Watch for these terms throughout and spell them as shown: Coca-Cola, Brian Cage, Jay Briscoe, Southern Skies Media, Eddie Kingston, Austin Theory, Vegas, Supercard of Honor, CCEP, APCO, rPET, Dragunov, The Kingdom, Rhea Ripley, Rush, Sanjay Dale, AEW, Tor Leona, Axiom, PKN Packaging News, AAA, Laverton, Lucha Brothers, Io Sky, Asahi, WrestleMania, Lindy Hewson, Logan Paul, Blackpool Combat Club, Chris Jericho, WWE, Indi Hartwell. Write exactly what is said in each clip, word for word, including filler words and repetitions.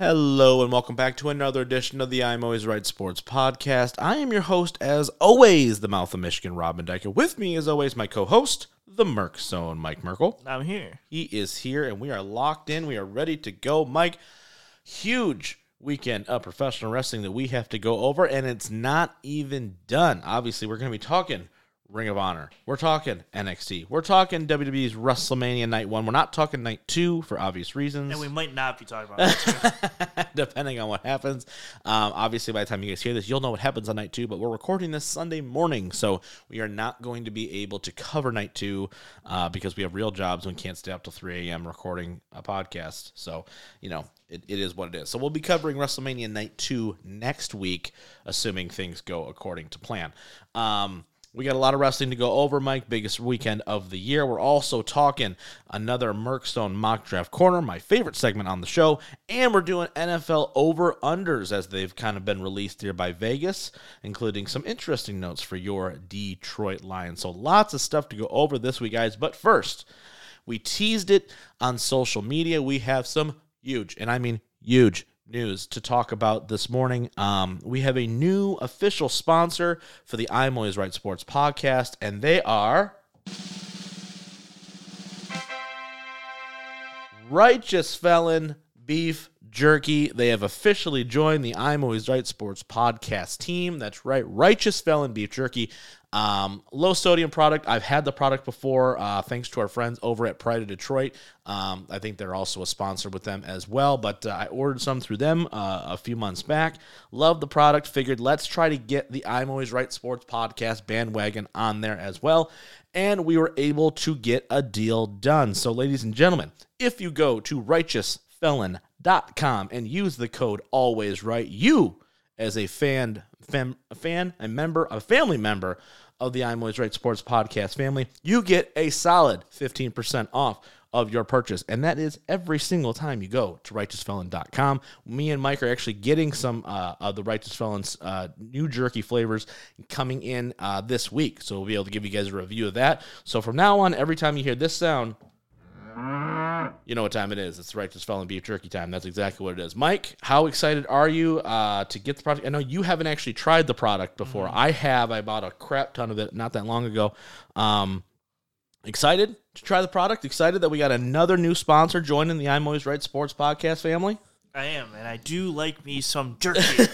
Hello and welcome back to another edition of the I'm Always Right Sports Podcast. I am your host, as always, the Mouth of Michigan, Robin Dyker. With me, as always, my co-host, the Merkzone, Mike Merkel. I'm here. He is here, and we are locked in. We are ready to go. Mike, huge weekend of professional wrestling that we have to go over, and it's not even done. Obviously, we're going to be talking Ring of Honor. We're talking N X T. We're talking W W E's WrestleMania Night one. We're not talking Night two for obvious reasons. And we might not be talking about Night two. Depending on what happens. Um, obviously, by the time you guys hear this, you'll know what happens on Night two, but we're recording this Sunday morning, so we are not going to be able to cover Night two uh, because we have real jobs and can't stay up till three a.m. recording a podcast. So, you know, it, it is what it is. So we'll be covering WrestleMania Night two next week, assuming things go according to plan. Um... We got a lot of wrestling to go over, Mike. Biggest weekend of the year. We're also talking another Merkzone Mock Draft Corner, my favorite segment on the show. And we're doing N F L over-unders as they've kind of been released here by Vegas, including some interesting notes for your Detroit Lions. So lots of stuff to go over this week, guys. But first, we teased it on social media. We have some huge, and I mean huge, news to talk about this morning. Um, we have a new official sponsor for the I'm Always Right Sports Podcast, and they are Righteous Felon Beef Jerky. They have officially joined the I'm Always Right Sports Podcast team. That's right, Righteous Felon Beef Jerky. Um, low sodium product. I've had the product before, uh, thanks to our friends over at Pride of Detroit. Um, I think they're also a sponsor with them as well, but uh, I ordered some through them uh, a few months back. Love the product. Figured let's try to get the I'm Always Right Sports Podcast bandwagon on there as well. And we were able to get a deal done. So ladies and gentlemen, if you go to righteous felon dot com and use the code always right, you as a fan Fam, a fan, a member, a family member of the I'm Always Right Sports Podcast family, you get a solid fifteen percent off of your purchase. And that is every single time you go to righteous felon dot com. Me and Mike are actually getting some uh, of the Righteous Felon's uh, new jerky flavors coming in uh, this week. So we'll be able to give you guys a review of that. So from now on, every time you hear this sound, you know what time it is. It's Righteous Felon Beef Jerky time. That's exactly what it is. Mike, how excited are you uh, to get the product? I know you haven't actually tried the product before. Mm-hmm. I have. I bought a crap ton of it not that long ago. Um, excited to try the product. Excited that we got another new sponsor joining the I'm Always Right Sports Podcast family. I am, and I do like me some jerky.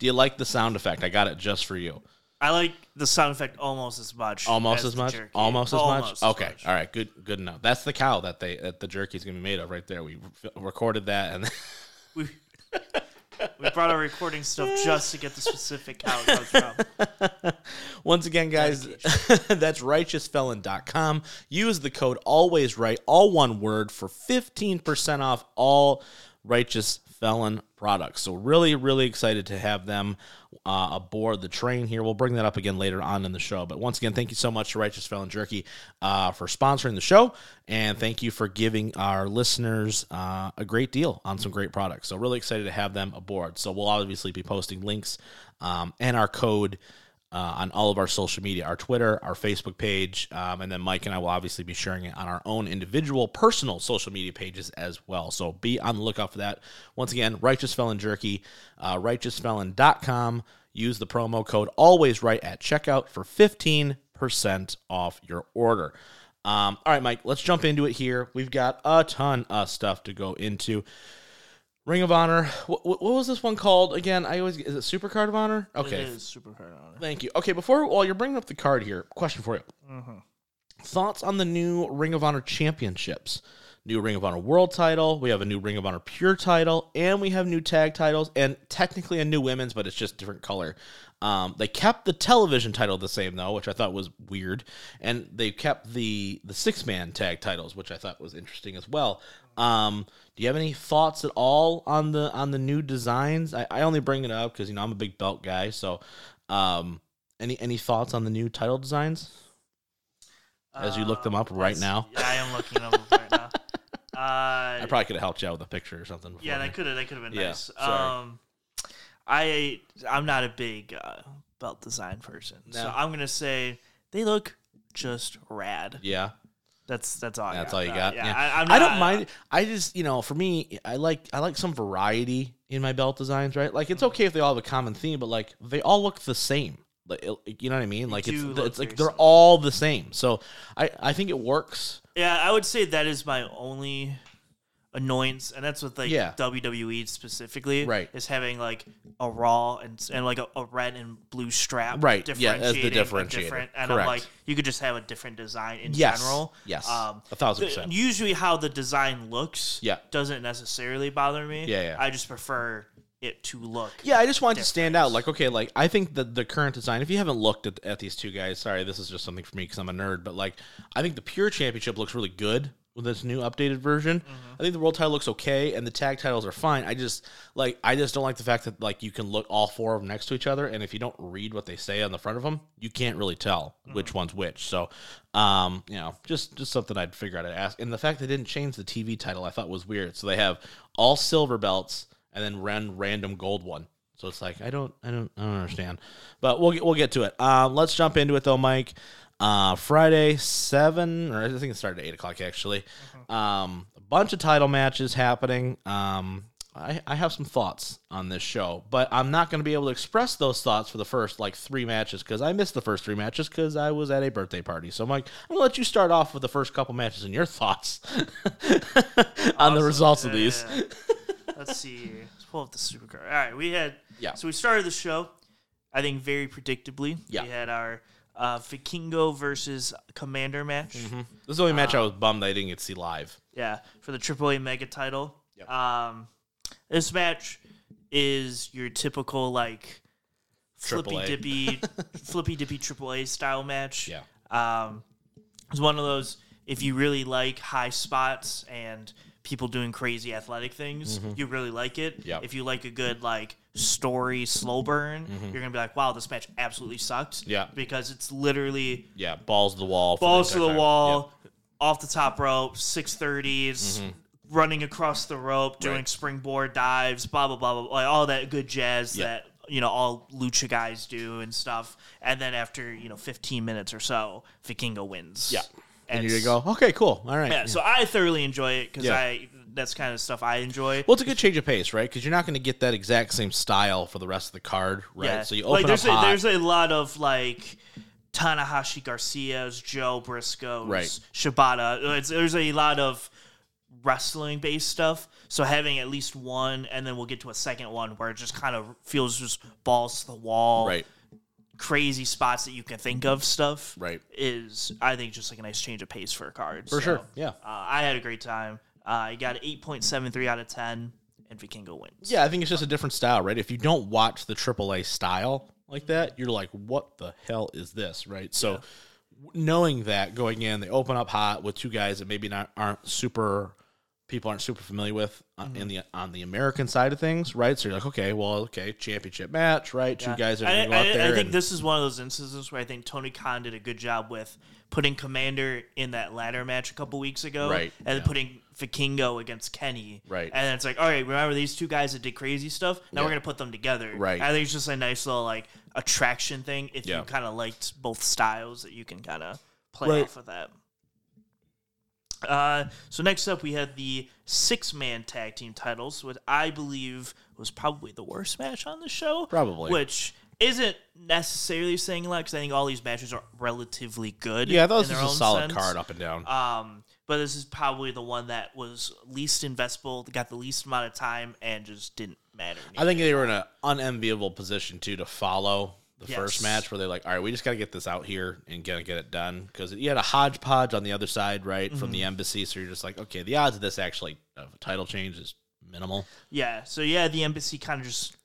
Do you like the sound effect? I got it just for you. I like the sound effect almost as much. Almost as, as much? Almost as almost much? Okay. As much. All right. Good Good enough. That's the cow that they that the jerky is going to be made of right there. We re- recorded that. and We we brought our recording stuff just to get the specific cow it comes from. Once again, guys, that's righteous felon dot com. Use the code alwaysright, all one word, for fifteen percent off all Righteous Felon products. So really, really excited to have them uh, aboard the train here. We'll bring that up again later on in the show. But once again, thank you so much to Righteous Felon Jerky uh, for sponsoring the show. And thank you for giving our listeners uh, a great deal on some great products. So really excited to have them aboard. So we'll obviously be posting links um, and our code Uh, on all of our social media, our Twitter, our Facebook page, um, and then Mike and I will obviously be sharing it on our own individual personal social media pages as well. So be on the lookout for that. Once again, Righteous Felon Jerky, uh, righteous felon dot com. Use the promo code alwaysright at checkout for fifteen percent off your order. Um, all right, Mike, let's jump into it here. We've got a ton of stuff to go into. Ring of Honor. What, what was this one called again? I always is it Supercard of Honor? Okay, it is Supercard of Honor. Thank you. Okay, before while you're bringing up the card here, question for you. Mm-hmm. Thoughts on the new Ring of Honor championships? New Ring of Honor World Title. We have a new Ring of Honor Pure Title, and we have new Tag Titles, and technically a new Women's, but it's just different color. Um, they kept the television title the same though, which I thought was weird, and they kept the the six man tag titles, which I thought was interesting as well. Um, do you have any thoughts at all on the on the new designs? I, I only bring it up because you know I'm a big belt guy. So, um, any any thoughts on the new title designs? As you look them up uh, right now, yeah, I am looking them up right now. Uh, I probably could have helped you out with a picture or something. Before yeah, that could have that could have been yeah, nice. Sorry. Um, I I'm not a big uh, belt design person, no. So I'm gonna say they look just rad. Yeah. That's that's all. I that's got. all you got. Uh, yeah, yeah. I, I'm not, I don't mind. I just, you know, for me, I like I like some variety in my belt designs, right? Like, it's okay if they all have a common theme, but like they all look the same. Like, you know what I mean? Like, it's, it's like they're similar. all the same. So I, I think it works. Yeah, I would say that is my only annoyance, and that's with like yeah. W W E specifically, right? Is having like a Raw and and like a, a red and blue strap, right? Yeah, as the differentiator, and I'm like, you could just have a different design in yes. general. Yes, um, a thousand percent. The, usually, how the design looks, yeah. doesn't necessarily bother me. Yeah, yeah, I just prefer it to look. Yeah, I just wanted different. to stand out. Like, okay, like I think that the current design. If you haven't looked at, at these two guys, sorry, this is just something for me because I'm a nerd. But like, I think the Pure Championship looks really good with this new updated version. Mm-hmm. I think the world title looks okay, and the tag titles are fine. I just like I just don't like the fact that like you can look all four of them next to each other, and if you don't read what they say on the front of them, you can't really tell mm-hmm. which one's which. So, um, you know, just just something I'd figure out to ask. And the fact they didn't change the T V title, I thought was weird. So they have all silver belts and then ran random gold one. So it's like I don't I don't I don't understand. But we'll get, we'll get to it. Um, let's jump into it though, Mike. Uh, Friday seven, or I think it started at eight o'clock actually. Mm-hmm. Um, a bunch of title matches happening. Um, I, I have some thoughts on this show, but I'm not going to be able to express those thoughts for the first like three matches because I missed the first three matches because I was at a birthday party. So, Mike, I'm going to let you start off with the first couple matches and your thoughts awesome. on the results yeah, of these. Yeah, yeah. Let's see. Let's pull up the supercard. All right, we had yeah. So we started the show, I think very predictably. Yeah. We had our. Uh, Fakingo versus Commander match. Mm-hmm. This is the only match um, I was bummed I didn't get to see live. Yeah, for the triple A Mega title. Yep. Um, this match is your typical like flippy dippy, flippy dippy triple A style match. Yeah, um, it's one of those if you really like high spots and people doing crazy athletic things, mm-hmm. you really like it. Yep. If you like a good like. story slow burn, mm-hmm. you're gonna be like, wow, this match absolutely sucked. Yeah, because it's literally yeah balls to the wall, balls to the wall, yep. off the top rope, six thirties, mm-hmm. running across the rope, doing right. springboard dives, blah blah blah blah, like all that good jazz yep. that you know all lucha guys do and stuff. And then after you know fifteen minutes or so, Fakingo wins. Yeah, and, and you go, okay, cool, all right. Yeah, yeah. So I thoroughly enjoy it because yeah. I. That's kind of stuff I enjoy. Well, it's a good change of pace, right? Because you're not going to get that exact same style for the rest of the card, right? Yeah. So you open like there's up a, hot. There's a lot of, like, Tanahashi Garcia's, Joe Briscoe's, right. Shibata. It's, there's a lot of wrestling-based stuff. So having at least one, and then we'll get to a second one where it just kind of feels just balls to the wall. Right. Crazy spots that you can think of stuff. Right. Is, I think, just like a nice change of pace for a card. For so, sure, yeah. Uh, I had a great time. Uh, he got an eight point seven three out of ten, and Fakingo wins. Yeah, I think it's just a different style, right? If you don't watch the triple A style like that, you're like, what the hell is this, right? So yeah. knowing that going in, they open up hot with two guys that maybe not aren't super people aren't super familiar with mm-hmm. in the on the American side of things, right? So you're like, okay, well, okay, championship match, right? Two yeah. guys are going to go out I, there. I think and, this is one of those instances where I think Tony Khan did a good job with putting Commander in that ladder match a couple weeks ago, right? And yeah. putting Fakingo against Kenny, right? And it's like, all right, remember these two guys that did crazy stuff? Now yeah. we're gonna put them together, right? I think it's just a nice little like attraction thing. If yeah. you kind of liked both styles, that you can kind of play right. off of that. Uh, so next up, we had the six-man tag team titles, which I believe was probably the worst match on the show, probably, which isn't necessarily saying a lot because I think all these matches are relatively good. Yeah, that was just a solid sense. card up and down. Um. But this is probably the one that was least investable, got the least amount of time, and just didn't matter. Neither. I think they were in an unenviable position, too, to follow the yes. first match where they're like, all right, we just got to get this out here and get, get it done. Because you had a hodgepodge on the other side, right, mm-hmm. from the embassy. So you're just like, okay, the odds of this actually, of a title change is minimal. Yeah. So, yeah, the embassy kind of just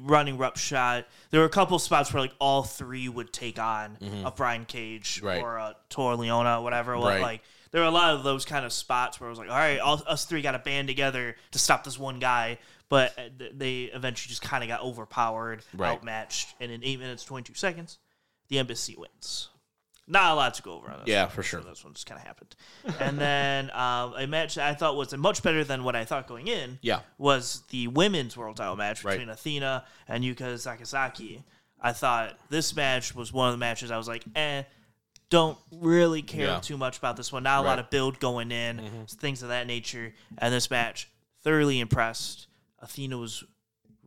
running roughshod. There were a couple spots where like all three would take on mm-hmm. a Brian Cage right. or a Tor Leona, whatever. Right. Like, there were a lot of those kind of spots where I was like, all right, all, us three got to band together to stop this one guy. But they eventually just kind of got overpowered, right. outmatched. And in eight minutes, twenty-two seconds, the embassy wins. Not a lot to go over on this Yeah, one. for sure. So this one just kind of happened. And then um, a match that I thought was much better than what I thought going in yeah. was the women's world title match right. between Athena and Yuka Sakazaki. I thought this match was one of the matches I was like, eh. don't really care yeah. too much about this one. Not a right. lot of build going in, mm-hmm. things of that nature. And this match, thoroughly impressed. Athena was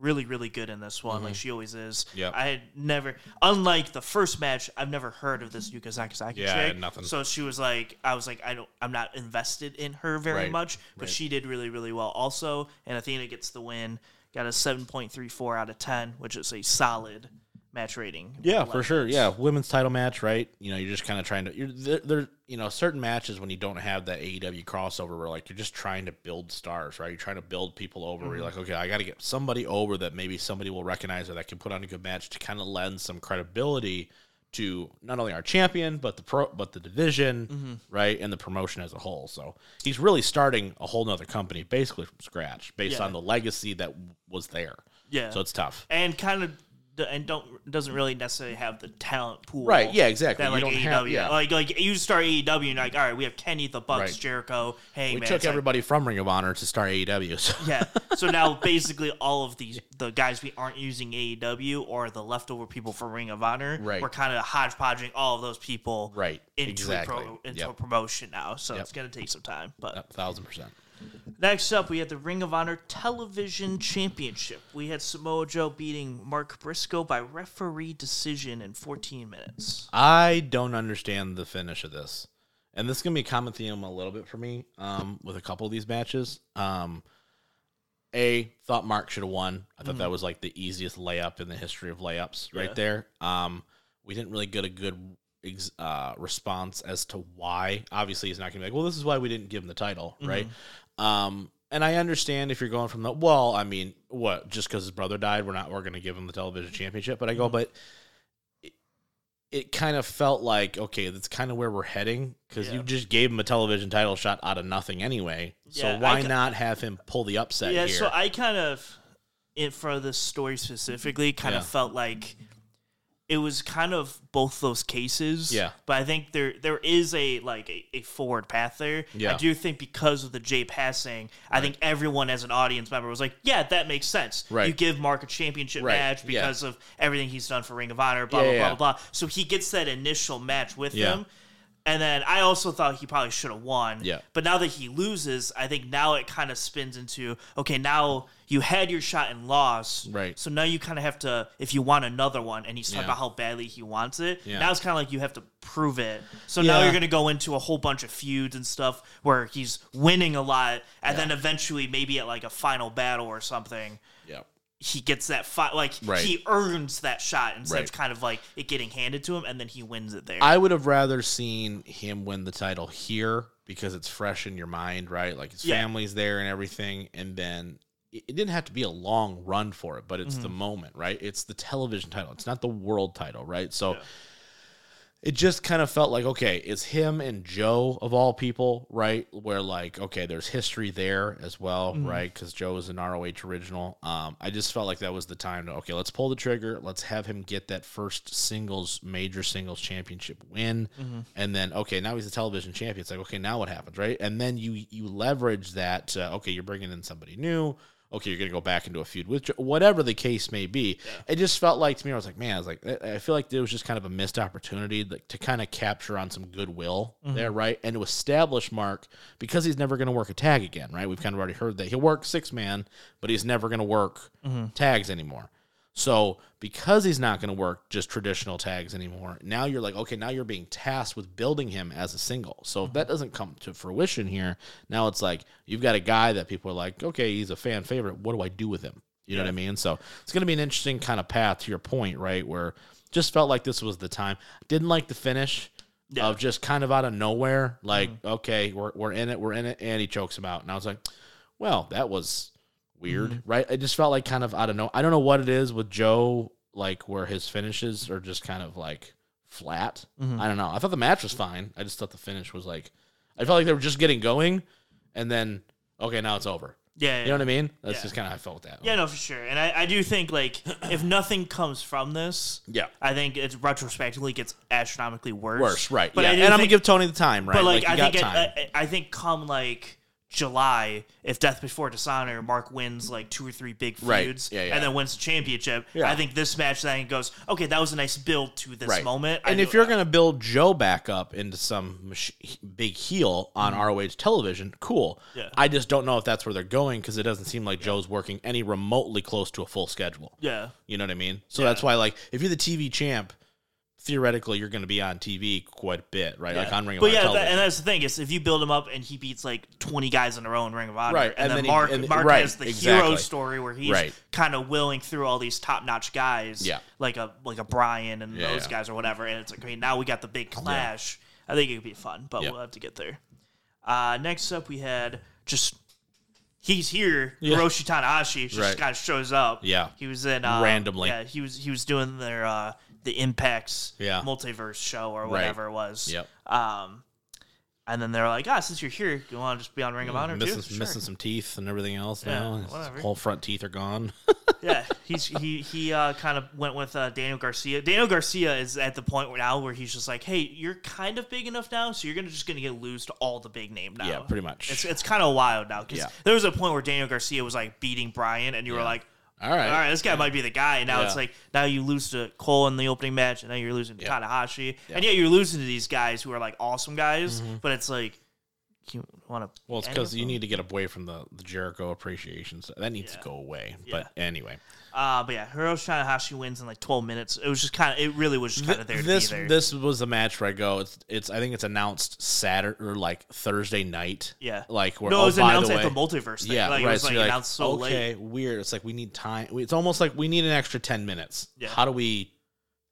really, really good in this one, mm-hmm. like she always is. Yep. I had never, unlike the first match, I've never heard of this Yuka Sakazaki yeah, chick. Nothing. So she was like, I was like, I don't, I'm not invested in her very right. much, but right. she did really, really well also. And Athena gets the win. Got a seven point three four out of ten, which is a solid match rating. Yeah, for sure. Yeah, women's title match, right? You know, you're just kind of trying to. You're, there, there, you know, certain matches when you don't have that A E W crossover, where like you're just trying to build stars, right? You're trying to build people over. Mm-hmm. Where you're like, okay, I got to get somebody over that maybe somebody will recognize or that can put on a good match to kind of lend some credibility to not only our champion but the pro, but the division, mm-hmm. right, and the promotion as a whole. So he's really starting a whole nother company basically from scratch based yeah. on the legacy that was there. Yeah. So it's tough. And kind of and don't doesn't really necessarily have the talent pool. Right, yeah, exactly. That, like, you don't A E W. Have, yeah. Like like you start A E W and you're like, all right, we have Kenny, the Bucks, right. Jericho, hey, we man, took everybody like, from Ring of Honor to start A E W. So. Yeah. So now basically all of these the guys we aren't using A E W or the leftover people from Ring of Honor, right. we're kind of hodgepodging all of those people right. into, exactly. a, pro, into yep. a promotion now. So yep. it's gonna take some time. But a thousand percent. Next up, we had the Ring of Honor Television Championship. We had Samoa Joe beating Mark Briscoe by referee decision in fourteen minutes. I don't understand the finish of this. And this is going to be a common theme a little bit for me um, with a couple of these matches. Um, a, thought Mark should have won. I thought mm. that was like the easiest layup in the history of layups right yeah. there. Um, we didn't really get a good uh, response as to why. Obviously, he's not going to be like, well, this is why we didn't give him the title, mm-hmm. right? Um, and I understand if you're going from the, well, I mean, what, just because his brother died, we're not, we're going to give him the television championship. But I go, but it, it kind of felt like, okay, that's kind of where we're heading. Cause yeah. you just gave him a television title shot out of nothing anyway. Yeah, so why I, not have him pull the upset yeah, here? So I kind of, it for this story specifically kind yeah. of felt like it was kind of both those cases. Yeah. But I think there there is a like a, a forward path there. Yeah. I do think because of the Jay passing, right. I think everyone as an audience member was like, yeah, that makes sense. Right. You give Mark a championship right. match because yeah. of everything he's done for Ring of Honor, blah, yeah, blah, yeah. blah, blah, blah. So he gets that initial match with yeah. him. And then I also thought he probably should have won. Yeah. But now that he loses, I think now it kind of spins into, okay, now you had your shot and lost. Right. So now you kind of have to, if you want another one, and he's talking yeah. about how badly he wants it, yeah. now it's kind of like you have to prove it. So yeah. now you're going to go into a whole bunch of feuds and stuff where he's winning a lot, and yeah. then eventually maybe at like a final battle or something. Yeah. He gets that fight, like right. he earns that shot instead right. of kind of like it getting handed to him, and then he wins it there. I would have rather seen him win the title here because it's fresh in your mind, right? Like his yeah. family's there and everything, and then it didn't have to be a long run for it, but it's mm-hmm. the moment, right? It's the television title. It's not the world title, right? So. Yeah. It just kind of felt like, okay, it's him and Joe, of all people, right? Where, like, okay, there's history there as well, mm-hmm. right? Because Joe is an R O H original. Um, I just felt like that was the time to, okay, let's pull the trigger. Let's have him get that first singles, major singles championship win. Mm-hmm. And then, okay, now he's a television champion. It's like, okay, now what happens, right? And then you you leverage that to, okay, you're bringing in somebody new. Okay, you're going to go back into a feud with Joe, whatever the case may be. Yeah. It just felt like to me, I was like, man, I was like, I feel like there was just kind of a missed opportunity like, to kind of capture on some goodwill mm-hmm. there, right? And to establish Mark because he's never going to work a tag again, right? We've kind of already heard that he'll work six man, but he's never going to work mm-hmm. tags anymore. So because he's not going to work just traditional tags anymore, now you're like, okay, now you're being tasked with building him as a single. So if that doesn't come to fruition here, now it's like you've got a guy that people are like, okay, he's a fan favorite. What do I do with him? You know yeah. what I mean? So it's going to be an interesting kind of path to your point, right, where just felt like this was the time. Didn't like the finish yeah. of just kind of out of nowhere, like, mm-hmm. okay, we're we're in it, we're in it, and he chokes him out. And I was like, well, that was – weird, mm-hmm. right? It just felt like kind of, I don't know. I don't know what it is with Joe, like where his finishes are just kind of like flat. Mm-hmm. I don't know. I thought the match was fine. I just thought the finish was like, I felt like they were just getting going and then, okay, now it's over. Yeah. You know yeah. what I mean? That's yeah. just kind of how I felt that. Yeah, no, for sure. And I, I do think like if nothing comes from this, yeah, I think it retrospectively gets astronomically worse. Worse, right. But yeah. And think, I'm going to give Tony the time, right? But like, like I, think it, I, I think come like July, if Death Before Dishonor, Mark wins like two or three big feuds, right. yeah, yeah. and then wins the championship. Yeah. I think this match then goes, okay, that was a nice build to this right. moment. And I if you're going to build Joe back up into some mach- big heel on mm-hmm. R O H television, cool. Yeah. I just don't know if that's where they're going, because it doesn't seem like yeah. Joe's working any remotely close to a full schedule. Yeah. You know what I mean? So yeah. that's why, like, if you're the T V champ, theoretically, you're going to be on T V quite a bit, right? Yeah. Like on Ring of Honor. But yeah, that, and that's the thing is, if you build him up and he beats like twenty guys in a row in Ring of Honor, right. and, and then, then he, Mark and, Mark right, has the exactly. hero story where he's right. kind of willing through all these top notch guys, yeah. like a like a Bryan and yeah, those yeah. guys or whatever. And it's like, I mean, now we got the big clash. Yeah. I think it could be fun, but yep. we'll have to get there. Uh, next up, we had just he's here, yeah. Hiroshi Tanahashi just right. kind of shows up. Yeah, he was in uh, randomly. Yeah, he was he was doing their. Uh, the Impact's yeah. multiverse show or whatever right. it was. Yep. Um, and then they're like, ah, since you're here, you want to just be on Ring of Honor, missing, too? Missing sure. some teeth and everything else yeah, now. Whatever. His whole front teeth are gone. yeah, he's, he he uh, kind of went with uh, Daniel Garcia. Daniel Garcia is at the point now where he's just like, hey, you're kind of big enough now, so you're gonna just going to get loose to all the big name now. Yeah, pretty much. It's, it's kind of wild now, because yeah. there was a point where Daniel Garcia was like beating Bryan, and you yeah. were like, All right. All right, this guy yeah. might be the guy. And now yeah. it's like, now you lose to Cole in the opening match, and now you're losing to yeah. Tanahashi. Yeah. And yet you're losing to these guys who are, like, awesome guys. Mm-hmm. But it's like, you want to... Well, it's because you need to get away from the, the Jericho appreciation. So that needs yeah. to go away. Yeah. But anyway. Uh, but yeah, Hiroshi Tanahashi wins in, like, twelve minutes. It was just kind of... It really was just kind of there this, to be there. This was the match where I go, it's, it's I think it's announced Saturday, or, like, Thursday night. Yeah. Like, where, no, it was oh, announced the way, at the multiverse thing. Yeah, like, right. It was, like, so announced like, so late. Okay, weird. It's like, we need time. It's almost like we need an extra ten minutes. Yeah. How do we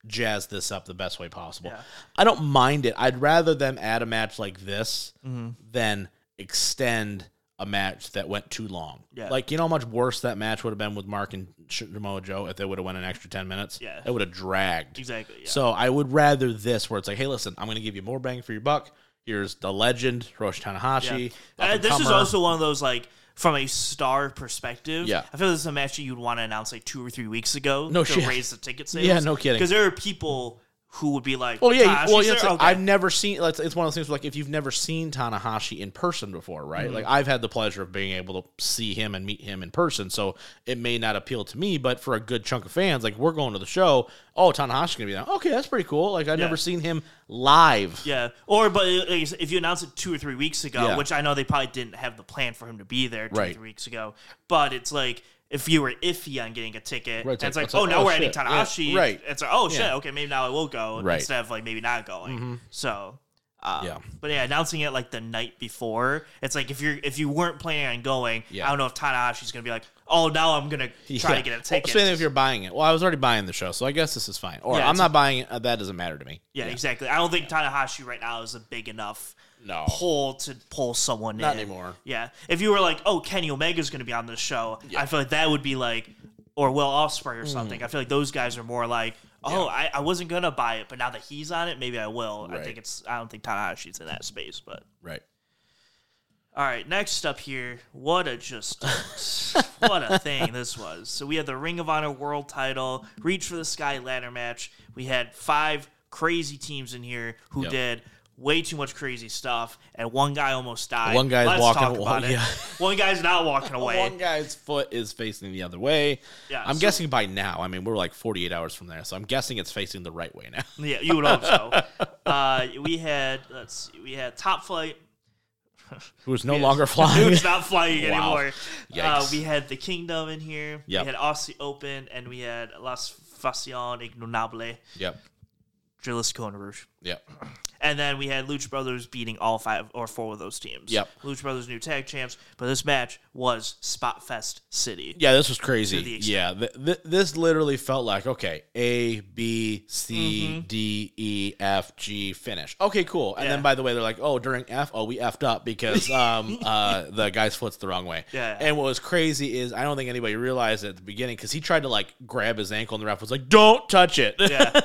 jazz this up the best way possible? Yeah. I don't mind it. I'd rather them add a match like this mm-hmm. than extend a match that went too long. Yeah. Like, you know how much worse that match would have been with Mark and Samoa Joe if they would have went an extra ten minutes? Yeah. It would have dragged. Exactly. Yeah. So I would rather this, where it's like, hey, listen, I'm going to give you more bang for your buck. Here's the legend, Hiroshi Tanahashi. Yeah. Uh, this is also one of those, like, from a star perspective, yeah. I feel this is a match that you'd want to announce like two or three weeks ago no to shit. raise the ticket sales. Yeah, no kidding. Because there are people who would be like, well, yeah, well, yeah, it's like, okay. I've never seen, it's, it's one of those things where, like, if you've never seen Tanahashi in person before, right? Mm-hmm. Like, I've had the pleasure of being able to see him and meet him in person, so it may not appeal to me, but for a good chunk of fans, like, we're going to the show, oh, Tanahashi's going to be there. Okay, that's pretty cool. Like, I've yeah. never seen him live. Yeah, or, but if you announce it two or three weeks ago, yeah. which I know they probably didn't have the plan for him to be there two right. or three weeks ago, but it's like, if you were iffy on getting a ticket, right, and it's like, it's like, oh, now oh, we're shit. adding Tanahashi. Yeah. Right. It's like, oh, yeah. shit, okay, maybe now I will go right. instead of, like, maybe not going. Mm-hmm. So, um, yeah. But, yeah, announcing it, like, the night before, it's like, if you're if you weren't planning on going, yeah. I don't know if Tanahashi's going to be like, oh, now I'm going to try yeah. to get a ticket. Well, if you're buying it. Well, I was already buying the show, so I guess this is fine. Or yeah, I'm not buying it. That doesn't matter to me. Yeah, yeah. exactly. I don't think yeah. Tanahashi right now is a big enough... No. Pull to pull someone Not in. Not anymore. Yeah. If you were like, oh, Kenny Omega's going to be on this show, yeah. I feel like that would be like, or Will Ospreay or something. Mm. I feel like those guys are more like, oh, yeah. I, I wasn't going to buy it, but now that he's on it, maybe I will. Right. I think it's, I don't think Tanahashi's in that space, but. Right. All right. Next up here, what a just, what a thing this was. So we had the Ring of Honor World title, Reach for the Sky ladder match. We had five crazy teams in here who yep. did way too much crazy stuff, and one guy almost died. One guy's Let's walking away. Yeah. One guy's not walking away. One guy's foot is facing the other way. Yeah, I'm so, guessing by now. I mean, we're like forty-eight hours from there, so I'm guessing it's facing the right way now. Yeah, you would hope so. uh, we had, let's see, we had Top Flight. Who's no longer flying. Who's not flying wow. anymore. Uh, we had The Kingdom in here. Yep. We had Aussie Open, and we had Las Facciones Ignobles. Yep. Drillis Cone Rouge. Yep. And then we had Lucha Brothers beating all five or four of those teams. Yep. Lucha Brothers new tag champs, but this match was Spot Fest City. Yeah, this was crazy. Yeah, th- th- this literally felt like, okay, A, B, C, mm-hmm. D, E, F, G, finish. Okay, cool. And yeah. then, by the way, they're like, oh, during F, oh, we effed up because um, uh, the guy's foot's the wrong way. Yeah. And what was crazy is I don't think anybody realized it at the beginning because he tried to, like, grab his ankle and the ref was like, don't touch it. Yeah.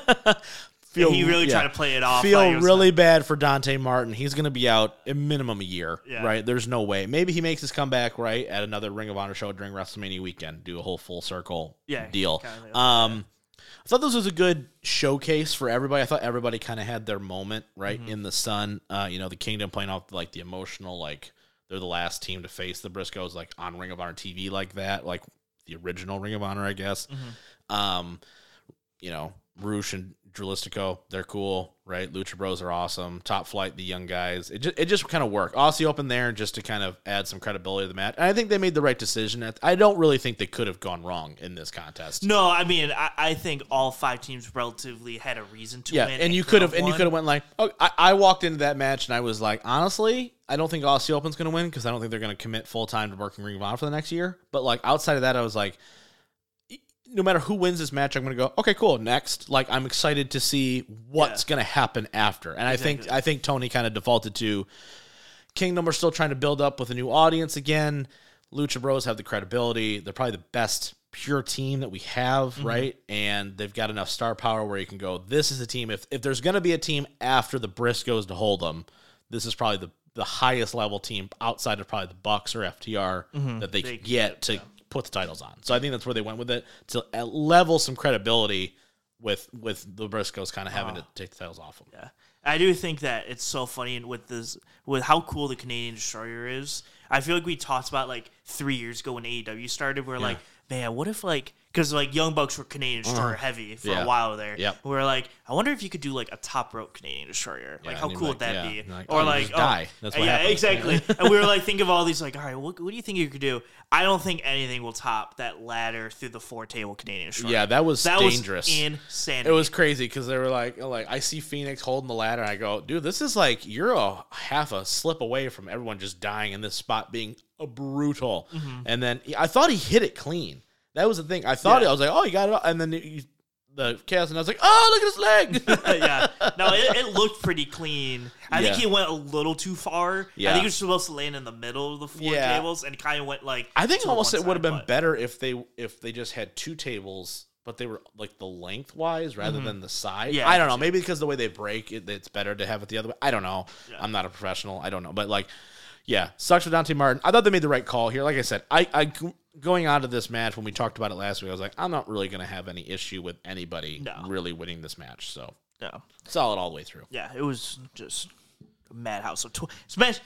Feel, he really yeah. tried to play it off. Feel like it really not... bad for Dante Martin. He's going to be out a minimum a year, yeah. right? There's no way. Maybe he makes his comeback, right, at another Ring of Honor show during WrestleMania weekend, do a whole full circle yeah, deal. Kind of um, I thought this was a good showcase for everybody. I thought everybody kind of had their moment, right, mm-hmm. in the sun. Uh, you know, the Kingdom playing off, like, the emotional, like, they're the last team to face the Briscoes, like, on Ring of Honor T V like that, like the original Ring of Honor, I guess. Mm-hmm. Um, you know, Roosh and Drilistico, they're cool, right? Lucha Bros are awesome. Top Flight, the young guys. It just, it just kind of worked. Aussie opened there just to kind of add some credibility to the match. And I think they made the right decision. I don't really think they could have gone wrong in this contest. No, I mean, I, I think all five teams relatively had a reason to yeah, win. Yeah, and you could have, and you could have went like, oh, I, I walked into that match and I was like, honestly, I don't think Aussie Open's going to win because I don't think they're going to commit full time to working Ring of Honor for the next year. But like outside of that, I was like, no matter who wins this match, I'm going to go, okay, cool, next. Like, I'm excited to see what's yeah. going to happen after. And exactly. I think I think Tony kind of defaulted to Kingdom are still trying to build up with a new audience again. Lucha Bros have the credibility. They're probably the best pure team that we have, mm-hmm. right? And they've got enough star power where you can go, this is a team. If if there's going to be a team after the Briscoes to hold them, this is probably the, the highest level team outside of probably the Bucks or F T R mm-hmm. that they, they could get to... Yeah. put the titles on. So I think that's where they went with it to level some credibility with with the Briscoes kind of having oh. to take the titles off them. Yeah, I do think that it's so funny with this with how cool the Canadian Destroyer is. I feel like we talked about like three years ago when A E W started. We're yeah. like, man, what if like because like Young Bucks were Canadian Destroyer uh, heavy for yeah. a while there. Yep. We're like, I wonder if you could do like a top rope Canadian Destroyer. Like yeah, how cool like, would that yeah. be? Like, or oh, like oh, die. That's what yeah, happens. Exactly. And we were like, think of all these like, all right, what, what do you think you could do? I don't think anything will top that ladder through the four table Canadian Destroyer. Yeah, that was that dangerous. Was insanity. It was crazy because they were like, like I see Phoenix holding the ladder. And I go, dude, this is like you're a half a slip away from everyone just dying in this spot being a brutal. Mm-hmm. And then I thought he hit it clean. That was the thing. I thought yeah. it, I was like, oh, you got it all. And then you, the chaos, and I was like, oh, look at his leg. yeah. No, it, it looked pretty clean. I yeah. think he went a little too far. Yeah. I think he was supposed to land in the middle of the four yeah. tables and kind of went like. I think almost it would have been but. better if they if they just had two tables, but they were like the lengthwise rather mm-hmm. than the side. Yeah, I don't know. True. Maybe because the way they break, it, it's better to have it the other way. I don't know. Yeah. I'm not a professional. I don't know. But like, yeah, sucks for Dante Martin. I thought they made the right call here. Like I said, I. I Going out of this match, when we talked about it last week, I was like, I'm not really going to have any issue with anybody no. really winning this match. So, no. solid all the way through. Yeah, it was just a madhouse. So tw- smash,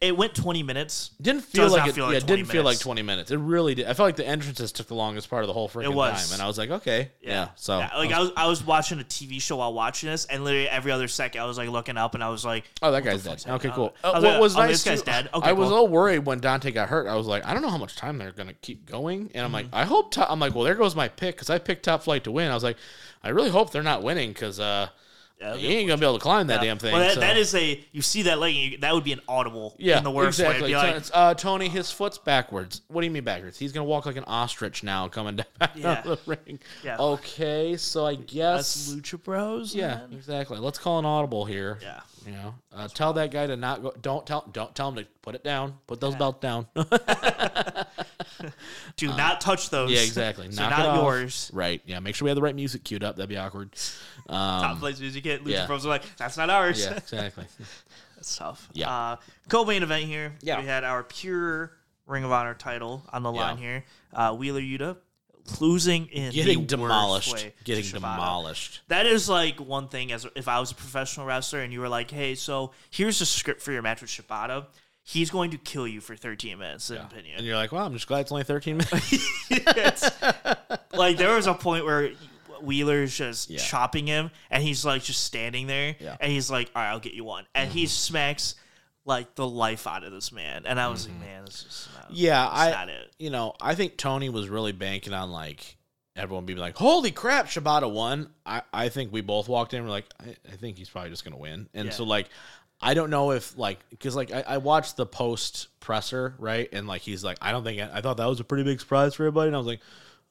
it went twenty minutes. Didn't feel like it. Feel like yeah, it didn't minutes. feel like twenty minutes. It really did. I felt like the entrances took the longest part of the whole freaking time, and I was like, okay, yeah. yeah so, yeah, like I was, I was watching a T V show while watching this, and literally every other second, I was like looking up, and I was like, oh, that guy's dead. Okay, cool. Uh, was what like, was oh, nice? This guy's dead. Okay, I cool. was all worried when Dante got hurt. I was like, I don't know how much time they're gonna keep going, and I'm mm-hmm. like, I hope. To- I'm like, well, there goes my pick because I picked Top Flight to win. I was like, I really hope they're not winning because. Uh, Yeah, you ain't gonna be able to climb that yeah. damn thing. Well, that, so. that is a you see that leg. You, that would be an audible. Yeah, in the worst exactly. way. Like, uh, Tony, his foot's backwards. What do you mean backwards? He's gonna walk like an ostrich now, coming down yeah. the ring. Yeah. Okay, so I guess that's Lucha Bros. Yeah, man. Exactly. Let's call an audible here. Yeah. You know, uh, tell wild. that guy to not go. Don't tell. Don't tell him to put it down. Put those yeah. belts down. Do uh, not touch those. Yeah, exactly. So not yours. Right. Yeah. Make sure we have the right music queued up. That'd be awkward. Um, Top Flight's music hit. Lucha yeah. Bros are like, that's not ours. Yeah, exactly. That's tough. Yeah. Uh, co-main event here. Yeah. We had our pure Ring of Honor title on the yeah. line here. Uh, Wheeler Yuta losing in getting the demolished. Worst way getting demolished. That is like one thing. As if I was a professional wrestler and you were like, hey, so here's a script for your match with Shibata. He's going to kill you for thirteen minutes, in yeah. opinion. And you're like, well, I'm just glad it's only thirteen minutes. It's, like, there was a point where Wheeler's just yeah. chopping him, and he's, like, just standing there. Yeah. And he's like, all right, I'll get you one. And mm-hmm. he smacks, like, the life out of this man. And I was mm-hmm. like, man, this is not, yeah, this I, not it. You know, I think Tony was really banking on, like, everyone being like, holy crap, Shibata won. I, I think we both walked in and were like, I, I think he's probably just going to win. And yeah. so, like... I don't know if, like, because, like, I, I watched the post-presser, right? And, like, he's like, I don't think, I, I thought that was a pretty big surprise for everybody. And I was like,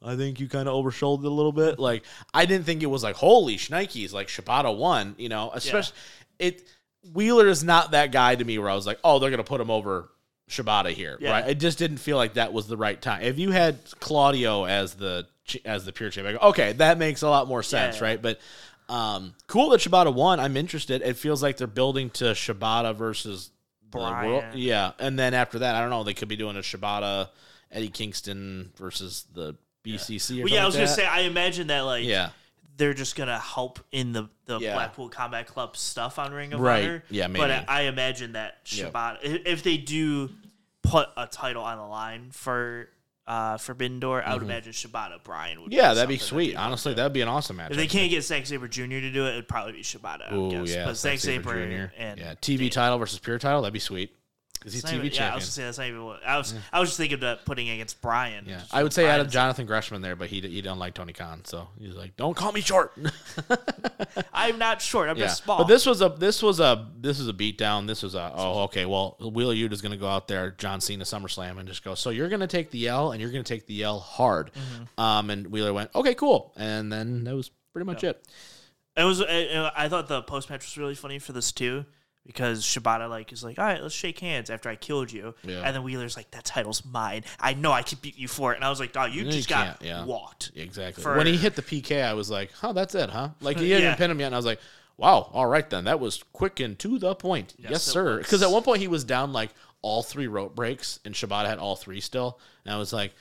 I think you kind of oversold it a little bit. Like, I didn't think it was like, holy shnikes, like, Shibata won, you know? Especially, yeah. it Wheeler is not that guy to me where I was like, oh, they're going to put him over Shibata here, yeah. right? It just didn't feel like that was the right time. If you had Claudio as the as the pure champion, I go, okay, that makes a lot more sense, yeah. right? But, Um, cool that Shibata won. I'm interested. It feels like they're building to Shibata versus the world. Yeah. And then after that, I don't know. They could be doing a Shibata, Eddie Kingston versus the B C C. Yeah. Or well, yeah, I was like going to say, I imagine that, like, yeah. they're just going to help in the, the yeah. Blackpool Combat Club stuff on Ring of Honor. Right. Yeah, maybe. But I, I imagine that Shibata, yep. if they do put a title on the line for uh, Forbidden Door, I would mm-hmm. imagine Shibata Bryan would. Yeah, that'd be sweet. That Honestly, that'd be an awesome match. If they can't get Zack Sabre Junior to do it, it'd probably be Shibata. Ooh, I would guess. yeah, but Zack Sabre, Sabre Junior and yeah, T V Dana. Title versus pure title, that'd be sweet. Is he T V even, champion? Yeah, I was just saying that's not even what I was. Yeah. I was just thinking about putting against Bryan. Yeah, I would say Bryan's out of Jonathan Gresham there, but he he don't like Tony Khan, so he's like, "Don't call me short." I'm not short. I'm yeah. just small. But this was a this was a this was a beatdown. This was a oh okay. Well, Wheeler Yuta is going to go out there, John Cena SummerSlam, and just go. So you're going to take the L, and you're going to take the L hard. Mm-hmm. Um, and Wheeler went, "Okay, cool," and then that was pretty much yep. it. It was. I, I thought the post match was really funny for this too. Because Shibata like is like, all right, let's shake hands after I killed you, yeah. and then Wheeler's like, that title's mine. I know I could beat you for it, and I was like, dog, you no, just you got yeah. walked. Exactly. For... When he hit the P K, I was like, huh, that's it, huh? Like he didn't yeah. even pin him yet, and I was like, wow, all right then, that was quick and to the point. Yes, yes sir. Because at one point he was down like all three rope breaks, and Shibata had all three still, and I was like,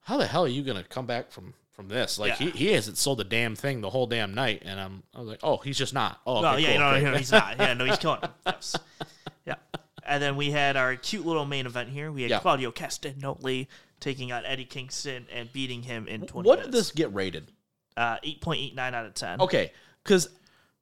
how the hell are you gonna come back from? From this, like yeah. he, he hasn't sold a damn thing the whole damn night, and I'm I was like, oh, he's just not. Oh, okay, no, yeah, cool, no, okay. no, he's not. Yeah, no, he's killing him. Yes. Yeah, and then we had our cute little main event here. We had yeah. Claudio Castagnoli taking on Eddie Kingston and beating him in twenty. What minutes. Did this get rated? Uh, eight point eight nine out of ten. Okay, because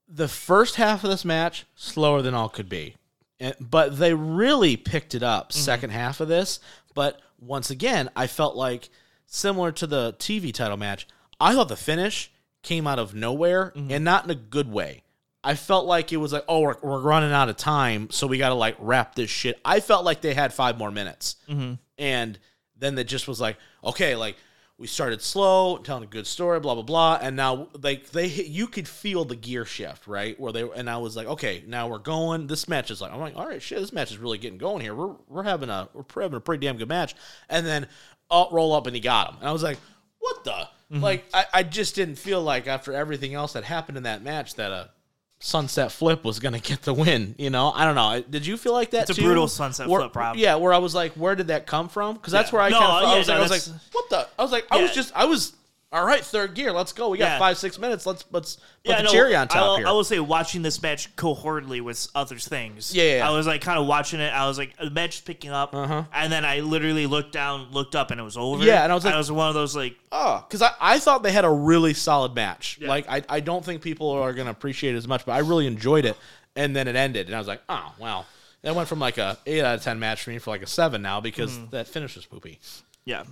the first half of this match slower than all could be, and, but they really picked it up mm-hmm. second half of this. But once again, I felt like. Similar to the T V title match, I thought the finish came out of nowhere mm-hmm. and not in a good way. I felt like it was like, oh, we're, we're running out of time, so we got to like wrap this shit. I felt like they had five more minutes. Mm-hmm. And then it just was like, okay, like we started slow, telling a good story, blah, blah, blah. And now like they, you could feel the gear shift, right? Where they, and I was like, okay, now we're going. This match is like, I'm like, all right, shit, this match is really getting going here. We're, we're having a, we're having a pretty damn good match. And then, I'll roll up, and he got him. And I was like, what the? Mm-hmm. Like, I, I just didn't feel like after everything else that happened in that match that a sunset flip was going to get the win, you know? I don't know. Did you feel like that, too? It's a brutal sunset where, flip, Rob. Yeah, where I was like, where did that come from? Because that's yeah. where I no, kind of yeah, I was, no, like, I was like, what the? I was like, yeah. I was just, I was, all right, third gear, let's go. We got yeah. five, six minutes. Let's let's put yeah, the no, cherry on top I'll, here. I will say, watching this match cohortedly with other things. Yeah, yeah, yeah. I was like kind of watching it. I was like, the match is picking up, uh-huh. and then I literally looked down, looked up, and it was over. Yeah, and I was like, I was one of those like, oh, because I, I thought they had a really solid match. Yeah. Like I I don't think people are gonna appreciate it as much, but I really enjoyed it. And then it ended, and I was like, oh wow, that went from like a eight out of ten match for me for like a seven now because mm. that finish was poopy. Yeah.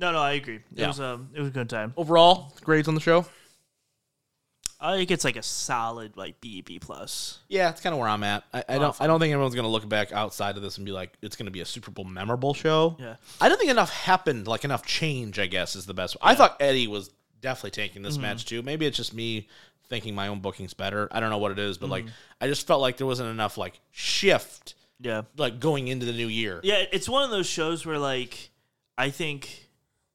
No, no, I agree. It yeah. was um, it was a good time. Overall, grades on the show? I think it's like a solid like B, B plus. Yeah, it's kind of where I'm at. I, I don't, I don't think anyone's gonna look back outside of this and be like, it's gonna be a Super Bowl memorable show. Yeah, I don't think enough happened, like enough change. I guess is the best. Yeah. I thought Eddie was definitely taking this mm-hmm. match too. Maybe it's just me thinking my own booking's better. I don't know what it is, but mm-hmm. like I just felt like there wasn't enough like shift. Yeah, like going into the new year. Yeah, it's one of those shows where like I think.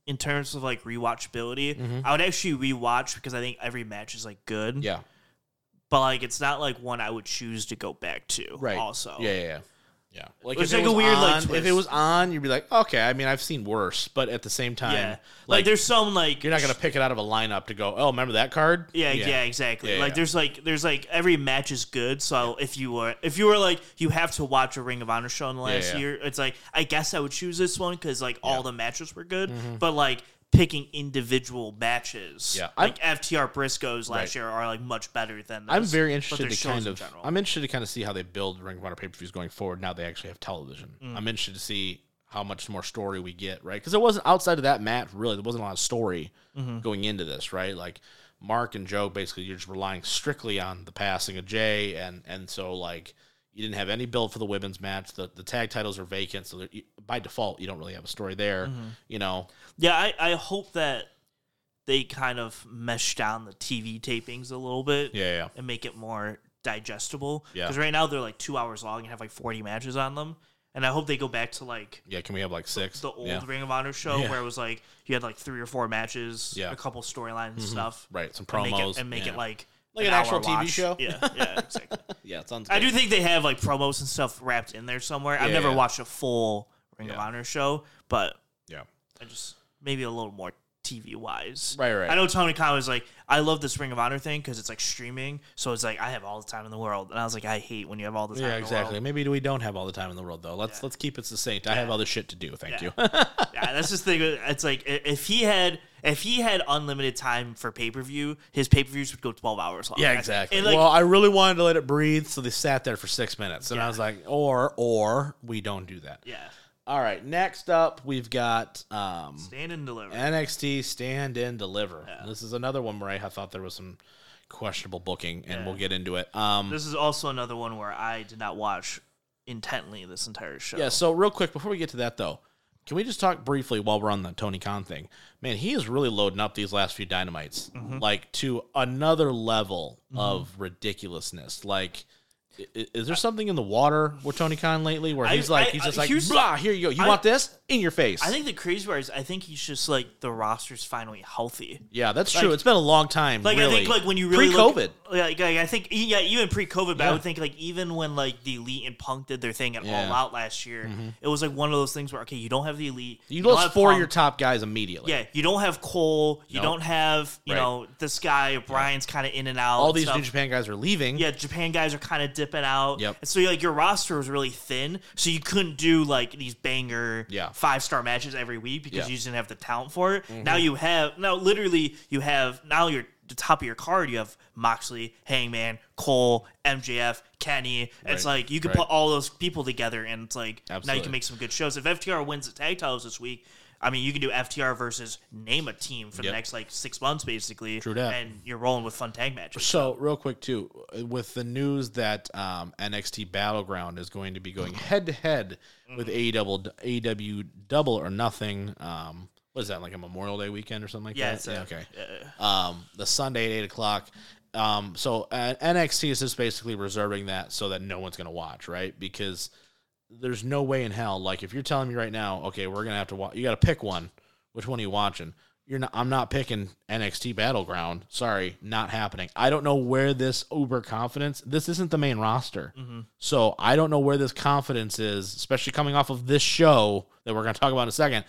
In terms of like rewatchability, mm-hmm. I would actually rewatch because I think every match is like good. Yeah, but like it's not like one I would choose to go back to. Right. Also. Yeah, yeah, yeah. yeah. Like it's like it a weird on, like twist. If it was on, you'd be like, okay. I mean, I've seen worse, but at the same time, yeah. like, like there's some like you're not gonna pick it out of a lineup to go. Oh, remember that card? Yeah, yeah, yeah exactly. Yeah, like yeah. there's like there's like every match is good. So yeah. if you were if you were like you have to watch a Ring of Honor show in the last yeah, yeah. year, it's like I guess I would choose this one because like yeah. all the matches were good, mm-hmm. but like picking individual matches, yeah, like I'm, F T R Briscoe's last right. year are like much better than. Those, I'm very interested to kind of. I'm interested to kind of see how they build Ring of Honor pay per views going forward. Now they actually have television. Mm. I'm interested to see how much more story we get, right? Because it wasn't outside of that match. Really, there wasn't a lot of story mm-hmm. going into this, right? Like Mark and Joe, basically, you're just relying strictly on the passing of Jay, and and so like you didn't have any build for the women's match. The the tag titles are vacant, so you, by default, you don't really have a story there, mm-hmm. you know. Yeah, I, I hope that they kind of mesh down the T V tapings a little bit yeah, yeah. and make it more digestible. Because yeah. right now they're like two hours long and have like forty matches on them. And I hope they go back to like... Yeah, can we have like six? The, the old yeah. Ring of Honor show yeah. where it was like you had like three or four matches, yeah. a couple storylines and mm-hmm. stuff. Right, some promos. And make it, and make yeah. it like... Like an, an actual T V watch. Show? Yeah, yeah, exactly. yeah, it sounds good. I do think they have like promos and stuff wrapped in there somewhere. Yeah, I've never yeah. watched a full Ring yeah. of Honor show, but... Yeah. I just... Maybe a little more T V wise. Right, right. I know Tony Khan was like, I love this Ring of Honor thing because it's like streaming. So it's like, I have all the time in the world. And I was like, I hate when you have all the time yeah, in the exactly. world. Yeah, exactly. Maybe we don't have all the time in the world, though. Let's yeah. let's keep it succinct. Yeah. I have other shit to do. Thank yeah. you. yeah, that's just the thing. It's like, if he had if he had unlimited time for pay-per-view, his pay-per-views would go twelve hours long. Yeah, exactly. Like, well, I really wanted to let it breathe, so they sat there for six minutes. And yeah. I was like, or, or, we don't do that. Yeah. All right, next up, we've got um, Stand and Deliver. N X T Stand and Deliver. Yeah. This is another one where I thought there was some questionable booking, and yeah. we'll get into it. Um, this is also another one where I did not watch intently this entire show. Yeah, so real quick, before we get to that, though, can we just talk briefly while we're on the Tony Khan thing? Man, he is really loading up these last few Dynamites, mm-hmm. like, to another level mm-hmm. of ridiculousness. Like... Is there something in the water with Tony Khan lately where he's I, like, I, he's just I, like, blah, here you go. You I, want this? In your face. I think the crazy part is I think he's just like, the roster's finally healthy. Yeah, that's like, true. It's been a long time, like, really. I think like when you really pre-COVID. Look, like, like, I think, yeah, even pre-COVID, yeah. but I would think like even when like the Elite and Punk did their thing at yeah. All Out last year, mm-hmm. it was like one of those things where, okay, you don't have the Elite. You, you lost four of your top guys immediately. Yeah, you don't have Cole. You nope. don't have, you right. know, this guy, Brian's yeah. kind of in and out. All these stuff. New Japan guys are leaving. Yeah, Japan guys are kind of dipping out. Yep. And so like your roster was really thin, so you couldn't do like these banger yeah. five-star matches every week because yeah. you just didn't have the talent for it. Mm-hmm. Now you have, now literally you have, now you're the top of your card, you have Moxley, Hangman, Cole, M J F, Kenny. Right. It's like you can right. put all those people together and it's like Absolutely. Now you can make some good shows. If F T R wins the tag titles this week, I mean, you can do F T R versus name a team for yep. the next, like, six months, basically. True that. And you're rolling with fun tag matches. So, real quick, too, with the news that um, N X T Battleground is going to be going head-to-head mm-hmm. with A E W Double or Nothing. Um, what is that, like a Memorial Day weekend or something like yeah, that? It's yeah, a, okay. Uh, um, the Sunday at eight o'clock. Um, so, uh, N X T is just basically reserving that so that no one's going to watch, right? Because... There's no way in hell. Like, if you're telling me right now, okay, we're gonna have to watch. You got to pick one. Which one are you watching? You're not. I'm not picking N X T Battleground. Sorry, not happening. I don't know where this uber confidence. This isn't the main roster, mm-hmm. so I don't know where this confidence is, especially coming off of this show that we're gonna talk about in a second.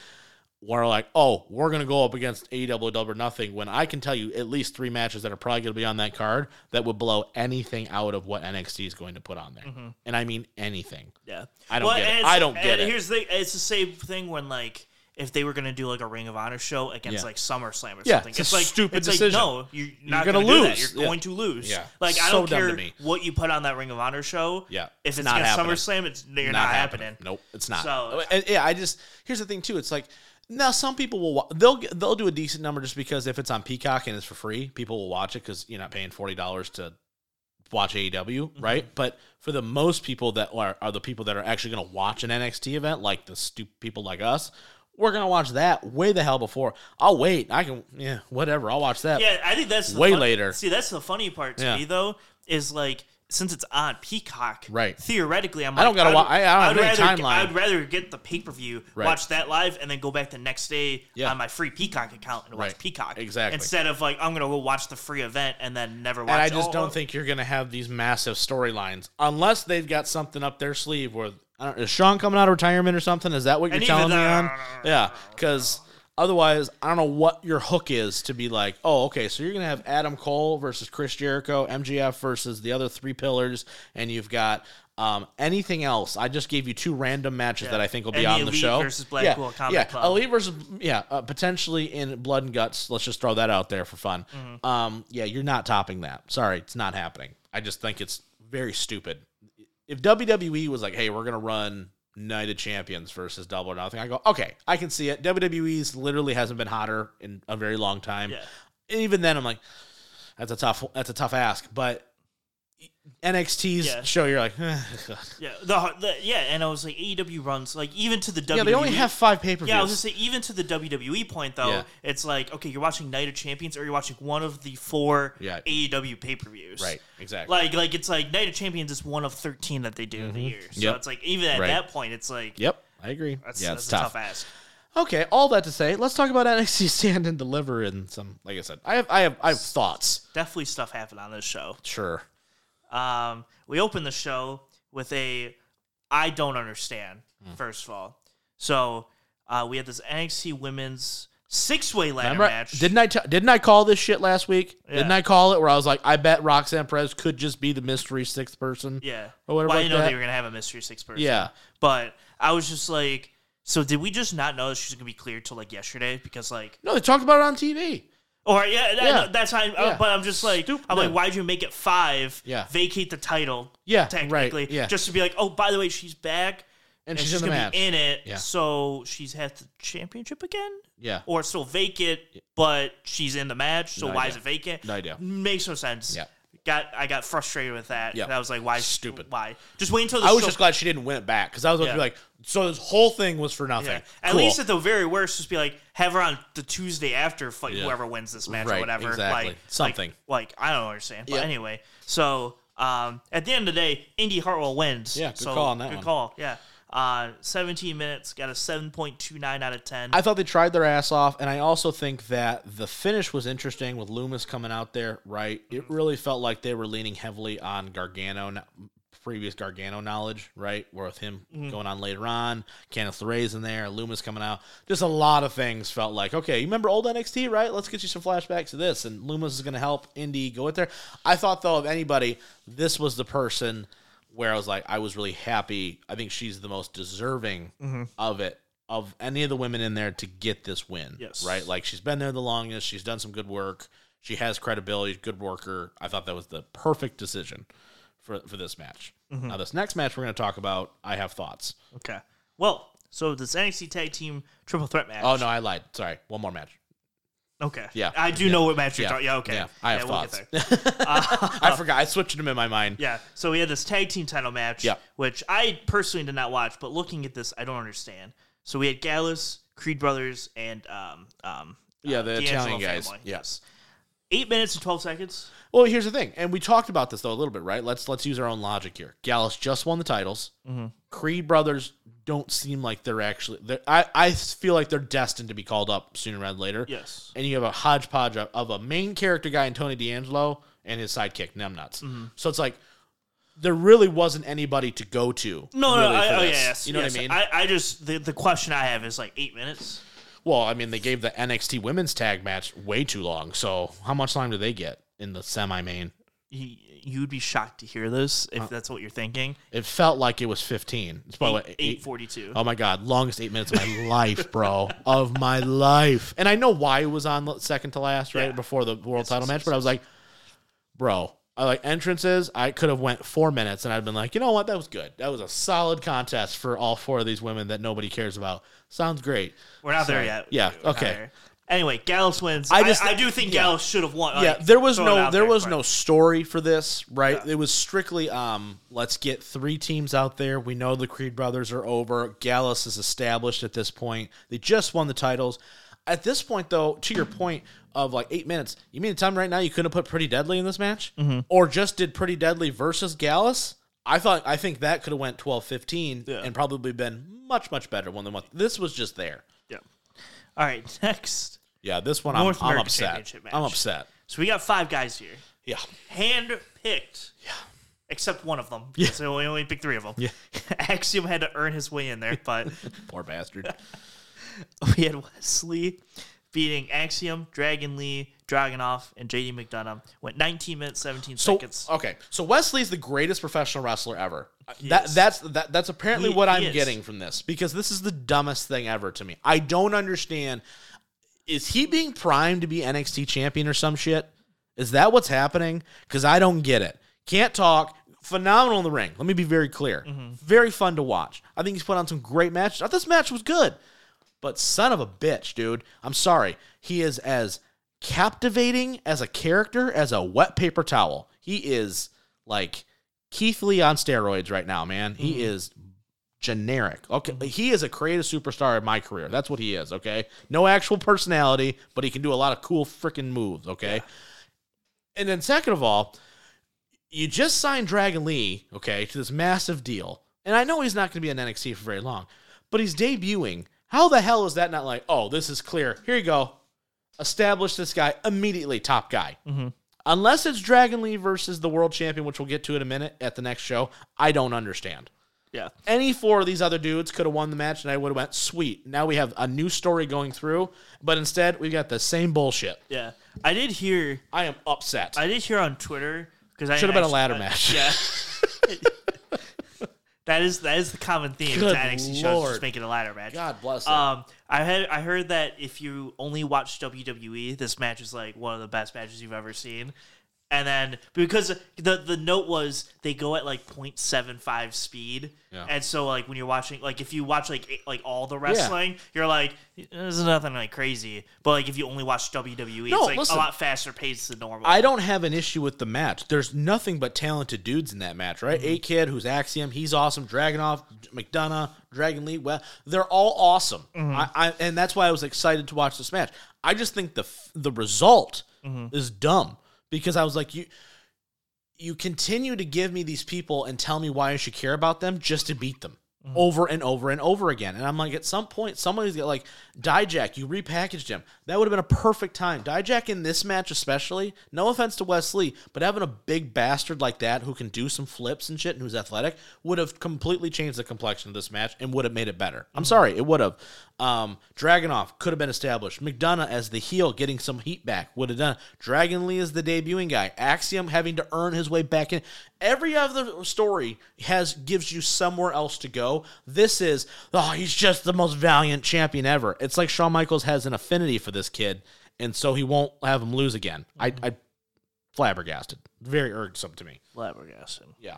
We're like, oh, we're gonna go up against A E W Double or Nothing when I can tell you at least three matches that are probably gonna be on that card that would blow anything out of what N X T is going to put on there, mm-hmm. and I mean anything. Yeah, I don't well, get it. I don't get it. Here's the thing. It's the same thing when like if they were gonna do like a Ring of Honor show against yeah. like SummerSlam or yeah, something. It's, it's a like stupid it's decision. Like, no, you're not you're gonna, gonna lose. Do that. You're yeah. going to lose. Yeah, like I don't so care what you put on that Ring of Honor show. Yeah, if it's not SummerSlam, it's you're not, not happening. happening. Nope, it's not. So yeah, I just here's the thing too. It's like. Now, some people will watch, they'll they'll do a decent number just because if it's on Peacock and it's for free, people will watch it because you're not paying forty dollars to watch A E W, mm-hmm. right? But for the most people that are, are the people that are actually going to watch an N X T event, like the stupid people like us, we're going to watch that way the hell before. I'll wait. I can, yeah, whatever. I'll watch that. Yeah, I think that's the way fun- later. See, that's the funny part to yeah. me, though, is like, since it's on Peacock, right? Theoretically, I'm. Like, I don't gotta I'd, watch. I don't I'd have any timeline. I'd rather get the pay per view, right. watch that live, and then go back the next day yeah. on my free Peacock account and watch right. Peacock exactly. Instead of like I'm gonna go watch the free event and then never watch. And I just oh, don't oh. think you're gonna have these massive storylines unless they've got something up their sleeve. Where I don't, is Sean coming out of retirement or something? Is that what you're and telling me on? Yeah, because. Otherwise, I don't know what your hook is to be like, oh, okay, so you're going to have Adam Cole versus Chris Jericho, M J F versus the other three pillars, and you've got um, anything else. I just gave you two random matches yeah. that I think will be and on the, Elite the show. Versus Blackpool yeah. Combat yeah. Club. Elite versus, yeah, uh, potentially in Blood and Guts. Let's just throw that out there for fun. Mm-hmm. Um, yeah, you're not topping that. Sorry, it's not happening. I just think it's very stupid. If W W E was like, hey, we're going to run... Night of Champions versus Double or Nothing. I go, okay, I can see it. W W E's literally hasn't been hotter in a very long time. Yeah. And even then, I'm like, that's a tough, that's a tough ask. But N X T's yeah. show, you're like, eh. yeah, the, the, yeah. And I was like, A E W runs like even to the W W E. Yeah, they only have five pay-per-views. Yeah, I was gonna say even to the W W E point though, yeah. it's like okay, you're watching Night of Champions or you're watching one of the four yeah. A E W pay-per-views. Right. Exactly. Like, like it's like Night of Champions is one of thirteen that they do mm-hmm. in the year. So yep. it's like even at right. that point, it's like. Yep, I agree. That's, yeah, that's it's a tough. tough ask. Okay, all that to say, let's talk about N X T Stand and Deliver and some. Like I said, I have, I have, I have thoughts. Definitely stuff happened on this show. Sure. Um, we opened the show with a I don't understand. Mm. First of all, so uh, we had this N X T Women's six-way ladder Remember, match. Didn't I t- didn't I call this shit last week? Yeah. Didn't I call it where I was like, I bet Roxanne Perez could just be the mystery sixth person? Yeah. Or whatever. Well, like I didn't know they were going to have a mystery sixth person. Yeah. But I was just like, so did we just not know that she's going to be cleared till like yesterday? Because like... No, they talked about it on T V. Or, yeah, yeah. that's how, yeah. but I'm just like, Stupid. I'm like, why'd you make it five, yeah. vacate the title, yeah, technically, right. yeah. just to be like, oh, by the way, she's back, and, and she's, she's going to be in it, yeah. so she's had the championship again? Yeah. Or it's still vacant, but she's in the match, so no why idea. Is it vacant? No idea. Makes no sense. Yeah. Got I got frustrated with that. Yeah. And I was like, why? Stupid. Why? Just wait until the I was show- just glad she didn't win it back, because I was going yeah. to be like, so this whole thing was for nothing. Yeah. At cool. least at the very worst, just be like, have her on the Tuesday after fight yeah. whoever wins this match right, or whatever. Exactly. Like, Something. Like, like, I don't understand. But yeah. anyway, so um, at the end of the day, Indy Hartwell wins. Yeah, good so, call on that Good one. call, yeah. Uh, seventeen minutes, got a seven point two nine out of ten. I thought they tried their ass off, and I also think that the finish was interesting with Loomis coming out there, right? It really felt like they were leaning heavily on Gargano, previous Gargano knowledge, right? With him mm-hmm. going on later on, Candice LeRae's in there, Loomis coming out. Just a lot of things felt like, okay, you remember old N X T, right? Let's get you some flashbacks to this, and Loomis is going to help Indy go out there. I thought, though, of anybody, this was the person... where I was like, I was really happy. I think she's the most deserving mm-hmm. of it, of any of the women in there to get this win. Yes. Right? Like, she's been there the longest. She's done some good work. She has credibility, good worker. I thought that was the perfect decision for, for this match. Mm-hmm. Now, this next match we're going to talk about, I have thoughts. Okay. Well, so this N X T Tag Team Triple Threat match. Oh, no, I lied. Sorry. One more match. Okay. Yeah. I do yeah. know what match you're yeah. talking about. Yeah, okay. Yeah. I have yeah, thoughts. We'll get there. uh, I forgot. I switched them in my mind. Yeah. So we had this tag team title match, yeah. which I personally did not watch, but looking at this, I don't understand. So we had Gallus, Creed Brothers, and um, um, yeah, the D'Angelo Italian guys. Family. Yes. Eight minutes and twelve seconds. Well, here's the thing, and we talked about this though a little bit, right? Let's let's use our own logic here. Gallus just won the titles. Mm-hmm. Creed Brothers don't seem like they're actually. They're, I I feel like they're destined to be called up sooner rather than later. Yes. And you have a hodgepodge of, of a main character guy in Tony D'Angelo and his sidekick Numbnuts. Mm-hmm. So it's like there really wasn't anybody to go to. No, really no, I, oh yeah, yes, you know yes. what I mean. I, I just the, the question I have is like eight minutes. Well, I mean, they gave the N X T women's tag match way too long, so how much time do they get in the semi-main? You'd be shocked to hear this, if uh, that's what you're thinking. It felt like it was fifteen. It's probably eight forty-two. Oh, my God. Longest eight minutes of my life, bro. Of my life. And I know why it was on second to last, right, yeah. before the world yes, title yes, match, yes, but I was like, bro, I like entrances, I could have went four minutes, and I'd been like, you know what? That was good. That was a solid contest for all four of these women that nobody cares about. Sounds great. We're not so, there yet. Yeah. We're okay. Anyway, Gallus wins. I just, I, I do think yeah. Gallus should have won. Like, yeah. There was no, there, there was no story for this, right? Yeah. It was strictly, um, let's get three teams out there. We know the Creed Brothers are over. Gallus is established at this point. They just won the titles. At this point, though, to your point of like eight minutes, you mean the time right now you couldn't have put Pretty Deadly in this match, mm-hmm. or just did Pretty Deadly versus Gallus? I thought I think that could have went twelve fifteen yeah. and probably been much, much better one than one. This was just there. Yeah. All right, next. Yeah, this one North I'm, I'm upset. I'm upset. So we got five guys here. Yeah. Hand-picked. Yeah. Except one of them. Yeah. So we only picked three of them. Yeah. Axiom had to earn his way in there, but... Poor bastard. We had Wes Lee beating Axiom, Dragon Lee, Dragunov, and J D McDonough. Went nineteen minutes, seventeen so, seconds. Okay, so Wes Lee's the greatest professional wrestler ever. That, that's that, that's apparently he, what he I'm is. getting from this, because this is the dumbest thing ever to me. I don't understand. Is he being primed to be N X T champion or some shit? Is that what's happening? Because I don't get it. Can't talk. Phenomenal in the ring. Let me be very clear. Mm-hmm. Very fun to watch. I think he's put on some great matches. I thought this match was good. But son of a bitch, dude. I'm sorry. He is as captivating as a character as a wet paper towel. He is like Keith Lee on steroids right now, man. He mm-hmm. is generic. Okay, mm-hmm. He is a creative superstar in my career. That's what he is, okay? No actual personality, but he can do a lot of cool freaking moves, okay? Yeah. And then second of all, you just signed Dragon Lee, okay, to this massive deal. And I know he's not going to be in N X T for very long, but he's debuting. How the hell is that not like, oh, this is clear. Here you go. Establish this guy immediately, top guy. Mm-hmm. Unless it's Dragon Lee versus the world champion, which we'll get to in a minute at the next show, I don't understand. Yeah. Any four of these other dudes could have won the match, and I would have went, sweet. Now we have a new story going through, but instead we got the same bullshit. Yeah. I did hear... I am upset. I did hear on Twitter... Should have been I, a ladder I, match. Yeah. That is that is the common theme to N X T shows, just making a ladder match. God bless um, them. I had I heard that if you only watch W W E, this match is like one of the best matches you've ever seen. And then because the the note was they go at like zero point seven five speed, yeah. And so like when you're watching, like if you watch like like all the wrestling, yeah. You're like this is nothing like crazy. But like if you only watch W W E, no, it's like listen, a lot faster paced than normal. I don't have an issue with the match. There's nothing but talented dudes in that match, right? Mm-hmm. A Kid, who's Axiom, he's awesome. Dragunov, McDonough, Dragon Lee, well, they're all awesome. Mm-hmm. I, I and that's why I was excited to watch this match. I just think the the result mm-hmm. is dumb. Because I was like, you you continue to give me these people and tell me why I should care about them just to beat them mm-hmm. over and over and over again. And I'm like, at some point, somebody's got like, Dijak, you repackaged him. That would have been a perfect time. Dijak in this match especially, no offense to Wes Lee, but having a big bastard like that who can do some flips and shit and who's athletic would have completely changed the complexion of this match and would have made it better. Mm-hmm. I'm sorry, it would have. Um, Dragunov could have been established. McDonough as the heel getting some heat back would have done. Dragon Lee as the debuting guy. Axiom having to earn his way back in. Every other story has gives you somewhere else to go. This is, oh, he's just the most valiant champion ever. It's like Shawn Michaels has an affinity for this kid, and so he won't have him lose again. Mm-hmm. I, I flabbergasted. Very irksome to me. Flabbergasted. Yeah.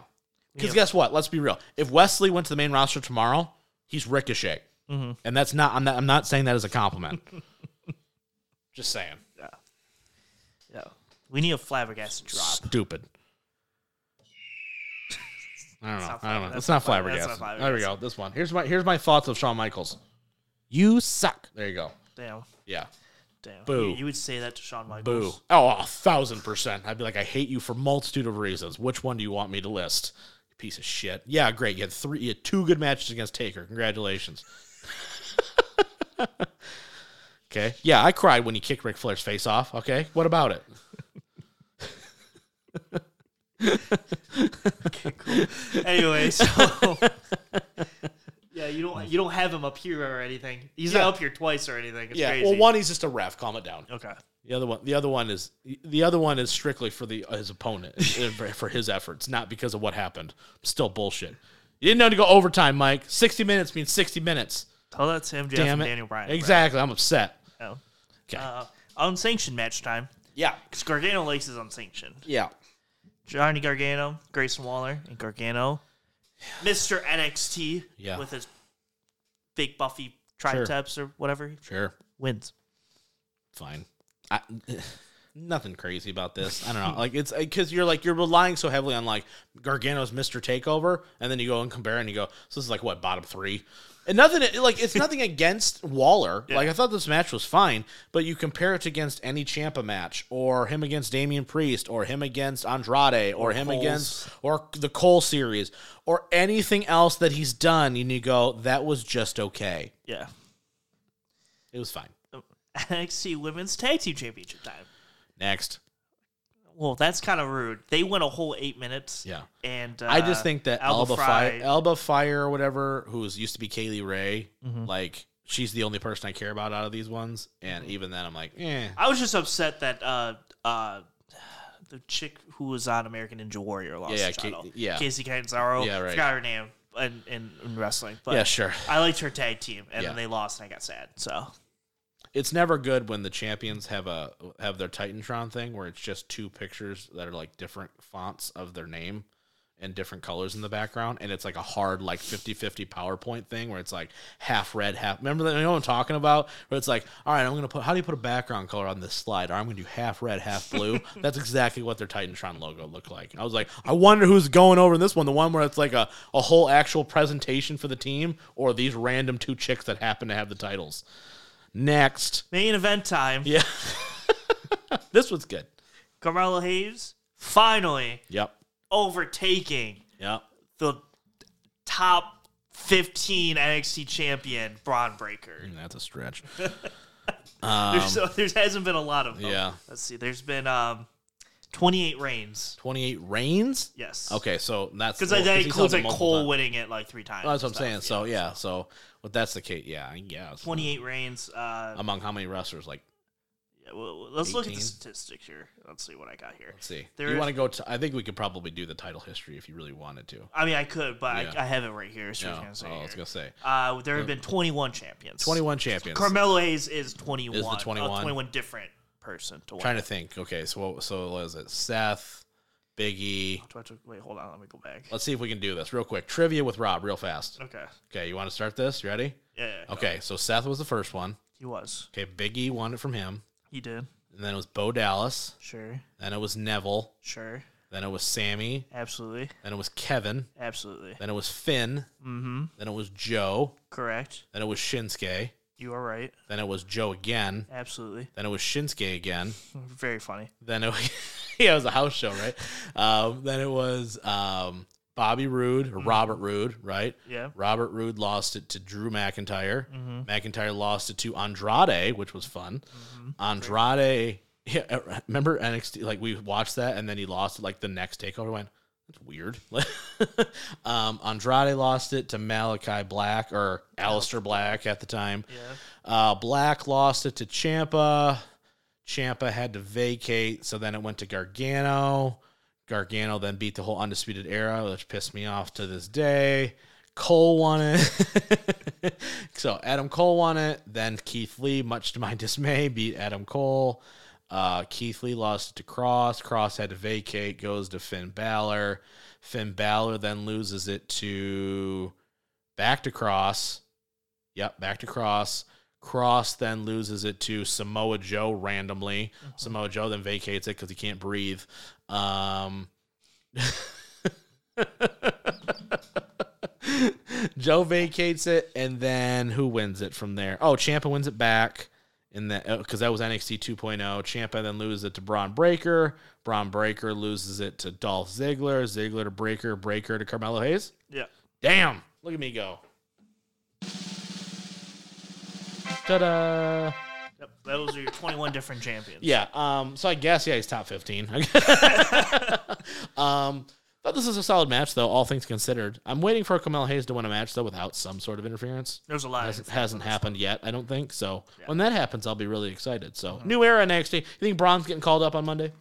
Because yeah. Guess what? Let's be real. If Wes Lee went to the main roster tomorrow, he's Ricochet. Mm-hmm. And that's not I'm, not, I'm not saying that as a compliment. Just saying. Yeah. Yeah. We need a flabbergasted drop. Stupid. I don't know. I don't know. That's it's not flabbergasted. flabbergasted. There we go. This one. Here's my here's my thoughts of Shawn Michaels. You suck. There you go. Damn. Yeah. Damn. Boo. You, you would say that to Shawn Michaels. Boo. Oh, a thousand percent. I'd be like, I hate you for a multitude of reasons. Which one do you want me to list? You piece of shit. Yeah, great. You had three. You had two good matches against Taker. Congratulations. Okay. Yeah, I cried when you kicked Ric Flair's face off. Okay. What about it? Okay, cool. Anyway, so yeah, you don't you don't have him up here or anything. He's yeah. not up here twice or anything. It's yeah. crazy. Well, one he's just a ref. Calm it down. Okay. The other one, the other one is the other one is strictly for the his opponent for his efforts, not because of what happened. Still bullshit. You didn't know to go overtime, Mike. Sixty minutes means sixty minutes. Oh, that's M J F Damn and it. Daniel Bryan. Exactly. Right? I'm upset. Oh. Okay. Uh, unsanctioned match time. Yeah. Because Gargano Lace is unsanctioned. Yeah. Johnny Gargano, Grayson Waller, and Gargano. Yeah. Mister N X T yeah. with his big buffy triceps sure. or whatever. Sure. Wins. Fine. I, nothing crazy about this. I don't know. Like it's because you're like you're relying so heavily on like Gargano's Mister Takeover, and then you go and compare and you go, so this is like what, bottom three? And nothing like it's nothing against Waller. Yeah. Like I thought this match was fine, but you compare it against any Ciampa match, or him against Damian Priest, or him against Andrade, or, or him Coles. against or the Cole series, or anything else that he's done, and you go, that was just okay. Yeah, it was fine. N X T Women's Tag Team Championship time. Next. Well, that's kind of rude. They went a whole eight minutes. Yeah. And uh, I just think that Alba, Alba Fire, Alba Fire or whatever, who used to be Kaylee Ray, mm-hmm. like, she's the only person I care about out of these ones. And mm-hmm. even then, I'm like, eh. I was just upset that uh, uh, the chick who was on American Ninja Warrior lost yeah, the title. K- yeah. Casey Catanzaro. Yeah, right. I forgot her name in, in, in wrestling. But yeah, sure. I liked her tag team, and yeah. then they lost, and I got sad. So. It's never good when the champions have a have their Titantron thing where it's just two pictures that are like different fonts of their name and different colors in the background, and it's like a hard like fifty-fifty PowerPoint thing where it's like half red, half... Remember that? You know what I'm talking about? Where it's like, all right, I'm going to put... How do you put a background color on this slide? Or I'm going to do half red, half blue. That's exactly what their Titantron logo looked like. I was like, I wonder who's going over in this one, the one where it's like a, a whole actual presentation for the team or these random two chicks that happen to have the titles. Next. Main event time. Yeah. This one's good. Carmelo Hayes finally yep. overtaking yep. the top fifteen N X T champion, Bron Breakker. Mm, that's a stretch. um, there's, so, there hasn't been a lot of them. Yeah. Let's see. There's been um, twenty-eight reigns. twenty-eight reigns? Yes. Okay, so that's... Because well, that includes like Cole times. winning it like three times. Well, that's what I'm saying. Yeah, so, yeah. So, so well, that's the case. Yeah, I guess. twenty-eight reigns. Uh, Among how many wrestlers? Like... Yeah, well, let's eighteen? Look at the statistics here. Let's see what I got here. Let's see. There you want to go to... I think we could probably do the title history if you really wanted to. I mean, I could, but yeah. I, I have it right here. So no. I, say oh, I was going to say. Uh, there have been twenty-one champions. twenty-one champions. Carmelo Hayes is twenty-one. Is the twenty-one. Uh, twenty-one different person to win. Trying to think. Okay, so, so what is it? Seth, Big E. Wait, hold on. Let me go back. Let's see if we can do this real quick. Trivia with Rob real fast. Okay. Okay, you want to start this? You ready? Yeah. yeah okay, so Seth was the first one. He was. Okay, Big E won it from him. He did. And then it was Bo Dallas. Sure. Then it was Neville. Sure. Then it was Sammy. Absolutely. Then it was Kevin. Absolutely. Then it was Finn. Mm-hmm. Then it was Joe. Correct. Then it was Shinsuke. You are right. Then it was Joe again. Absolutely. Then it was Shinsuke again. Very funny. Then it was, yeah, it was a house show, right? um, then it was um, Bobby Roode, or mm-hmm. Robert Roode, right? Yeah. Robert Roode lost it to Drew McIntyre. Mm-hmm. McIntyre lost it to Andrade, which was fun. Mm-hmm. Andrade, yeah, remember N X T? Like, we watched that, and then he lost it, like, the next takeover went, that's weird. um, Andrade lost it to Malachi Black or Aleister Black at the time. Yeah. Uh, Black lost it to Ciampa. Ciampa had to vacate, so then it went to Gargano. Gargano then beat the whole Undisputed Era, which pissed me off to this day. Cole won it. So Adam Cole won it. Then Keith Lee, much to my dismay, beat Adam Cole. Uh, Keith Lee lost it to Cross. Cross had to vacate, goes to Finn Balor. Finn Balor then loses it to back to Cross. Yep, back to Cross. Cross then loses it to Samoa Joe randomly. Mm-hmm. Samoa Joe then vacates it because he can't breathe. Um, Joe vacates it, and then who wins it from there? Oh, Ciampa wins it back. In that, because that was N X T two point oh. Ciampa then loses it to Braun Breaker. Braun Breaker loses it to Dolph Ziggler. Ziggler to Breaker. Breaker to Carmelo Hayes. Yeah. Damn. Look at me go. Ta-da. Yep, those are your twenty-one different champions. Yeah. Um. So I guess, yeah, he's top fifteen. um. Thought this is a solid match, though, all things considered. I'm waiting for Carmelo Hayes to win a match, though, without some sort of interference. There's a lot. It hasn't happened yet, I don't think. So yeah. When that happens, I'll be really excited. So mm-hmm. New era in N X T. You think Braun's getting called up on Monday?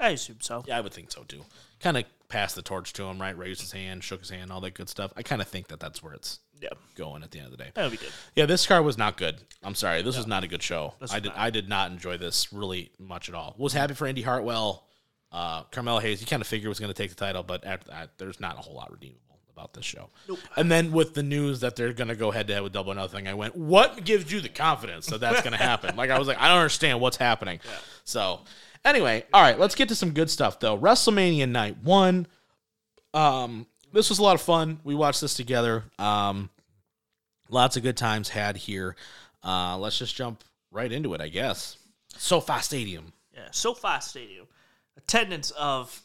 I assume so. Yeah, I would think so, too. Kind of passed the torch to him, right? Raised his hand, shook his hand, all that good stuff. I kind of think that that's where it's yeah. going at the end of the day. That'll be good. Yeah, this card was not good. I'm sorry. This no. was not a good show. This I did not. I did not enjoy this really much at all. Was happy for Indy Hartwell. Uh, Carmelo Hayes, you kind of figured was going to take the title, but after that, there's not a whole lot redeemable about this show. Nope. And then with the news that they're going to go head-to-head with Double or Nothing, I went, what gives you the confidence that that's going to happen? Like, I was like, I don't understand what's happening. Yeah. So, anyway, all right, let's get to some good stuff, though. WrestleMania Night one. Um, this was a lot of fun. We watched this together. Um, lots of good times had here. Uh, let's just jump right into it, I guess. SoFi Stadium. Yeah, SoFi Stadium. Attendance of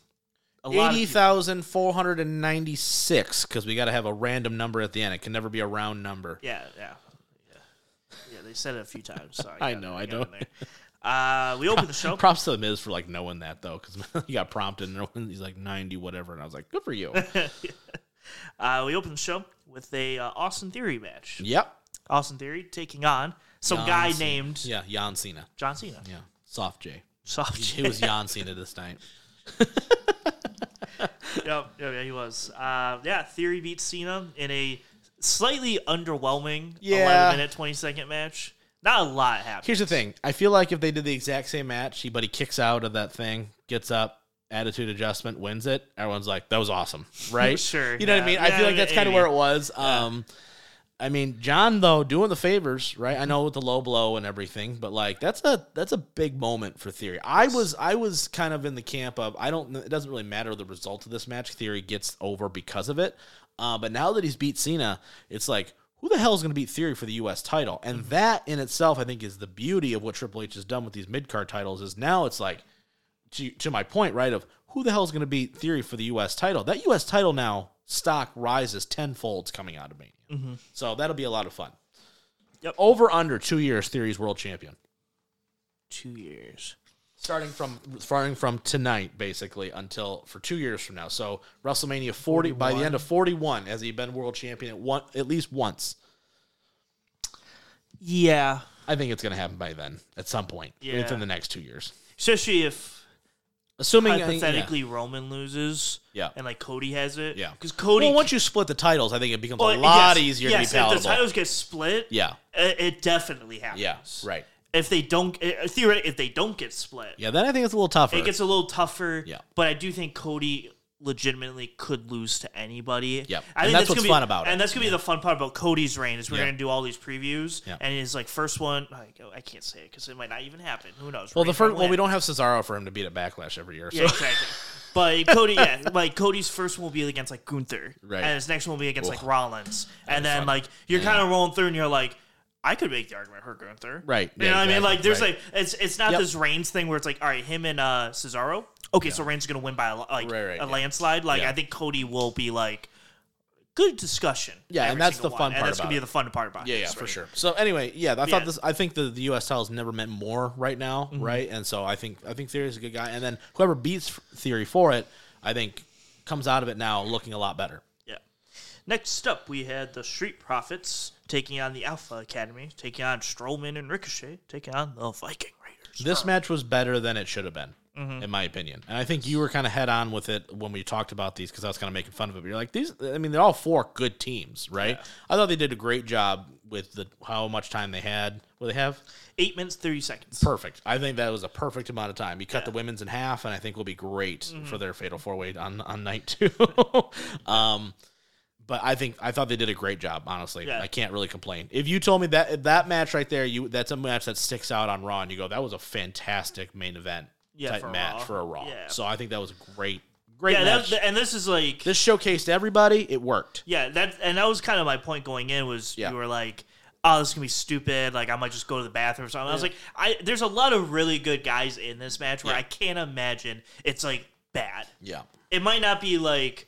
eighty thousand four hundred ninety-six, because we got to have a random number at the end. It can never be a round number. Yeah, yeah. Yeah, yeah they said it a few times. So I, I know, I know. Uh, we opened the show. Props to the Miz for, like, knowing that, though, because he got prompted, and he's like, ninety whatever, and I was like, good for you. yeah. uh, we opened the show with a uh, Austin Theory match. Yep. Austin Theory taking on some John guy Cena. named... Yeah, John Cena. John Cena. Yeah, Soft J. Soft J. He was John Cena this night. yep, yeah, he was. Uh, yeah, Theory beats Cena in a slightly underwhelming yeah. eleven-minute, twenty-second match. Not a lot happened. Here's the thing. I feel like if they did the exact same match, he, but he kicks out of that thing, gets up, attitude adjustment, wins it, everyone's like, that was awesome, right? sure. You know yeah. what I mean? Yeah, I feel like that's kind of where it was. Yeah. Um I mean, John, though, doing the favors, right? I know with the low blow and everything, but, like, that's a that's a big moment for Theory. I was I was kind of in the camp of, I don't, it doesn't really matter the result of this match. Theory gets over because of it. Uh, but now that he's beat Cena, it's like, who the hell is going to beat Theory for the U S title? And mm-hmm. that in itself, I think, is the beauty of what Triple H has done with these mid-card titles is now it's like, to, to my point, right, of who the hell is going to beat Theory for the U S title? That U S title now stock rises tenfolds coming out of Mania. Mm-hmm. So that'll be a lot of fun. Yep. Over under two years, Theory's world champion. Two years. starting from starting from tonight, basically, until for two years from now. So WrestleMania forty, forty-one. By the end of forty-one, has he been world champion at one at least once? Yeah, I think it's going to happen by then at some point. Yeah, within the next two years, especially if. Assuming hypothetically think, yeah. Roman loses, yeah, and like Cody has it, yeah, because Cody. Well, once you split the titles, I think it becomes well, a lot yes, easier yes, to be palatable. If the titles get split, yeah, it definitely happens. Yeah, right. If they don't, theoretically, if they don't get split, yeah, then I think it's a little tougher. It gets a little tougher. Yeah, but I do think Cody legitimately could lose to anybody. Yeah, I and think that's, that's what's gonna be, fun about it, and that's gonna yeah. be the fun part about Cody's reign is we're yeah. gonna do all these previews, yeah. and his like first one. Like, oh, I can't say it because it might not even happen. Who knows? Well, Reign the first, well, we don't have Cesaro for him to beat at Backlash every year. So. Yeah, exactly. But Cody, yeah, like Cody's first one will be against like Gunther, right? And his next one will be against Ooh. like Rollins, That'd and then fun. like you're yeah. kind of rolling through, and you're like, I could make the argument for Gunther, right? You yeah, know what exactly. I mean? Like, there's right. like it's it's not yep. this Reigns thing where it's like, all right, him and uh, Cesaro. Okay, yeah. so Reigns is going to win by a, like, right, right, a yeah. landslide. Like yeah. I think Cody will be like, good discussion. Yeah, and that's the fun one. part. And that's going to be the fun part about yeah, it. Yeah, yeah, right? for sure. So anyway, yeah, I yeah. thought this. I think the, the U S title has never meant more right now, mm-hmm. right? And so I think I think Theory is a good guy, and then whoever beats Theory for it, I think, comes out of it now looking a lot better. Yeah. Next up, we had the Street Profits taking on the Alpha Academy, taking on Strowman and Ricochet, taking on the Viking Raiders. This Strowman. match was better than it should have been. Mm-hmm. In my opinion. And I think you were kind of head on with it when we talked about these because I was kind of making fun of it. But you're like, these, I mean, they're all four good teams, right? Yeah. I thought they did a great job with the how much time they had. What do they have? Eight minutes, thirty seconds. Perfect. I think that was a perfect amount of time. You cut yeah. the women's in half, and I think will be great mm-hmm. for their fatal four-way on, on night two. um, but I think I thought they did a great job, honestly. Yeah. I can't really complain. If you told me that that match right there, you that's a match that sticks out on Raw, and you go, that was a fantastic main event. Yeah, type for match Raw. for a Raw. Yeah. So I think that was a great, great yeah, match. That, and this is like... This showcased everybody. It worked. Yeah, that and that was kind of my point going in was yeah. you were like, oh, this is going to be stupid. Like, I might just go to the bathroom or something. Yeah. I was like, I there's a lot of really good guys in this match where yeah. I can't imagine it's, like, bad. Yeah. It might not be, like,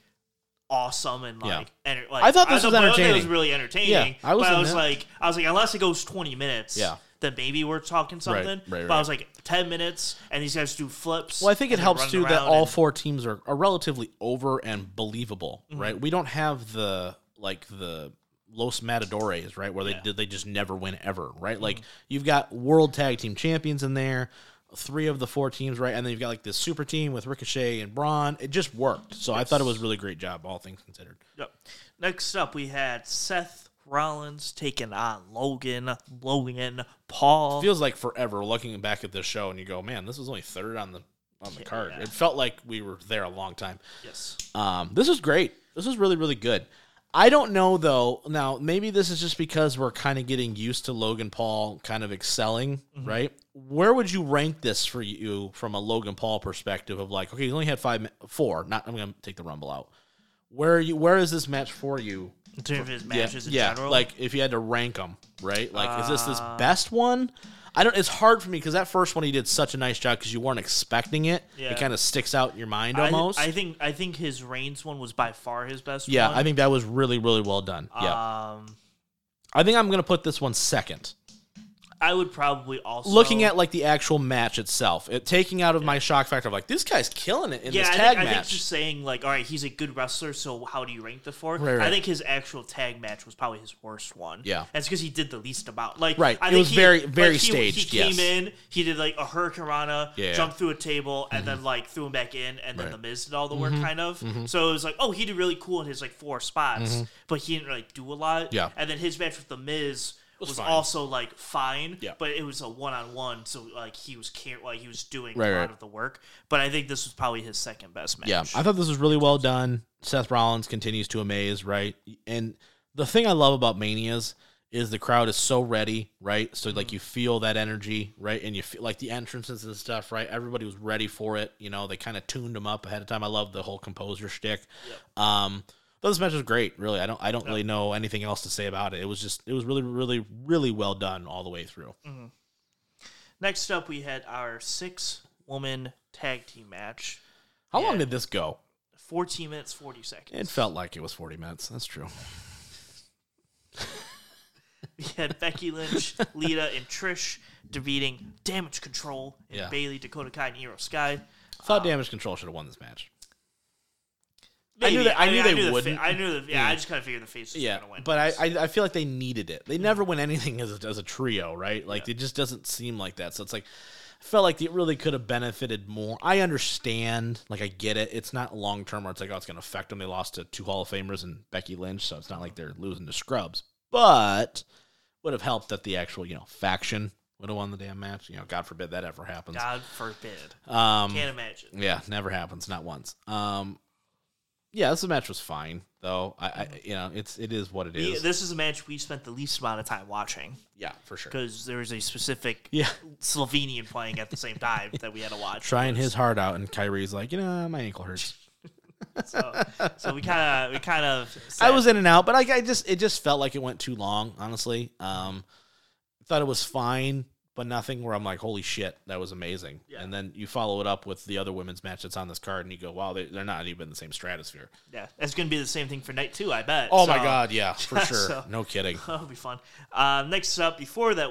awesome and, like... Yeah. Enter, like I thought this I was thought, entertaining. I thought it was really entertaining. Yeah, I was, but I was like, I was like, unless it goes twenty minutes... Yeah. Then maybe we're talking something. Right, right, right. But I was like, ten minutes, and these guys do flips. Well, I think it helps, too, that all four teams are, are relatively over and believable, mm-hmm. right? We don't have the, like, the Los Matadores, right, where yeah. they they just never win ever, right? Mm-hmm. Like, you've got world tag team champions in there, three of the four teams, right? And then you've got, like, this super team with Ricochet and Braun. It just worked. So yes. I thought it was a really great job, all things considered. Yep. Next up, we had Seth Rollins taking on Logan, Logan Paul. It feels like forever looking back at this show and you go, man, this was only third on the on the yeah. card. It felt like we were there a long time. Yes. Um, this was great. This was really, really good. I don't know, though. Now, maybe this is just because we're kind of getting used to Logan Paul kind of excelling, mm-hmm. right? Where would you rank this for you from a Logan Paul perspective of like, okay, you only had five, four. Not, I'm going to take the Rumble out. Where are you? Where is this match for you? In terms of his matches yeah, in yeah. general? Like, if you had to rank them, right? Like, uh, is this this best one? I don't. It's hard for me because that first one he did such a nice job because you weren't expecting it. Yeah. It kind of sticks out in your mind almost. I, I think I think his Reigns one was by far his best yeah, one. Yeah, I think that was really, really well done. Yeah. Um, I think I'm going to put this one second. I would probably also... Looking at, like, the actual match itself, it, taking out of yeah. my shock factor of, like, this guy's killing it in yeah, this I tag think, match. Yeah, I think just saying, like, all right, he's a good wrestler, so how do you rank the four? Right, right. I think his actual tag match was probably his worst one. Yeah. That's because he did the least about. Like, right. I it think was he, very, very like, he, staged, He came yes. in, he did, like, a Hurricanrana, yeah. jumped through a table, and mm-hmm. then, like, threw him back in, and then right. the Miz did all the work, mm-hmm. kind of. Mm-hmm. So it was like, oh, he did really cool in his, like, four spots, mm-hmm. but he didn't, like, do a lot. Yeah. And then his match with the Miz... was, was also like fine, yeah. but it was a one-on-one, so like he was care- like he was doing right, a lot right. of the work. But I think this was probably his second best match. Yeah, I thought this was really well done. Seth Rollins continues to amaze, right? And the thing I love about Manias is the crowd is so ready, right? So mm-hmm. like you feel that energy, right? And you feel like the entrances and stuff, right? Everybody was ready for it. You know, they kind of tuned them up ahead of time. I love the whole composer shtick. Yep. Um, This match was great, really. I don't, I don't really know anything else to say about it. It was just, it was really, really, really well done all the way through. Mm-hmm. Next up, we had our six-woman tag team match. How long did this go? fourteen minutes, forty seconds. It felt like it was forty minutes. That's true. We had Becky Lynch, Lita, and Trish defeating Damage Control and yeah. Bayley, Dakota Kai, and Io Sky. I thought um, Damage Control should have won this match. Maybe. I knew that, I, mean, I knew I they knew wouldn't. The fa- I knew that. Yeah, yeah, I just kind of figured the face was yeah, going to win. But I, I, I feel like they needed it. They never win anything as a, as a trio, right? Like yeah. it just doesn't seem like that. So it's like I felt like it really could have benefited more. I understand, like I get it. It's not long term, or it's like oh, it's going to affect them. They lost to two Hall of Famers and Becky Lynch, so it's not like they're losing to scrubs. But would have helped that the actual you know faction would have won the damn match. You know, God forbid that ever happens. God forbid. Um, Can't imagine. Yeah, never happens. Not once. Um. Yeah, this match was fine, though. I, I, you know, it's it is what it is. Yeah, this is a match we spent the least amount of time watching. Yeah, for sure. Because there was a specific yeah. Slovenian playing at the same time that we had to watch. Trying his heart out, and Kyrie's like, you know, my ankle hurts. so, so we kind of, we kind of. I was in and out, but I, I just, it just felt like it went too long. Honestly, um, thought it was fine, but nothing where I'm like, holy shit, that was amazing. Yeah. And then you follow it up with the other women's match that's on this card, and you go, wow, they, they're not even in the same stratosphere. Yeah, that's going to be the same thing for night two, I bet. Oh, so, my God, yeah, for sure. So, no kidding. That'll be fun. Uh, next up, before that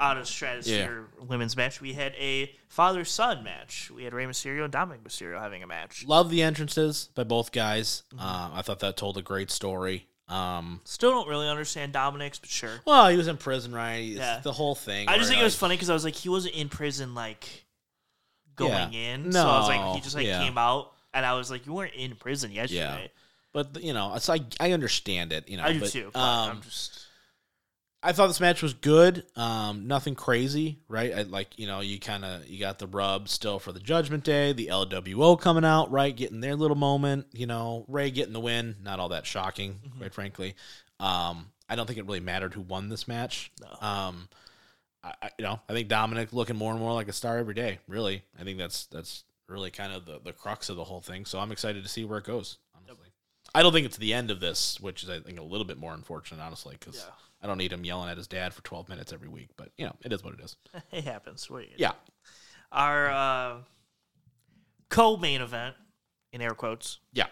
out-of-stratosphere yeah. women's match, we had a father-son match. We had Rey Mysterio and Dominic Mysterio having a match. Love the entrances by both guys. Mm-hmm. Uh, I thought that told a great story. Um, Still don't really understand Dominic's, but sure. Well, he was in prison, right? Yeah. The whole thing. I just think like, it was funny because I was like, he wasn't in prison, like, going yeah. in. No. So I was like, he just, like, yeah. came out, and I was like, you weren't in prison yesterday. Yeah. But, you know, so I, I understand it. You know, I do, but, too. Um, I'm just... I thought this match was good. Um, nothing crazy, right? I, like, you know, you kind of, you got the rub still for the Judgment Day, the L W O coming out, right? Getting their little moment, you know, Ray getting the win. Not all that shocking, mm-hmm. quite frankly. Um, I don't think it really mattered who won this match. No. Um, I, I, you know, I think Dominic looking more and more like a star every day, really. I think that's, that's really kind of the, the crux of the whole thing. So I'm excited to see where it goes, honestly. Yep. I don't think it's the end of this, which is, I think, a little bit more unfortunate, honestly, because... Yeah. I don't need him yelling at his dad for twelve minutes every week, but, you know, it is what it is. It happens. What yeah. Our uh, co-main event, in air quotes. Yeah.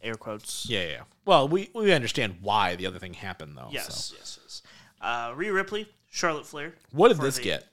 Air quotes. Yeah, yeah, yeah. Well, we, we understand why the other thing happened, though. Yes, so. yes, yes. Uh, Rhea Ripley, Charlotte Flair. What did this get?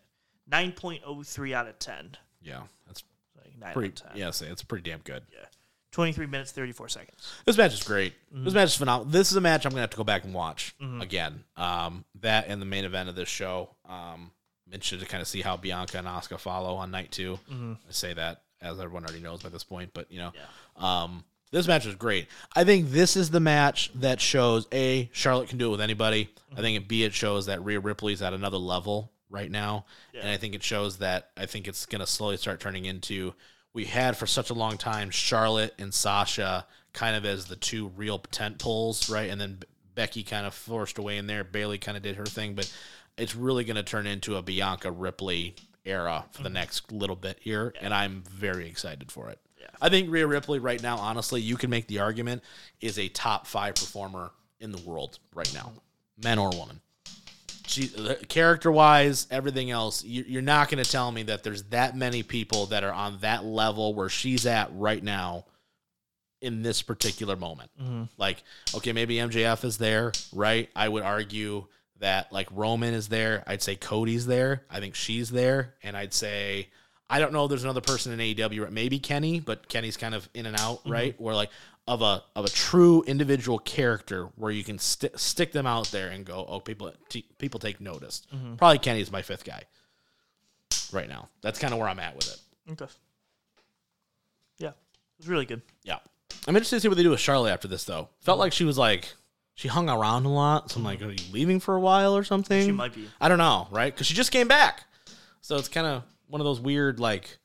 nine point oh three out of ten. Yeah, that's like nine pretty, out of ten. Yeah, it's pretty damn good. Yeah. twenty-three minutes, thirty-four seconds. This match is great. Mm-hmm. This match is phenomenal. This is a match I'm going to have to go back and watch mm-hmm. again. Um, that and the main event of this show. Um, interested to kind of see how Bianca and Asuka follow on night two. Mm-hmm. I say that as everyone already knows by this point, but you know, yeah. um, this match is great. I think this is the match that shows A, Charlotte can do it with anybody. Mm-hmm. I think it, B, it shows that Rhea Ripley's at another level right now. Yeah. And I think it shows that I think it's going to slowly start turning into we had for such a long time Charlotte and Sasha kind of as the two real tent poles, right? And then B- Becky kind of forced away in there. Bayley kind of did her thing, but it's really going to turn into a Bianca Ripley era for the next little bit here, yeah. and I'm very excited for it. Yeah. I think Rhea Ripley right now, honestly, you can make the argument, is a top five performer in the world right now, man or woman. She, character-wise, everything else, you, you're not going to tell me that there's that many people that are on that level where she's at right now in this particular moment. Mm-hmm. Like, okay, maybe M J F is there, right? I would argue that, like, Roman is there. I'd say Cody's there. I think she's there. And I'd say, I don't know if there's another person in A E W, maybe Kenny, but Kenny's kind of in and out, mm-hmm. right? Where, like, of a of a true individual character where you can st- stick them out there and go, oh, people t- people take notice. Mm-hmm. Probably Kenny's my fifth guy right now. That's kind of where I'm at with it. Okay. Yeah. It was really good. Yeah. I'm interested to see what they do with Charlotte after this, though. Felt mm-hmm. like she was like, she hung around a lot. So I'm like, are you leaving for a while or something? She might be. I don't know, right? Because she just came back. So it's kind of one of those weird, like...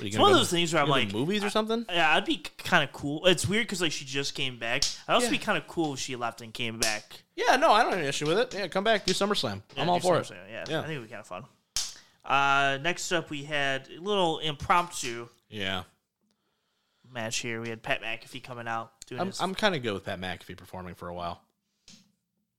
It's one of those to, things where I'm like... movies or something? I, yeah, I'd be kind of cool. It's weird because, like, she just came back. I'd also yeah. be kind of cool if she left and came back. Yeah, no, I don't have an issue with it. Yeah, come back, do SummerSlam. Yeah, I'm all for SummerSlam. it. Yeah. yeah, I think it would be kind of fun. Uh, next up, we had a little impromptu yeah. match here. We had Pat McAfee coming out. Doing I'm, his... I'm kind of good with Pat McAfee performing for a while.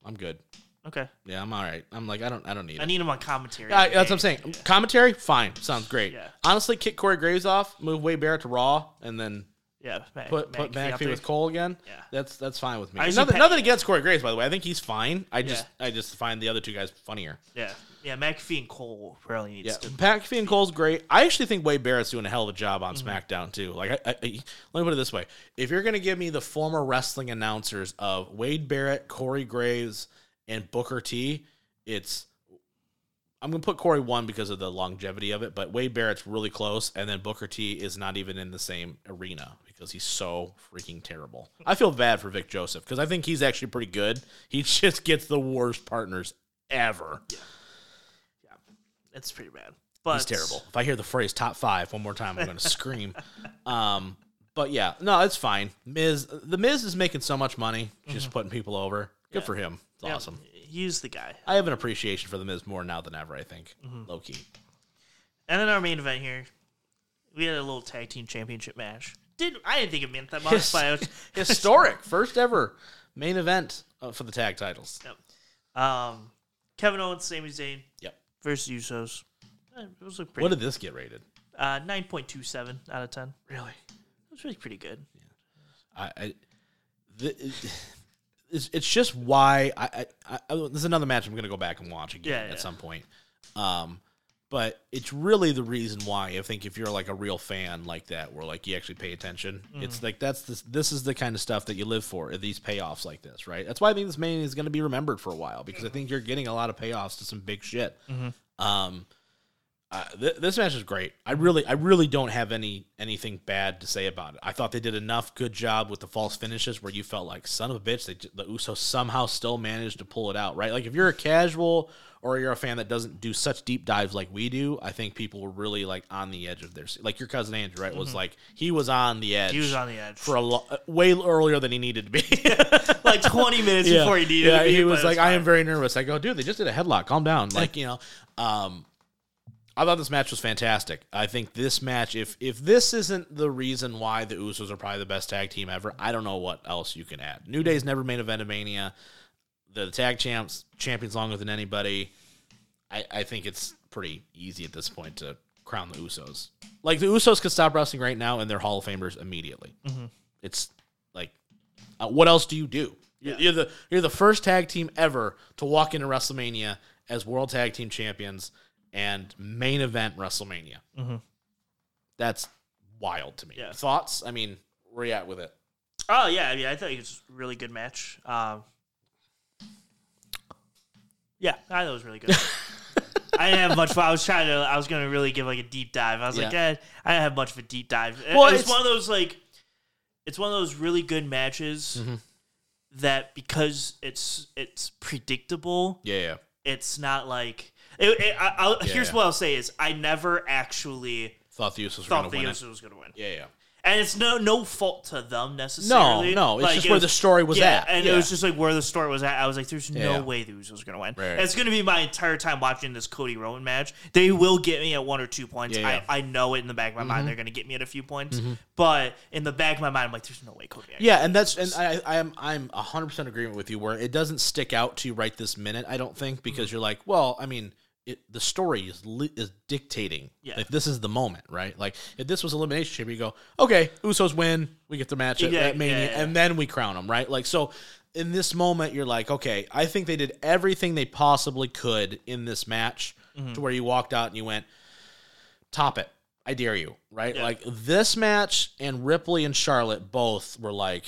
I'm good. Okay. Yeah, I'm all right. I'm like, I don't I don't need I it. I need him on commentary. I, that's what I'm saying. Yeah. Commentary? Fine. Sounds great. Yeah. Honestly, kick Corey Graves off, move Wade Barrett to Raw, and then yeah, Mac, put, Mac, put McAfee with Cole again. Yeah. That's that's fine with me. Nothing, Pat, nothing against Corey Graves, by the way. I think he's fine. I just yeah. I just find the other two guys funnier. Yeah. Yeah, McAfee and Cole really needs yeah, to. McAfee and Cole's great. I actually think Wade Barrett's doing a hell of a job on mm-hmm. SmackDown, too. Like, I, I, I, let me put it this way. If you're going to give me the former wrestling announcers of Wade Barrett, Corey Graves, and Booker T, it's... I'm going to put Corey one because of the longevity of it, but Wade Barrett's really close, and then Booker T is not even in the same arena because he's so freaking terrible. I feel bad for Vic Joseph because I think he's actually pretty good. He just gets the worst partners ever. Yeah. Yeah. It's pretty bad. But he's terrible. If I hear the phrase top five one more time, I'm going to scream. Um, but yeah, no, it's fine. Miz, the Miz is making so much money, just mm-hmm. putting people over. Good yeah. for him. It's yeah. awesome. He's the guy. I have an appreciation for the Miz more now than ever, I think. Mm-hmm. Low key. And then our main event here, we had a little tag team championship match. Didn't I didn't think it meant that much. His, but it was, historic. First ever main event for the tag titles. Yep. Um, Kevin Owens, Sami Zayn. Yep. Versus Usos. It was pretty what did this get rated? Uh, nine point two seven out of ten. Really? It was really pretty good. Yeah. I... I the, it, It's just why I, I, I there's another match I'm going to go back and watch again yeah, yeah. at some point. Um, but it's really the reason why I think if you're like a real fan like that, where like you actually pay attention, mm. it's like that's this, this is the kind of stuff that you live for, these payoffs like this, right? That's why I think this main is going to be remembered for a while because I think you're getting a lot of payoffs to some big shit. Mm-hmm. Um, Uh, th- this match is great. I really, I really don't have any anything bad to say about it. I thought they did enough good job with the false finishes where you felt like son of a bitch. They, the Usos somehow still managed to pull it out, right? Like if you're a casual or you're a fan that doesn't do such deep dives like we do, I think people were really like on the edge of their seat. Like your cousin Andrew, right? Mm-hmm. Was like he was on the edge. He was on the edge for a lo- way earlier than he needed to be, like twenty minutes yeah. before he needed. Yeah, to be, he was like, was I am very nervous. I go, dude, they just did a headlock. Calm down, like you know. Um, I thought this match was fantastic. I think this match, if if this isn't the reason why the Usos are probably the best tag team ever, I don't know what else you can add. New Day's never main event of Mania. They're the tag champs, champions longer than anybody. I, I think it's pretty easy at this point to crown the Usos. Like, the Usos could stop wrestling right now, and they're Hall of Famers immediately. Mm-hmm. It's like, uh, what else do you do? Yeah. You're the you're the first tag team ever to walk into WrestleMania as World Tag Team Champions, and main event WrestleMania. Mm-hmm. That's wild to me. Yeah. Thoughts? I mean, where are you at with it? Oh, yeah. I mean, I thought it was a really good match. Um, yeah, I thought it was really good. I didn't have much. I was trying to, I was going to really give like a deep dive. I was yeah. like, eh, I didn't have much of a deep dive. Well, it, it's, it's one of those like, it's one of those really good matches mm-hmm. that because it's, it's predictable. Yeah. yeah. It's not like, It, it, I'll, yeah, here's yeah. what I'll say is I never actually thought the Usos thought were going to win. Yeah, yeah. And it's no no fault to them necessarily. No, no. It's like, just it where was, the story was yeah, at. And yeah. it was just like where the story was at. I was like, there's yeah. no way the Usos are going to win. Right. It's going to be my entire time watching this Cody Rowan match. They will get me at one or two points. Yeah, yeah. I, I know it in the back of my mm-hmm. mind. They're going to get me at a few points. Mm-hmm. But in the back of my mind, I'm like, there's no way Cody. Yeah, and that's and I, I'm I'm one hundred percent in agreement with you where it doesn't stick out to you right this minute, I don't think, because mm-hmm. you're like, well, I mean, It, the story is li- is dictating. Yeah. Like, this is the moment, right? Like, if this was Elimination Chamber, you go, okay, Usos win, we get the match at, yeah, at Mania, yeah, yeah. and then we crown them, right? Like, so in this moment, you're like, okay, I think they did everything they possibly could in this match mm-hmm. to where you walked out and you went, top it. I dare you, right? Yeah. Like, this match and Ripley and Charlotte both were like,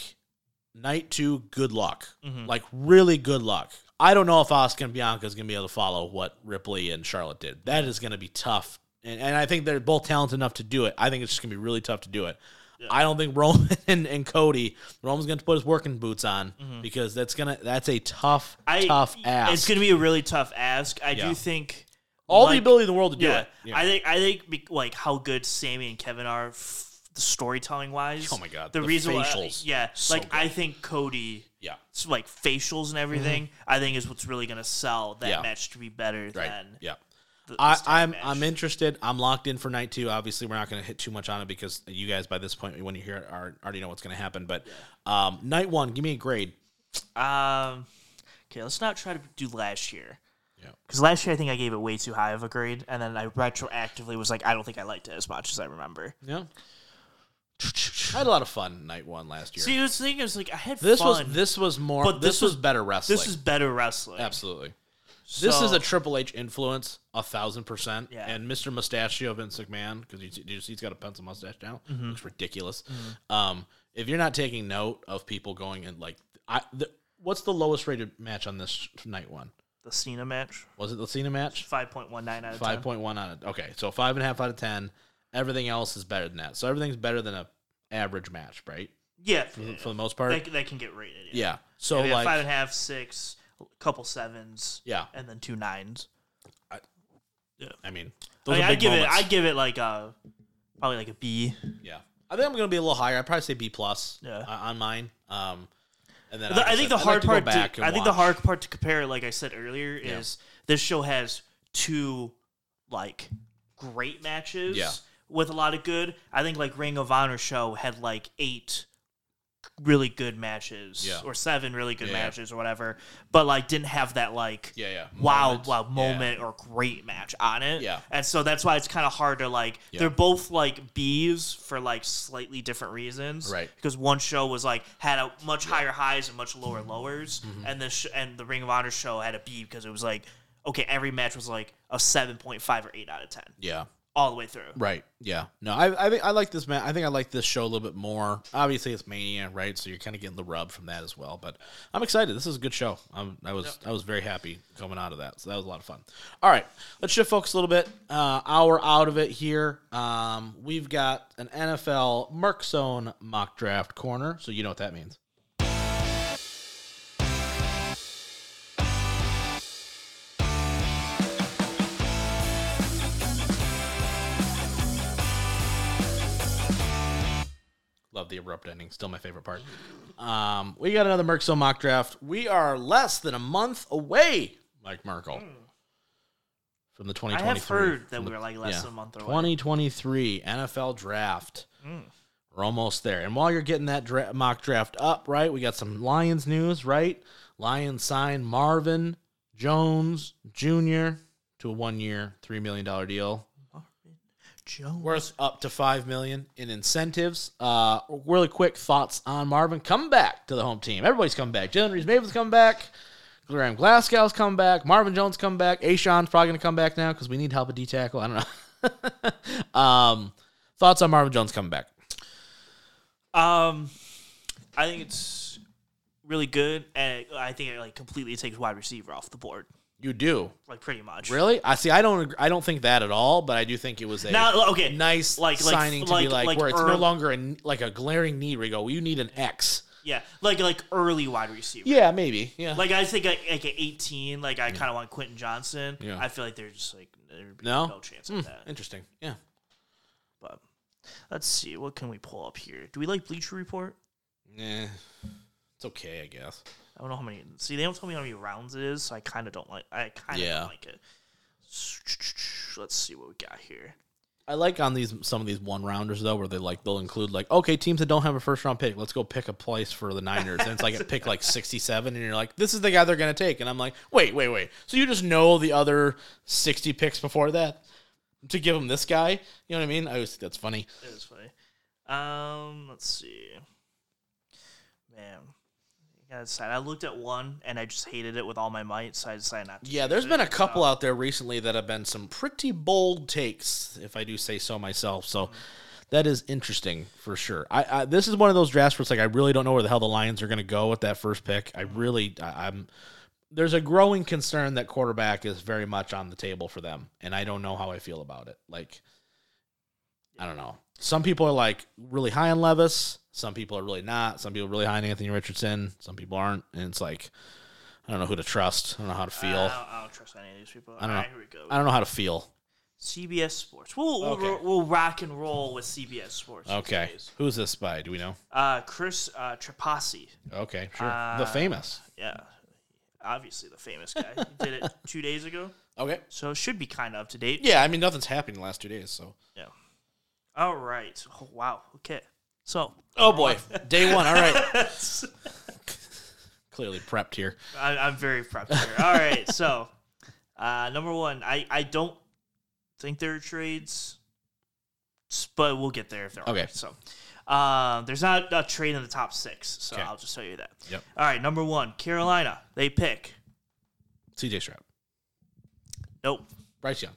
night two, good luck. Mm-hmm. Like, really good luck. I don't know if Asuka and Bianca is going to be able to follow what Ripley and Charlotte did. That is going to be tough. And, and I think they're both talented enough to do it. I think it's just going to be really tough to do it. Yeah. I don't think Roman and, and Cody, Roman's going to put his working boots on mm-hmm. because that's going to that's a tough, I, tough ask. It's going to be a really tough ask. I yeah. do think all like, the ability in the world to do yeah, it. Yeah. I think I think like how good Sammy and Kevin are f- storytelling wise. Oh my god, the, the reason facials. Why, yeah, so like good. I think Cody. Yeah, so like facials and everything, mm-hmm. I think is what's really going to sell that yeah. match to be better right. than. Yeah, the, I, I'm match. I'm interested. I'm locked in for night two. Obviously, we're not going to hit too much on it because you guys by this point, when you hear it, are, already know what's going to happen. But yeah. um, night one, give me a grade. Um, okay, let's not try to do last year. Yeah, because last year I think I gave it way too high of a grade, and then I retroactively was like, I don't think I liked it as much as I remember. Yeah. I had a lot of fun night one last year. See, the thing is, like, I had this fun. This was this was more. But this, this was, was better wrestling. This is better wrestling. Absolutely. So, this is a Triple H influence, a thousand percent. Yeah. And Mister Mustachio Vince McMahon, because you, you see he's got a pencil mustache now. Mm-hmm. Looks ridiculous. Mm-hmm. Um, if you're not taking note of people going and like, I, the, what's the lowest rated match on this night one? The Cena match. Was it the Cena match? five point one nine out of five ten. five point one out of, okay. So five and a half out of ten. Everything else is better than that. So everything's better than a average match, right? Yeah. For, yeah. for the most part. They, they can get rated. Yeah. yeah. So yeah, like. Five and a half, six. Couple sevens, yeah, and then two nines. I, yeah, I mean, those I mean, are big I'd give moments. it. I give it like a probably like a B. Yeah, I think I'm gonna be a little higher. I probably say B plus. Yeah. on mine. Um, and then the, I, I think said, the hard like to part. To, I watch. think the hard part to compare, like I said earlier, yeah. is this show has two like great matches yeah. with a lot of good. I think like Ring of Honor show had like eight. really good matches yeah. or seven really good yeah, matches yeah. or whatever, but like didn't have that like yeah, yeah. wow, wow moment yeah. or great match on it. Yeah. And so that's why it's kind of hard to like, yeah. they're both like Bs for like slightly different reasons. Right. Because one show was like, had a much yeah. higher highs and much lower lowers. Mm-hmm. And the, sh- and the Ring of Honor show had a B because it was like, okay, every match was like a seven point five or eight out of ten. Yeah. All the way through. Right. Yeah. No, I I think I like this man. I think I like this show a little bit more. Obviously it's Mania, right? So you're kind of getting the rub from that as well, but I'm excited. This is a good show. I'm, I was, yep. I was very happy coming out of that. So that was a lot of fun. All right. Let's shift focus a little bit. Uh, hour out of it here. Um, we've got an N F L Merkzone mock draft corner. So you know what that means. Love the abrupt ending. Still my favorite part. Um, we got another Merkzone mock draft. We are less than a month away, Mike Merkel, from the twenty twenty-three. I have heard that we were like less yeah, than a month away. twenty twenty-three N F L draft. Mm. We're almost there. And while you're getting that dra- mock draft up, right, we got some Lions news, right? Lions sign Marvin Jones Junior to a one-year, three million dollars deal. Jones. Worth up to five million dollars in incentives. Uh, really quick thoughts on Marvin. Come back to the home team. Everybody's come back. Jalen Reeves-Maven's come back. Graham Glasgow's come back. Marvin Jones come back. A'Shawn's probably going to come back now because we need help at D-tackle. I don't know. um, thoughts on Marvin Jones coming back? Um, I think it's really good, and I think it like completely takes wide receiver off the board. You do. Like, pretty much. Really? I see, I don't I don't think that at all, but I do think it was a Not, okay. nice like, signing like, to like, be like, like where early, it's no longer a, like a glaring need where you go, well, you need an X. Yeah, like like early wide receiver. Yeah, maybe. Yeah. Like, I think like, like at eighteen, like, I kind of want Quentin Johnson. Yeah. I feel like there's just, like, there'd be no, no chance of mm, that. Interesting, yeah. But let's see. What can we pull up here? Do we like Bleacher Report? Nah. It's okay, I guess. I don't know how many. See, they don't tell me how many rounds it is, so I kind of don't like. I kind of yeah. don't like it. Let's see what we got here. I like on these some of these one rounders though, where they like they'll include like okay teams that don't have a first round pick, let's go pick a place for the Niners, and it's like at pick like sixty-seven, and you're like this is the guy they're gonna take, and I'm like wait wait wait, so you just know the other sixty picks before that to give them this guy, you know what I mean? I always think that's funny. It is funny. Um, let's see, man. I looked at one, and I just hated it with all my might, so I decided not to. Yeah, there's it, been a couple so. out there recently that have been some pretty bold takes, if I do say so myself. So mm-hmm. that is interesting for sure. I, I This is one of those drafts where it's like I really don't know where the hell the Lions are going to go with that first pick. I really – I'm. There's a growing concern that quarterback is very much on the table for them, and I don't know how I feel about it. Like, I don't know. Some people are, like, really high on Levis. Some people are really not. Some people are really high on Anthony Richardson. Some people aren't. And it's like, I don't know who to trust. I don't know how to feel. Uh, I, don't, I don't trust any of these people. I don't know. All right, here we go. I don't know how to feel. C B S Sports. We'll, okay. we'll, we'll rock and roll with C B S Sports. Okay. Who's this by? Do we know? Uh, Chris uh, Trapassi. Okay, sure. Uh, the famous. Yeah. Obviously the famous guy. He did it two days ago. Okay. So it should be kind of up to date. Yeah, I mean, nothing's happened in the last two days, so. Yeah. All right. Oh, wow. Okay. So, oh boy, day one. All right, clearly prepped here. I, I'm very prepped here. All right, so uh, number one, I, I don't think there are trades, but we'll get there if there are. Okay, so uh, there's not a trade in the top six, so okay. I'll just tell you that. Yep. All right, number one, Carolina. They pick C J Stroud. Nope. Bryce Young.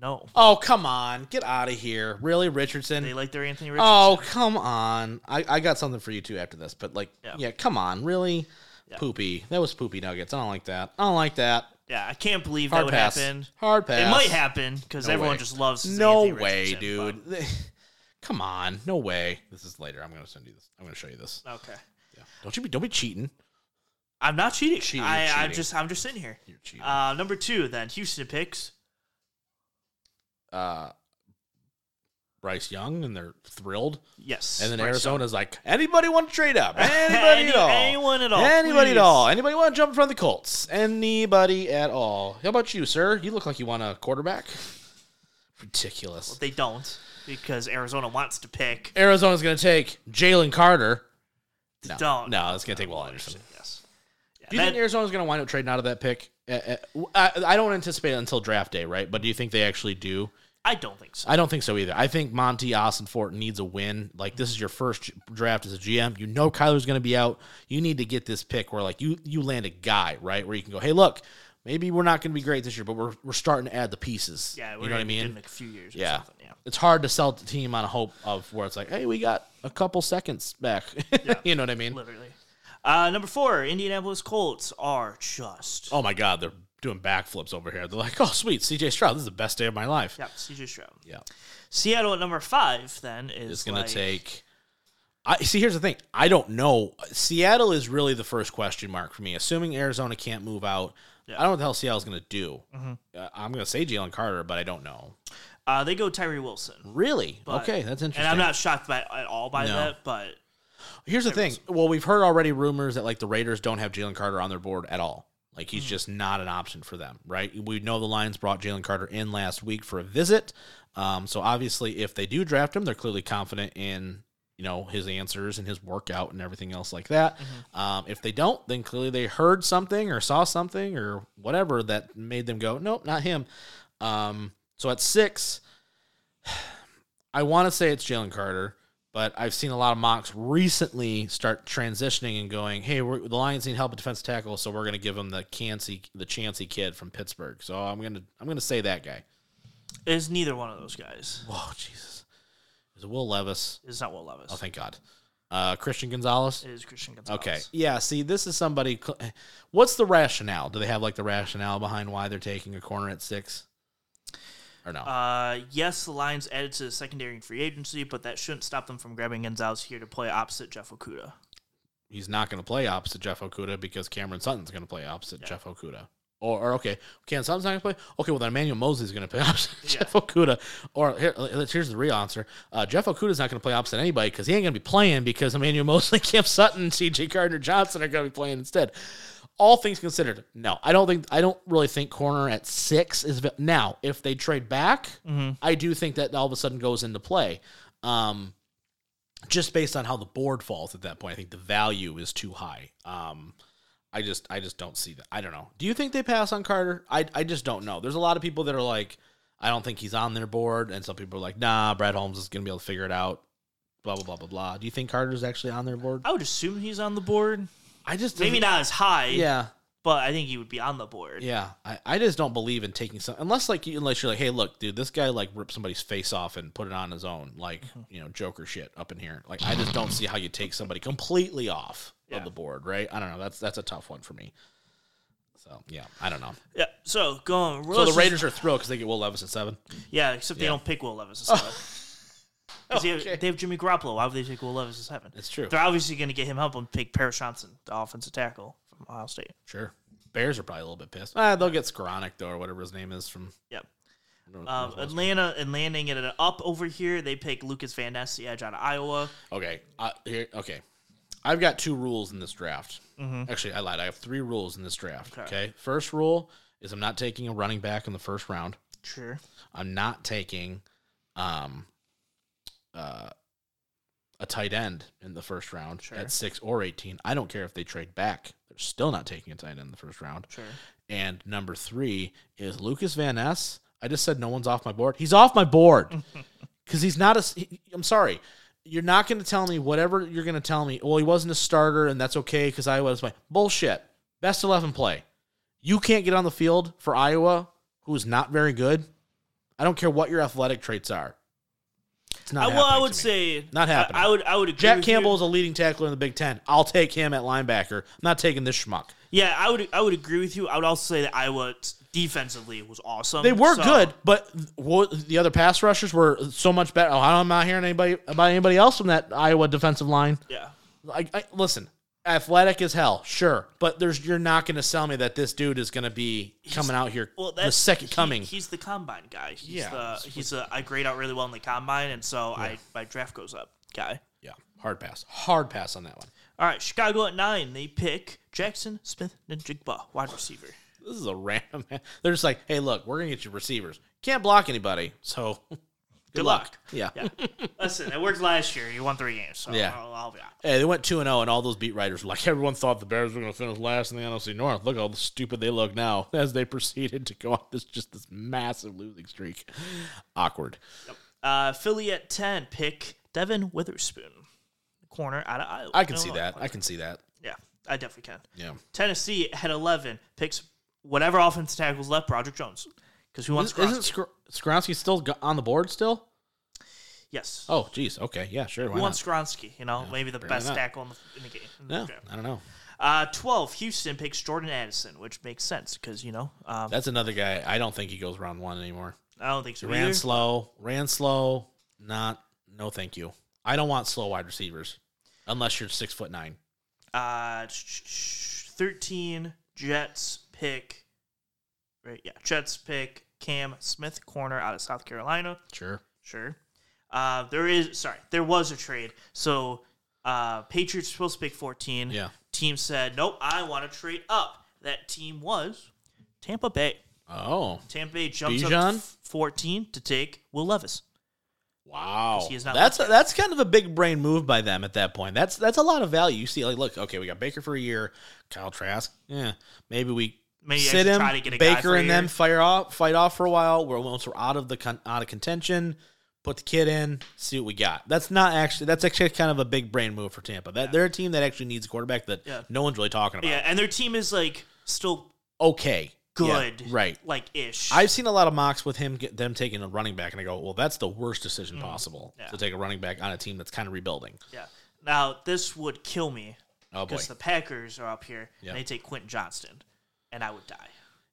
No. Oh, come on. Get out of here. Really, Richardson? They like their Anthony Richardson. Oh, come on. I, I got something for you, too, after this. But, like, yeah, yeah come on. Really? Yeah. Poopy. That was poopy nuggets. I don't like that. I don't like that. Yeah, I can't believe Hard that pass. would happen. Hard pass. It might happen, because no everyone way. just loves No Anthony way, dude. But... Come on. No way. This is later. I'm going to send you this. I'm going to show you this. Okay. Yeah. Don't you be, don't be cheating. I'm not cheating. cheating, I, cheating. I'm, just, I'm just sitting here. You're cheating. Uh, number two, then. Houston picks. Uh, Bryce Young, and they're thrilled. Yes. And then Bryce Arizona's Young. Like, anybody want to trade up? Anybody Any, at all? Anyone at all? Anybody please. at all? Anybody want to jump in front of the Colts? Anybody at all? How about you, sir? You look like you want a quarterback. Ridiculous. Well, they don't, because Arizona wants to pick. Arizona's going to take Jalen Carter. No, don't. No, it's going to no, take Will Anderson. Yes. Yeah, do you that, think Arizona's going to wind up trading out of that pick? I, I don't anticipate it until draft day, right? But do you think they actually do? I don't think so. I don't think so either. I think Monty Austin Fort needs a win. Like, this is your first draft as a G M. You know Kyler's going to be out. You need to get this pick where, like, you you land a guy, right, where you can go, hey, look, maybe we're not going to be great this year, but we're we're starting to add the pieces. Yeah, we're you know what I mean? In like a few years or yeah. something. Yeah. It's hard to sell the team on a hope of where it's like, hey, we got a couple seconds back. Yeah, you know what I mean? Literally. Uh, number four, Indianapolis Colts are just... Oh, my God. They're doing backflips over here. They're like, oh, sweet, C J Stroud. This is the best day of my life. Yeah, C J Stroud. Yeah. Seattle at number five, then, is It's going like... to take... I See, here's the thing. I don't know. Seattle is really the first question mark for me. Assuming Arizona can't move out, yeah. I don't know what the hell Seattle's going to do. Mm-hmm. Uh, I'm going to say Jalen Carter, but I don't know. Uh, they go Tyree Wilson. Really? But, okay, that's interesting. And I'm not shocked by at all by no. that, but... Here's the thing. Well, we've heard already rumors that, like, the Raiders don't have Jalen Carter on their board at all. Like, he's mm-hmm. just not an option for them, right? We know the Lions brought Jalen Carter in last week for a visit. Um, so, obviously, if they do draft him, they're clearly confident in, you know, his answers and his workout and everything else like that. Mm-hmm. Um, if they don't, then clearly they heard something or saw something or whatever that made them go, nope, not him. Um, so, at six, I want to say it's Jalen Carter. But I've seen a lot of mocks recently start transitioning and going, hey, we're, the Lions need help at defensive tackle, so we're going to give them the Chancey, the Chancey kid from Pittsburgh. So I'm going to I'm going to say that guy. It's neither one of those guys. Whoa, Jesus. Is it Will Levis? It's not Will Levis. Oh, thank God. Uh, Christian Gonzalez? It is Christian Gonzalez. Okay. Yeah, see, this is somebody – what's the rationale? Do they have, like, the rationale behind why they're taking a corner at six? Or no? Uh, yes, the Lions added to the secondary and free agency, but that shouldn't stop them from grabbing Gonzalez here to play opposite Jeff Okuda. He's not going to play opposite Jeff Okuda because Cameron Sutton's going to play opposite yeah. Jeff Okuda. Or, or okay, Cameron Sutton's not going to play? Okay, well, then Emmanuel Mosley's going to play opposite yeah. Jeff Okuda. Or here, here's the real answer. Uh, Jeff Okuda's not going to play opposite anybody because he ain't going to be playing because Emmanuel Mosley, Cam Sutton, C J Gardner-Johnson are going to be playing instead. All things considered, no. I don't think I don't really think corner at six is now. If they trade back, mm-hmm. I do think that all of a sudden goes into play. Um, just based on how the board falls at that point, I think the value is too high. Um, I just I just don't see that. I don't know. Do you think they pass on Carter? I I just don't know. There's a lot of people that are like, I don't think he's on their board, and some people are like, nah, Brad Holmes is going to be able to figure it out. Blah blah blah blah blah. Do you think Carter's actually on their board? I would assume he's on the board. I just maybe not as high, yeah, but I think he would be on the board. Yeah, I, I just don't believe in taking some unless like you, unless you're like, hey, look, dude, this guy like ripped somebody's face off and put it on his own, like mm-hmm. you know, Joker shit up in here. Like I just don't see how you take somebody completely off yeah. of the board, right? I don't know. That's that's a tough one for me. So yeah, I don't know. Yeah. So going. So the Raiders are thrilled because they get Will Levis at seven. Yeah, except yeah. they don't pick Will Levis at seven. Because oh, okay. they, they have Jimmy Garoppolo. Why would they take Will Levis as heaven? It's true. They're obviously going to get him help and pick Paris Johnson, the offensive tackle from Ohio State. Sure. Bears are probably a little bit pissed. Ah, they'll get Skoranek, though, or whatever his name is from. Yep. Um, Atlanta and landing it up over here. They pick Lucas Van Ness, the edge out of Iowa. Okay. Uh, here, okay. I've got two rules in this draft. Mm-hmm. Actually, I lied. I have three rules in this draft. Okay. okay. First rule is I'm not taking a running back in the first round. Sure. I'm not taking. Um, Uh, a tight end in the first round sure. at six or eighteen. I don't care if they trade back. They're still not taking a tight end in the first round. Sure. And number three is Lucas Van Ness. I just said no one's off my board. He's off my board because he's not a he, – I'm sorry. You're not going to tell me whatever you're going to tell me. Well, he wasn't a starter, and that's okay because Iowa was my – bullshit. Best eleven play. You can't get on the field for Iowa – who's not very good, I don't care what your athletic traits are. It's not I, happening. Well, I would say not happening. I, I would. I would agree. Jack with Campbell you. is a leading tackler in the Big Ten. I'll take him at linebacker. I'm not taking this schmuck. Yeah, I would. I would agree with you. I would also say that Iowa defensively was awesome. They were so. good, but the other pass rushers were so much better. Oh, I'm not hearing anybody about anybody else from that Iowa defensive line. Yeah. I, I, listen, athletic as hell, sure, but there's you're not going to sell me that this dude is going to be he's, coming out here well, the second he, coming. He's the combine guy. He's yeah, the, he's a, I grade out really well in the combine, and so yeah. I my draft goes up guy. Yeah, hard pass, hard pass on that one. All right, Chicago at nine, they pick Jackson Smith Njigba, wide receiver. This is a random. They're just like, hey, look, we're gonna get you receivers. Can't block anybody, so good, good luck. luck. Yeah, yeah. Listen, it worked last year. You won three games. So yeah, I'll, I'll be honest. Hey, they went two and zero, and all those beat writers were like, everyone thought the Bears were gonna finish last in the N F C North. Look how stupid they look now as they proceeded to go on this just this massive losing streak. Awkward. Yep. Uh, Philly at ten, pick Devin Witherspoon, corner out of Iowa. I can see that. Corner. I can see that. Yeah, I definitely can. Yeah. Tennessee at eleven picks. Whatever offensive tackle's left, Broderick Jones. Because who wants Skronsky? Isn't Skronsky still on the board still? Yes. Oh, geez. Okay. Yeah, sure. Why who wants Skronsky? You know, yeah, maybe the best not. tackle in the, in the game. In no, the I don't know. Uh, twelve, Houston picks Jordan Addison, which makes sense because, you know. Um, That's another guy. I don't think he goes round one anymore. I don't think so. Ran either. slow. Ran slow. Not. No, thank you. I don't want slow wide receivers unless you're six foot nine. Uh, thirteen, Jets. Pick, right? Yeah, Jets pick Cam Smith, corner out of South Carolina. Sure, sure. Uh, there is sorry, there was a trade. So uh, Patriots supposed to pick fourteen. Yeah. Team said nope. I want to trade up. That team was Tampa Bay. Oh, Tampa Bay jumps Bijan? up to fourteen to take Will Levis. Wow, he is not that's a, that's kind of a big brain move by them at that point. That's that's a lot of value. You see, like, look, okay, we got Baker for a year, Kyle Trask. Yeah, maybe we. Maybe sit him, try to get a Baker, and them fire off, fight off for a while. We're once we're out of the con, out of contention, put the kid in, see what we got. That's not actually that's actually kind of a big brain move for Tampa. That yeah. they're a team that actually needs a quarterback that yeah. no one's really talking about. Yeah, and their team is like still okay, good, yeah, right, like ish. I've seen a lot of mocks with him get them taking a running back, and I go, well, that's the worst decision mm, possible yeah. to take a running back on a team that's kind of rebuilding. Yeah. Now this would kill me because oh, the Packers are up here yeah. and they take Quentin Johnston. And I would die.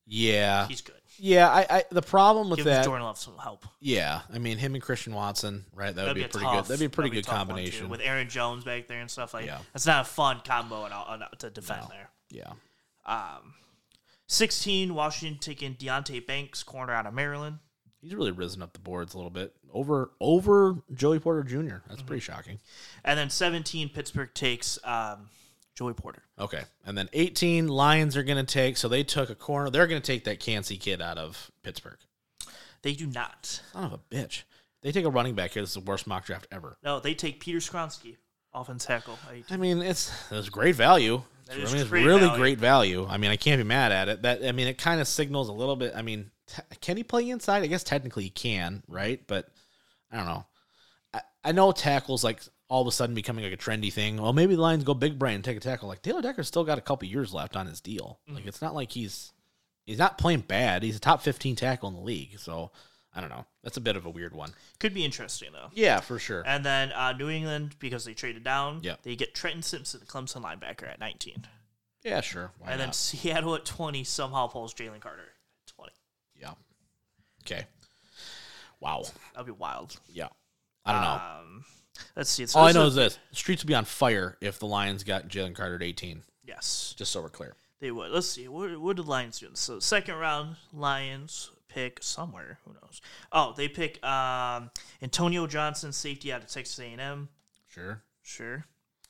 Yeah. He's good. Yeah, I, I the problem with Give that... Give Jordan Love some help. Yeah, I mean, him and Christian Watson, right? That That'd would be, be a pretty tough, good That'd be a pretty be good combination. Too, with Aaron Jones back there and stuff like that. Yeah. That's not a fun combo at all, to defend no. there. Yeah. Um, sixteen, Washington taking Deonte Banks, corner out of Maryland. He's really risen up the boards a little bit. Over over Joey Porter Junior That's mm-hmm. pretty shocking. And then seventeen, Pittsburgh takes... Um, Joey Porter. Okay. And then eighteen, Lions are going to take, so they took a corner. They're going to take that Cansey kid out of Pittsburgh. They do not. Son of a bitch. They take a running back here. This is the worst mock draft ever. No, they take Peter Skronsky, offense tackle. I mean, it's it's great value. That is I mean, it's great really value. great value. I mean, I can't be mad at it. That I mean, it kind of signals a little bit. I mean, t- can he play inside? I guess technically he can, right? But I don't know. I, I know tackles like... all of a sudden becoming like a trendy thing. Well, maybe the Lions go big brain and take a tackle. Like, Taylor Decker's still got a couple years left on his deal. Mm-hmm. Like, it's not like he's he's not playing bad. He's a top fifteen tackle in the league. So, I don't know. That's a bit of a weird one. Could be interesting, though. Yeah, for sure. And then uh, New England, because they traded down, yep. they get Trenton Simpson, the Clemson linebacker, at nineteen. Yeah, sure. Why and not? Then Seattle at twenty somehow pulls Jalen Carter at twenty. Yeah. Okay. Wow. That would be wild. Yeah. I don't know. Um... Let's see. It's All I know is this. The streets would be on fire if the Lions got Jalen Carter at eighteen. Yes. Just so we're clear. They would. Let's see. What, what did Lions do? So, second round, Lions pick somewhere. Who knows? Oh, they pick um, Antonio Johnson, safety out of Texas A and M. Sure. Sure.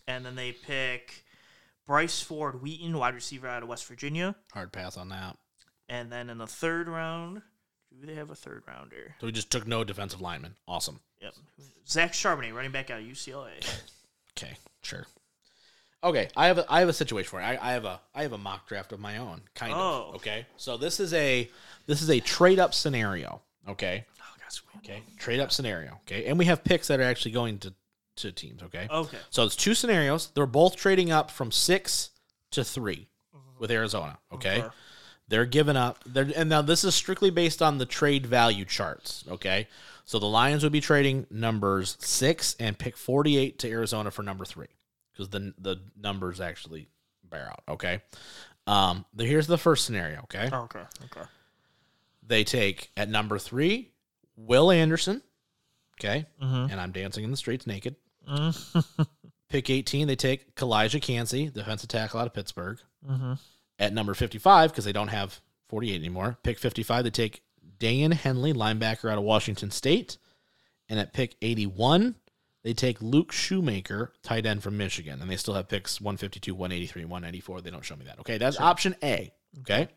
And then they pick Bryce Ford Wheaton, wide receiver out of West Virginia. Hard pass on that. And then in the third round, do they have a third rounder? So, we just took no defensive lineman. Awesome. Yep. Zach Charbonnet, running back out of U C L A. Okay, sure. Okay, I have a I have a situation for you. I, I have a I have a mock draft of my own, kind oh. of. Okay, so this is a this is a trade up scenario. Okay. Oh, gosh, okay, trade up scenario. Okay, and we have picks that are actually going to, to teams. Okay. Okay. So it's two scenarios. They're both trading up from six to three mm-hmm. with Arizona. Okay. Okay. They're giving up. They're, and now this is strictly based on the trade value charts, okay? So the Lions would be trading numbers six and pick forty-eight to Arizona for number three because the the numbers actually bear out, okay? Um, the, here's the first scenario, okay? Oh, okay, okay. They take, at number three, Will Anderson, okay? Mm-hmm. And I'm dancing in the streets naked. Mm-hmm. Pick eighteen, they take Kalijah Kansey, defensive tackle out of Pittsburgh. Mm-hmm. At number fifty-five, because they don't have forty-eight anymore, pick fifty-five, they take Dan Henley, linebacker out of Washington State. And at pick eighty-one, they take Luke Shoemaker, tight end from Michigan. And they still have picks one fifty-two, one eighty-three, one ninety-four. They don't show me that. Okay, that's sure. Option A. Okay.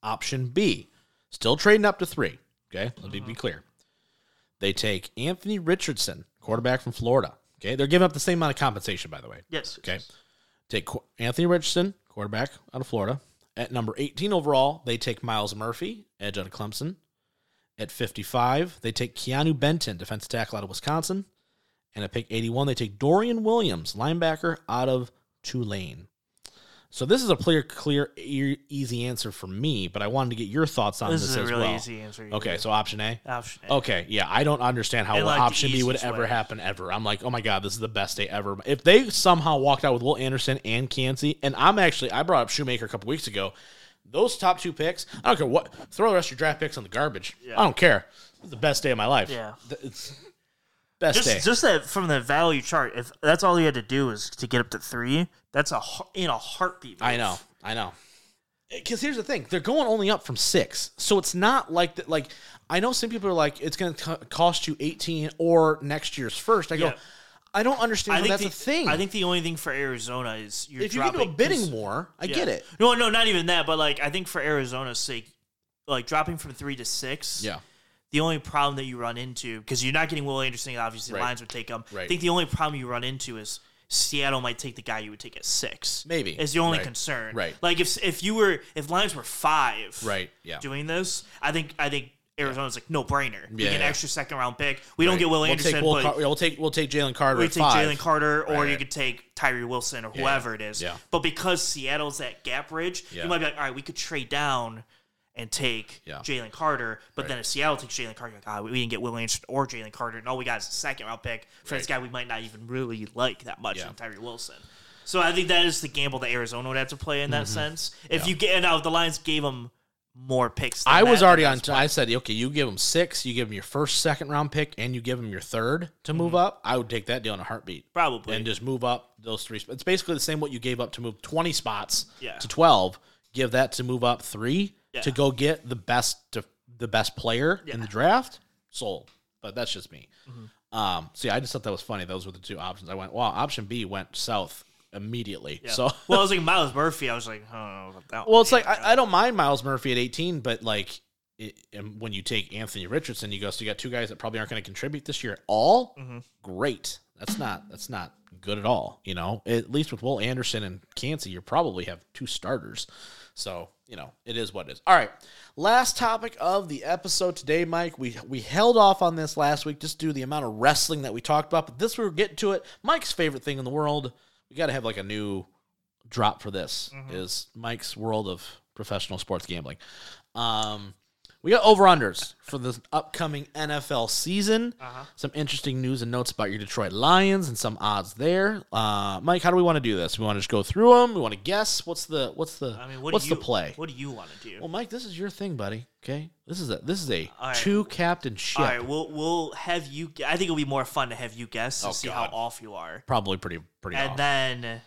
Option B, still trading up to three. Okay, let me be clear. They take Anthony Richardson, quarterback from Florida. Okay, they're giving up the same amount of compensation, by the way. Yes. Okay. Yes. Take Anthony Richardson, quarterback out of Florida. At number eighteen overall, they take Miles Murphy, edge out of Clemson. At fifty-five, they take Keanu Benton, defensive tackle out of Wisconsin. And at pick eighty-one, they take Dorian Williams, linebacker out of Tulane. So this is a clear, clear, e- easy answer for me, but I wanted to get your thoughts on this, this is a as really well. Easy answer. Okay, so option A? Option A. Okay, yeah, I don't understand how like option B would ever way. happen ever. I'm like, oh my God, this is the best day ever. If they somehow walked out with Will Anderson and Kansey, and I'm actually, I brought up Shoemaker a couple weeks ago, those top two picks, I don't care what, throw the rest of your draft picks in the garbage. Yeah. I don't care. It's the best day of my life. Yeah. It's best just, day. Just that from the value chart, if that's all you had to do is to get up to three, that's a in a heartbeat. Man. I know, I know. Because here's the thing: they're going only up from six, so it's not like that. Like I know some people are like, it's going to cost you eighteen or next year's first. I yeah. go, I don't understand. I think that's the, a thing. I think the only thing for Arizona is you're if you do a bidding war. I yeah. get it. No, no, not even that. But like, I think for Arizona's sake, like dropping from three to six. Yeah. The only problem that you run into, because you're not getting Will Anderson, obviously the right. Lions would take him. Right. I think the only problem you run into is Seattle might take the guy you would take at six. Maybe. Is the only right. concern. Right. Like if if you were if Lions were five right. yeah. doing this, I think I think Arizona's like no brainer. Yeah, we get an yeah. extra second round pick. We right. don't get Will we'll Anderson. Take Will but Car- we'll take we'll take Jalen Carter. We take Jalen Carter, or right. you could take Tyree Wilson or whoever yeah. it is. Yeah. But because Seattle's that gap bridge, yeah. you might be like, all right, we could trade down and take yeah. Jalen Carter, but right. then if Seattle takes Jalen Carter, like, ah, we didn't get Will Anderson or Jalen Carter, and all we got is a second-round pick for right. this guy we might not even really like that much, yeah. Tyree Wilson. So I think that is the gamble that Arizona would have to play in that mm-hmm. sense. If yeah. you get now, if the Lions gave them more picks than I was that, already on. T- I said, okay, you give them six, you give them your first second-round pick, and you give them your third to mm-hmm. move up, I would take that deal in a heartbeat. Probably. And just move up those three spots. It's basically the same what you gave up to move twenty spots yeah. to twelve. Give that to move up three. Yeah. To go get the best to the best player yeah. in the draft, sold. But that's just me. Mm-hmm. Um, see, I just thought that was funny. Those were the two options. I went, wow, option B went south immediately. Yeah. So well, I was like Miles Murphy. I was like, oh, that well, it's yeah, like I, I don't mind Miles Murphy at eighteen, but like it, and when you take Anthony Richardson, you go, so you got two guys that probably aren't going to contribute this year at all. Mm-hmm. Great. That's not that's not good at all. You know, at least with Will Anderson and Kansey, you probably have two starters. So, you know, it is what it is. All right. Last topic of the episode today, Mike. We we held off on this last week just due to the amount of wrestling that we talked about. But this, we were getting to it. Mike's favorite thing in the world. We got to have like a new drop for this mm-hmm. is Mike's world of professional sports gambling. Um, we got over-unders for the upcoming N F L season. Uh-huh. Some interesting news and notes about your Detroit Lions and some odds there. Uh, Mike, how do we want to do this? We want to just go through them. We want to guess. What's the what's the I mean, what what's do you, the play? What do you want to do? Well, Mike, this is your thing, buddy. Okay, this is a this is a right. two captain ship. All right, we'll we'll have you. I think it'll be more fun to have you guess and oh, see God. how off you are. Probably pretty pretty. And off. then.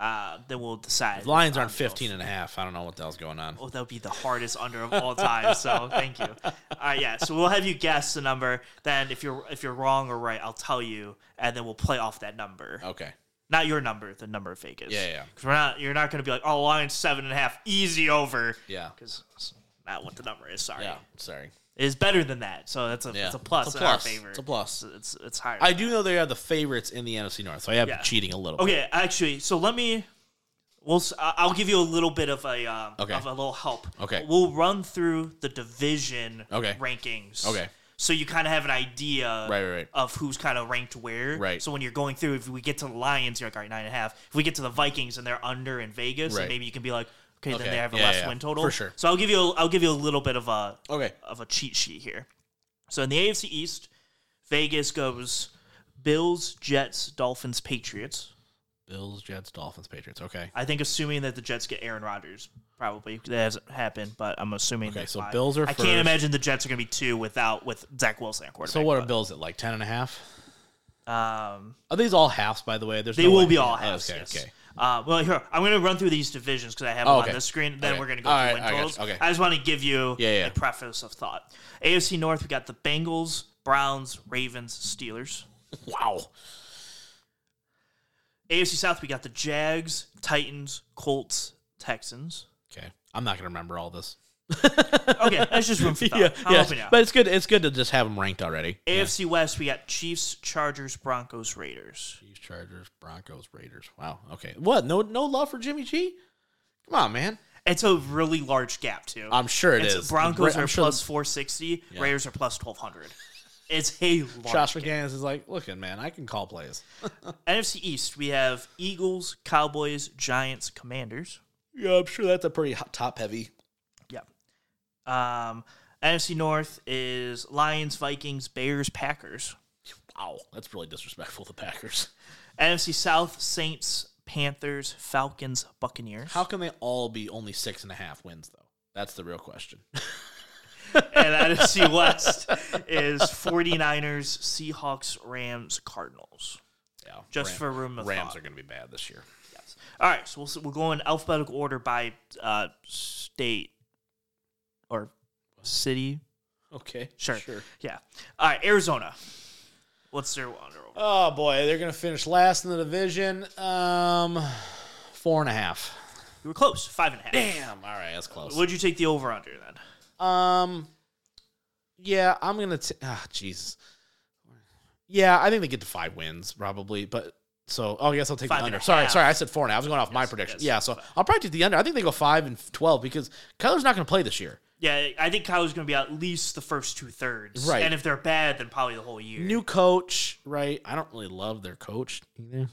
Uh, then we'll decide. The Lions aren't fifteen and a half. I don't know what the hell's going on. Well, that would be the hardest under of all time, so thank you. All right, yeah, so we'll have you guess the number. Then if you're if you're wrong or right, I'll tell you, and then we'll play off that number. Okay. Not your number, the number of Vegas. Yeah, yeah. Because we're not, you're not going to be like, oh, Lions seven and a half, easy over. Yeah. Because that's not what the number is, sorry. Yeah, sorry. It's better than that, so that's a, yeah. it's a plus. It's a plus. In our favor. It's a plus. It's, it's, it's higher. I do know they are the favorites in the N F C North, so I am yeah. cheating a little. Okay, bit. actually, so let me. We'll. I'll give you a little bit of a um, okay. of a little help. Okay. We'll run through the division okay. rankings. Okay. So you kind of have an idea right, right, right. of who's kind of ranked where. Right. So when you're going through, if we get to the Lions, you're like, all right, nine and a half. If we get to the Vikings and they're under in Vegas, right. and maybe you can be like, Okay, okay. Then they have a yeah, less yeah, win total. For sure. So I'll give you a, I'll give you a little bit of a okay. of a cheat sheet here. So in the A F C East, Vegas goes Bills, Jets, Dolphins, Patriots. Bills, Jets, Dolphins, Patriots. Okay. I think assuming that the Jets get Aaron Rodgers, probably. That hasn't happened, but I'm assuming. Okay, so five. Bills are I first. Can't imagine the Jets are going to be two without with Zach Wilson at quarterback. So what are but. Bills at, like ten and a half? Um, are these all halves, by the way? There's they no will be all halves, oh, okay, yes. Okay. Uh, well, here, I'm going to run through these divisions because I have them oh, okay. on the screen. Then okay. we're going to go all through right, win totals. I, okay. I just want to give you yeah, yeah. a preface of thought. A F C North, we got the Bengals, Browns, Ravens, Steelers. Wow. A F C South, we got the Jags, Titans, Colts, Texans. Okay. I'm not going to remember all this. Okay. That's just room for thought. Yeah, I'm yeah. helping out. But it's good, it's good to just have them ranked already. A F C yeah. West, we got Chiefs, Chargers, Broncos, Raiders. Chiefs, Chargers, Broncos, Raiders. Wow. Okay. What? No no love for Jimmy G? Come on, man. It's a really large gap, too. I'm sure it it's, is. Broncos I'm are sure plus four sixty. Yeah. Raiders are plus twelve hundred. It's a large Josh McGuinness game. Is like, looking, man, I can call plays. N F C East, we have Eagles, Cowboys, Giants, Commanders. Yeah, I'm sure that's a pretty hot, top-heavy. Yeah. Um, N F C North is Lions, Vikings, Bears, Packers. Wow, that's really disrespectful to Packers. N F C South, Saints, Panthers, Falcons, Buccaneers. How can they all be only six and a half wins, though? That's the real question. And N F C West is forty-niners, Seahawks, Rams, Cardinals. Yeah, just Ram, for room of Rams thought. Rams are going to be bad this year. Yes. All right, so we'll, we'll go in alphabetical order by uh, state or city. Okay. Sure. Sure. Yeah. All right, Arizona. What's their under over? Oh, boy, they're going to finish last in the division. Um, four and a half. You were close. Five and a half. Damn. All right, that's close. Would you take the over-under then? Um, yeah, I'm going to, ah, Jesus. Yeah, I think they get to five wins probably, but so, oh, yes, I'll take five the under. Sorry, half. sorry, I said four and a half. I was going off yes, my prediction. Yes, yeah, so five. I'll probably take the under. I think they go five and twelve because Kyler's not going to play this year. Yeah, I think Kyler's going to be at least the first two thirds. Right. And if they're bad, then probably the whole year. New coach, right? I don't really love their coach either.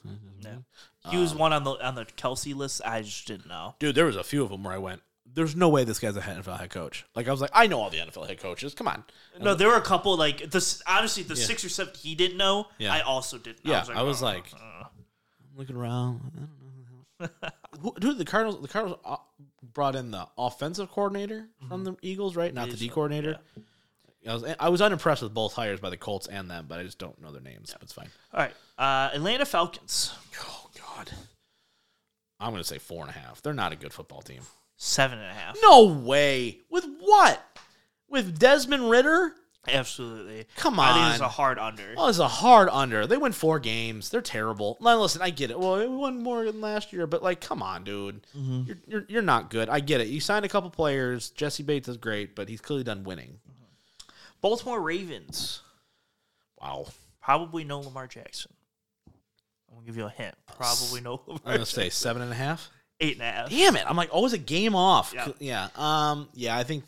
No. He um, was one on the, on the Kelsey list. I just didn't know. Dude, there was a few of them where I went, there's no way this guy's a N F L head coach. Like, I was like, I know all the N F L head coaches. Come on. No, there were a couple, like, this, honestly, the yeah. six or seven he didn't know, yeah. I also didn't know. Yeah, I was like, I was oh, like uh. I'm looking around. I don't know. Who, dude, the Cardinals The Cardinals brought in the offensive coordinator from mm-hmm. the Eagles, right? Not the D coordinator. Yeah. I, was, I was unimpressed with both hires by the Colts and them, but I just don't know their names. Yeah. But it's fine. All right. Uh, Atlanta Falcons. Oh, God. I'm going to say four and a half. They're not a good football team. Seven and a half. No way. With what? With Desmond Ridder? Absolutely. Come on. I think it's a hard under. Well, it's a hard under. They win four games. They're terrible. Now, listen, I get it. Well, we won more than last year, but, like, come on, dude. Mm-hmm. You're, you're you're not good. I get it. You signed a couple players. Jesse Bates is great, but he's clearly done winning. Mm-hmm. Baltimore Ravens. Wow. Probably no Lamar Jackson. I'm going to give you a hint. Probably no Lamar Jackson. I'm going to say seven and a half. Eight and a half. Damn it. I'm like, always a game off. Yeah. Yeah. Um, yeah, I think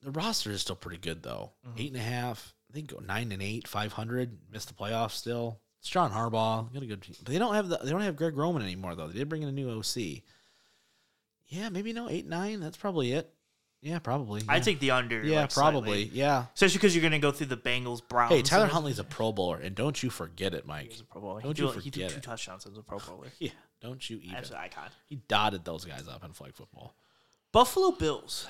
the roster is still pretty good, though. Mm-hmm. Eight and a half. I think go nine and eight, five hundred. Missed the playoffs still. It's John Harbaugh. Got a good team. But they don't have the, they don't have Greg Roman anymore, though. They did bring in a new O C. Yeah, maybe no, eight, nine. That's probably it. Yeah, probably. Yeah. I take the under. Yeah, like, probably. Slightly. Yeah. Especially because you're going to go through the Bengals, Browns. Hey, Tyler Huntley's a Pro Bowler, and don't you forget it, Mike. He's a Pro Bowler. Don't he you do, forget it. He threw it. two touchdowns as a Pro Bowler. Yeah, don't you even. That's an icon. He dotted those guys up in flag football. Buffalo Bills.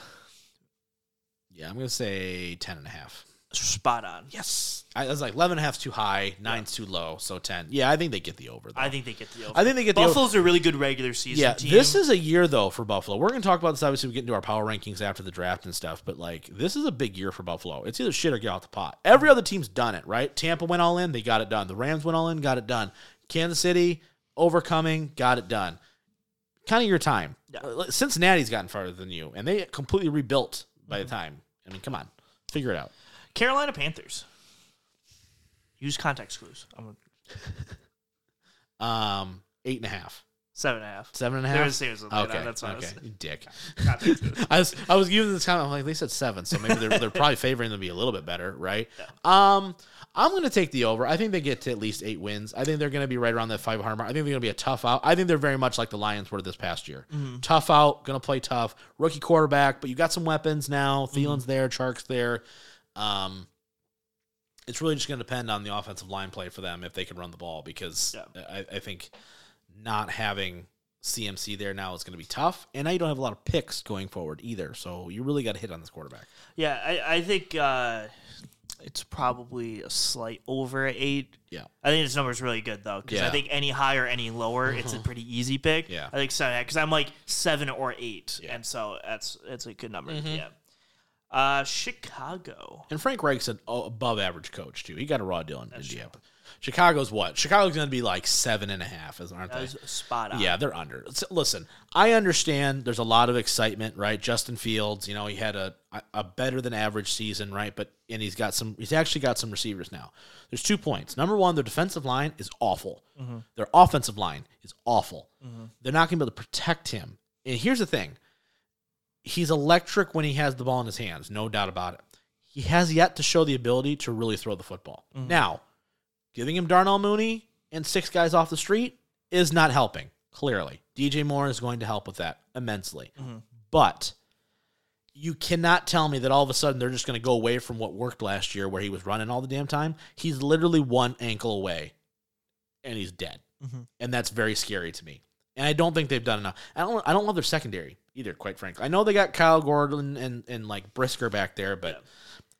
Yeah, I'm going to say ten and a half. Spot on. Yes. I was like, eleven and a half is too high, nine's yeah. too low, so ten. Yeah, I think they get the over, though. I think they get the over. I think they get the Buffalo's over. Buffalo's a really good regular season yeah, team. This is a year, though, for Buffalo. We're going to talk about this, obviously, we get into our power rankings after the draft and stuff, but, like, this is a big year for Buffalo. It's either shit or get out the pot. Every other team's done it, right? Tampa went all in, they got it done. The Rams went all in, got it done. Kansas City, overcoming, got it done. Kind of your time. Yeah. Cincinnati's gotten farther than you, and they completely rebuilt by mm-hmm. the time. I mean, come on. Figure it out. Carolina Panthers. Use context clues. I'm gonna... um, eight and a half. Seven and a half. Seven and a half? There was a series of okay. That's what okay. I was saying. You dick. I was I was giving this comment. I'm like, they said seven, so maybe they're they're probably favoring them to be a little bit better, right? Yeah. Um, I'm going to take the over. I think they get to at least eight wins. I think they're going to be right around that five hundred mark. I think they're going to be a tough out. I think they're very much like the Lions were this past year. Mm-hmm. Tough out, going to play tough. Rookie quarterback, but you got some weapons now. Thielen's mm-hmm. there, Chark's there. Um, it's really just going to depend on the offensive line play for them if they can run the ball, because yeah. I, I think not having C M C there now is going to be tough. And now you don't have a lot of picks going forward either, so you really got to hit on this quarterback. Yeah, I, I think uh, it's probably a slight over eight. Yeah. I think this number is really good, though, because yeah. I think any higher, any lower, mm-hmm. it's a pretty easy pick. Yeah. I think seven, because I'm like seven or eight, yeah. and so that's it's a good number. Mm-hmm. Yeah. Uh, Chicago. And Frank Reich's an above-average coach, too. He got a raw deal in Indiana. Chicago's what? Chicago's going to be like seven and a half, aren't they? Spot on. Yeah, they're under. Listen, I understand there's a lot of excitement, right? Justin Fields, you know, he had a a better than average season, right? But and he's got some. He's actually got some receivers now. There's two points. Number one, their defensive line is awful. Mm-hmm. Their offensive line is awful. Mm-hmm. They're not going to be able to protect him. And here's the thing: he's electric when he has the ball in his hands, no doubt about it. He has yet to show the ability to really throw the football. Mm-hmm. Now, giving him Darnell Mooney and six guys off the street is not helping, clearly. D J Moore is going to help with that immensely. Mm-hmm. But you cannot tell me that all of a sudden they're just going to go away from what worked last year where he was running all the damn time. He's literally one ankle away, and he's dead. Mm-hmm. And that's very scary to me. And I don't think they've done enough. I don't I don't love their secondary either, quite frankly. I know they got Kyle Gordon and, and like Brisker back there, but yeah.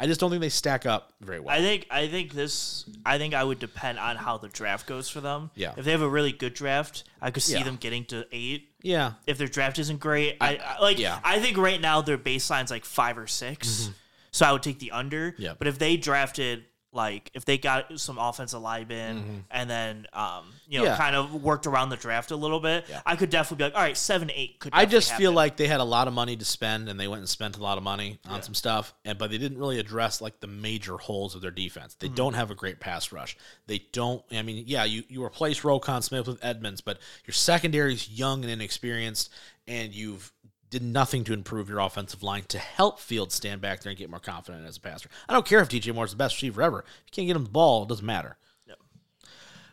I just don't think they stack up very well. I think I think this I think I would depend on how the draft goes for them. Yeah. If they have a really good draft, I could see yeah. them getting to eight. Yeah. If their draft isn't great, I, I like yeah. I think right now their baseline's like five or six. Mm-hmm. So I would take the under. Yeah. But if they drafted like if they got some offensive linemen mm-hmm. and then um, you know yeah. kind of worked around the draft a little bit, yeah. I could definitely be like, all right, seven, eight could. I just happen. feel like they had a lot of money to spend and they went and spent a lot of money on yeah. some stuff, and but they didn't really address like the major holes of their defense. They mm-hmm. don't have a great pass rush. They don't. I mean, yeah, you you replace Roquan Smith with Edmonds, but your secondary is young and inexperienced, and you've. Did nothing to improve your offensive line to help Fields stand back there and get more confident as a passer. I don't care if D J Moore's the best receiver ever. If you can't get him the ball, it doesn't matter. Yep.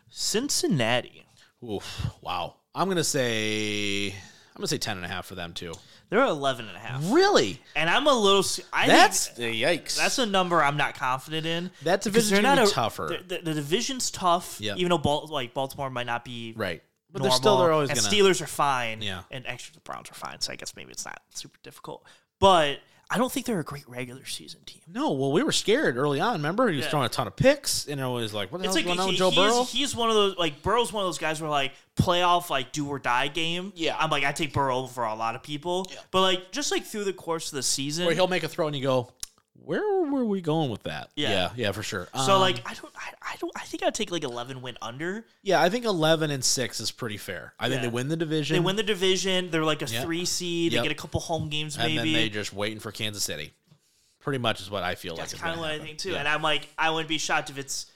Cincinnati. Oof, wow. I'm going to say I'm going to say ten point five for them, too. They're eleven point five. Really? And I'm a little... I that's... Think, yikes. That's a number I'm not confident in. That division's going to be tougher. The, the division's tough, yep. even though Bal- like Baltimore might not be... Right. But normal. They're still, they're always and gonna... Steelers are fine, yeah. and actually the Browns are fine, so I guess maybe it's not super difficult. But I don't think they're a great regular season team. No, well, we were scared early on. Remember, he was yeah. throwing a ton of picks, and I was like, "What the hell's like going he, on with Joe he's, Burrow?" He's one of those, like Burrow's one of those guys where like playoff, like do or die game. Yeah, I'm like, I take Burrow over a lot of people, yeah. but like just like through the course of the season, where he'll make a throw and you go, "Where were we going with that?" Yeah, yeah, yeah for sure. So um, like, I don't, I, I don't, I think I'd take like eleven win under. Yeah, I think eleven and six is pretty fair. I yeah. think they win the division. They win the division. They're like a yep. three seed. Yep. They get a couple home games, maybe. And then they just waiting for Kansas City. Pretty much is what I feel That's like. That's kind of what happen. I think too. Yeah. And I'm like, I wouldn't be shocked if it's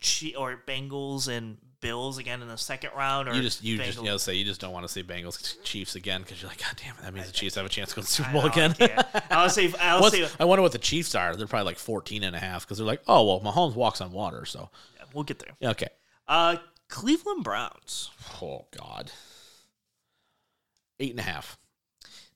che- or Bengals and Bills again in the second round. Or you just, you Bengals. just, you know, say you just don't want to see Bengals Chiefs again because you're like, God damn it, that means I, the Chiefs have a chance to go to the Super Bowl know, again. I, I'll say, I'll What's, say, I wonder what the Chiefs are. They're probably like fourteen and a half because they're like, oh well, Mahomes walks on water, so yeah, we'll get there. Yeah, okay. Uh, Cleveland Browns. Oh God, eight and a half.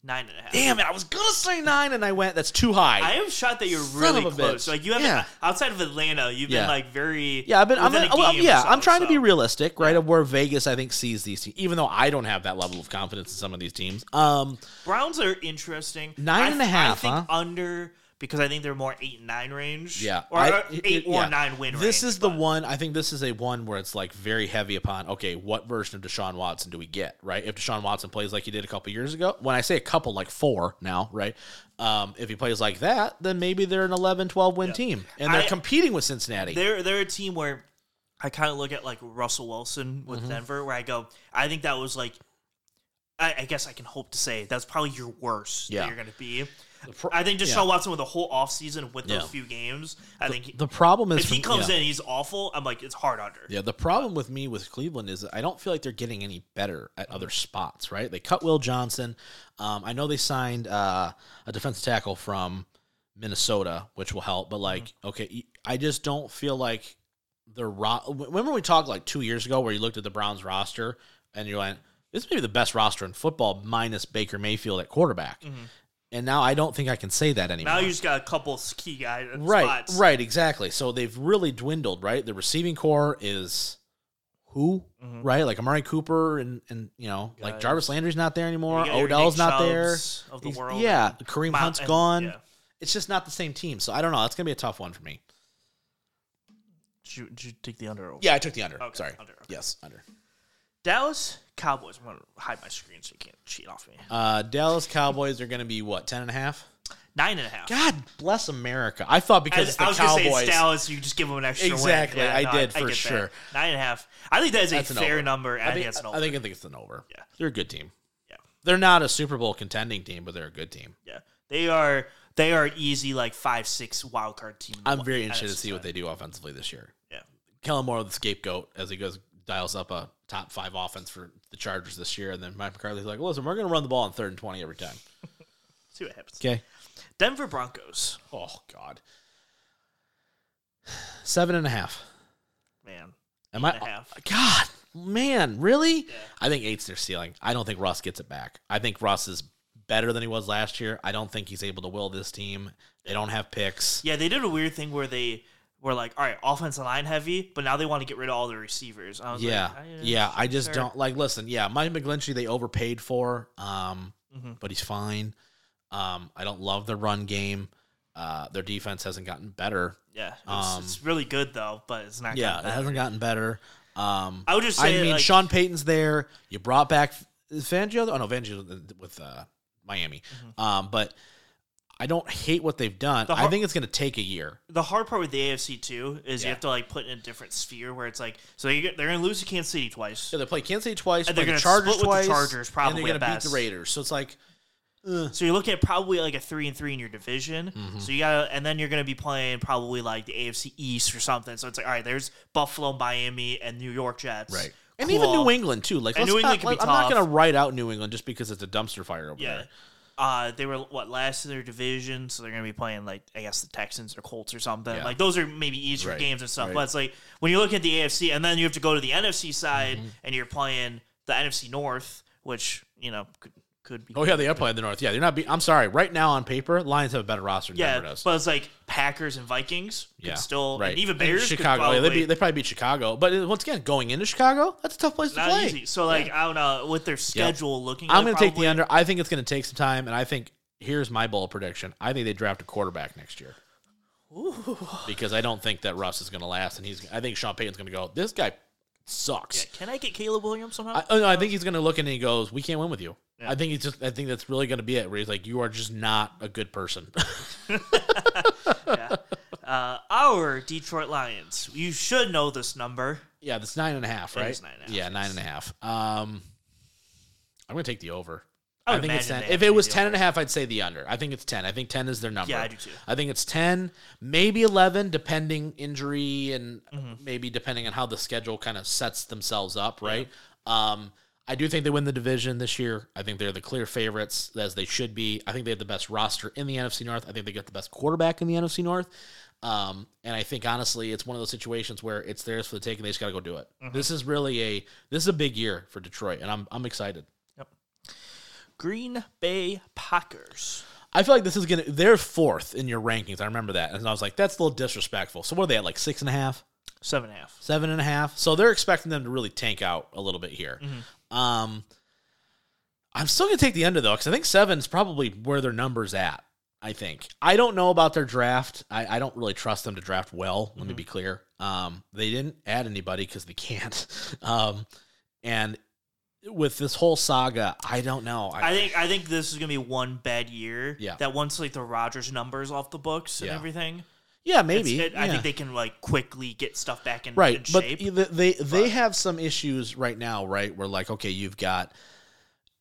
Nine and a half. Damn it! I was gonna say nine, and I went. That's too high. I am shocked that you're Son really close. Bitch. Like you haven't yeah. outside of Atlanta, you've yeah. been like very. Yeah, I've been. I'm been, well, yeah, so, I'm trying so. to be realistic, right? Of where Vegas, I think, sees these teams, even though I don't have that level of confidence in some of these teams. Um, Browns are interesting. Nine I, and a half. I think huh? under. Because I think they're more eight and nine range. Yeah. Or I, it, eight or yeah. nine win range. This is but. the one, I think this is a one where it's like very heavy upon, okay, what version of Deshaun Watson do we get, right? If Deshaun Watson plays like he did a couple years ago, when I say a couple, like four now, right? Um, if he plays like that, then maybe they're an eleven, twelve win yeah. team. And they're I, competing with Cincinnati. They're, they're a team where I kind of look at like Russell Wilson with mm-hmm. Denver, where I go, I think that was like, I, I guess I can hope to say that's probably your worst yeah. that you're going to be. Pro- I think Deshaun yeah. Watson with the whole offseason with those yeah. few games, I the, think he, the problem is if from, he comes yeah. in, he's awful. I'm like, it's hard under. Yeah, the problem with me with Cleveland is I don't feel like they're getting any better at other spots. Right? They cut Will Johnson. Um, I know they signed uh, a defensive tackle from Minnesota, which will help. But like, mm-hmm. okay, I just don't feel like they're. Ro- Remember we talked like two years ago where you looked at the Browns roster and you're like, this may be the best roster in football minus Baker Mayfield at quarterback. Mm-hmm. And now I don't think I can say that anymore. Now you just got a couple key guys. Right, spots. Right, exactly. So they've really dwindled, right? The receiving core is who, mm-hmm. right? Like Amari Cooper and, and you know, guys. Like Jarvis Landry's not there anymore. Odell's not there. Of the world. Yeah, Kareem Mount, Hunt's gone. And, yeah. It's just not the same team. So I don't know. That's going to be a tough one for me. Did you, did you take the under? Over? Yeah, I took the under. Okay, sorry. Under, okay. Yes, under. Dallas Cowboys. I'm going to hide my screen so you can't cheat off me. Uh, Dallas Cowboys are going to be, what, ten and a half? Nine and a half. God bless America. I thought because I, it's the Cowboys. I was going to say it's Dallas, you just give them an extra exactly. win. Exactly. Yeah, I no, did, I, for I sure. That. Nine and a half. I think that is that's a fair over. number. And I, think, I, think it's an over. I think I think it's an over. Yeah. They're a good team. Yeah. They're not a Super Bowl contending team, but they're a good team. Yeah. They are They are an easy, like, five six wildcard team. I'm very interested to see what they do offensively this year. Yeah. Kellen Moore, the scapegoat, as he goes dials up a top five offense for the Chargers this year, and then Mike McCarthy's like, listen, we're going to run the ball on third and twenty every time. See what happens. Okay. Denver Broncos. Oh, God. Seven and a half. Man. Am I? And a half. God, man, really? Yeah. I think eight's their ceiling. I don't think Russ gets it back. I think Russ is better than he was last year. I don't think he's able to will this team. They don't have picks. Yeah, they did a weird thing where they were like, all right, offensive line heavy, but now they want to get rid of all the receivers. I was yeah, like, I, yeah, I just don't like. Listen, yeah, Mike McGlinchey they overpaid for, um, mm-hmm. but he's fine. Um, I don't love their run game. Uh, their defense hasn't gotten better. Yeah, it's, um, it's really good though, but it's not. Yeah, it hasn't gotten better. Um, I would just. Say I mean, like, Sean Payton's there. You brought back Fangio. Oh no, Fangio with uh, Miami, mm-hmm. um, but. I don't hate what they've done. The hard, I think it's going to take a year. The hard part with the A F C, too, is yeah. you have to like put in a different sphere where it's like, so they're going to lose to Kansas City twice. Yeah, they play Kansas City twice, and they're going to split twice, with the Chargers probably, and they're going to beat the Raiders. So it's like, ugh. So you're looking at probably like a three and three in your division. Mm-hmm. So you got, and then you're going to be playing probably like the A F C East or something. So it's like, all right, there's Buffalo, Miami, and New York Jets, right? And cool. Even New England too. Like, let's New England not, can be I'm tough. Not going to write out New England just because it's a dumpster fire over yeah. there. Uh, they were, what, last in their division, so they're going to be playing, like, I guess the Texans or Colts or something. Yeah. Like, those are maybe easier right. games and stuff. Right. But it's like, when you look at the A F C, and then you have to go to the N F C side, mm-hmm. and you're playing the N F C North, which, you know, could, could be. Oh, yeah, they are playing the North. Yeah, they're not be- I'm sorry. Right now, on paper, Lions have a better roster than yeah, Denver does. But it's like Packers and Vikings could yeah, still, right. and even Bears and Chicago, could probably. Yeah, they probably beat Chicago. But, once again, going into Chicago, that's a tough place not to play. Easy. So, like, yeah. I don't know, with their schedule yeah. looking I'm like going to take the under. I think it's going to take some time, and I think, here's my bold prediction. I think they draft a quarterback next year. Ooh. Because I don't think that Russ is going to last, and he's. I think Sean Payton's going to go, this guy sucks. Yeah. Can I get Caleb Williams somehow? I, no, I think he's going to look in and he goes, we can't win with you. Yeah. I think he's just. I think that's really going to be it. Where he's like, you are just not a good person. yeah. uh, our Detroit Lions. You should know this number. Yeah, that's nine and a half, right? It is nine and a half. Yeah, nine and a half. Um, I'm going to take the over. I, I think it's ten. If it was ten over. And a half, I'd say the under. I think it's ten. I think ten is their number. Yeah, I do too. I think it's ten, maybe eleven, depending injury and mm-hmm. maybe depending on how the schedule kind of sets themselves up, right? Yeah. Um. I do think they win the division this year. I think they're the clear favorites, as they should be. I think they have the best roster in the N F C North. I think they got the best quarterback in the N F C North. Um, and I think, honestly, it's one of those situations where it's theirs for the take, and they just got to go do it. Mm-hmm. This is really a this is a big year for Detroit, and I'm I'm excited. Yep. Green Bay Packers. I feel like this is going to – they're fourth in your rankings. I remember that. And I was like, that's a little disrespectful. So what are they at, like six and a half? Seven and a half. Seven and a half. So they're expecting them to really tank out a little bit here. Mm-hmm. Um, I'm still going to take the under, though, because I think seven's probably where their number's at, I think. I don't know about their draft. I, I don't really trust them to draft well, let mm-hmm. me be clear. Um, they didn't add anybody because they can't. Um, and with this whole saga, I don't know. I, I think I think this is going to be one bad year. Yeah. That once, like, the Rodgers number's off the books and yeah. everything. Yeah, maybe. It, yeah. I think they can like quickly get stuff back in, right. in shape. But they they, but. they have some issues right now, right? Where like, okay, you've got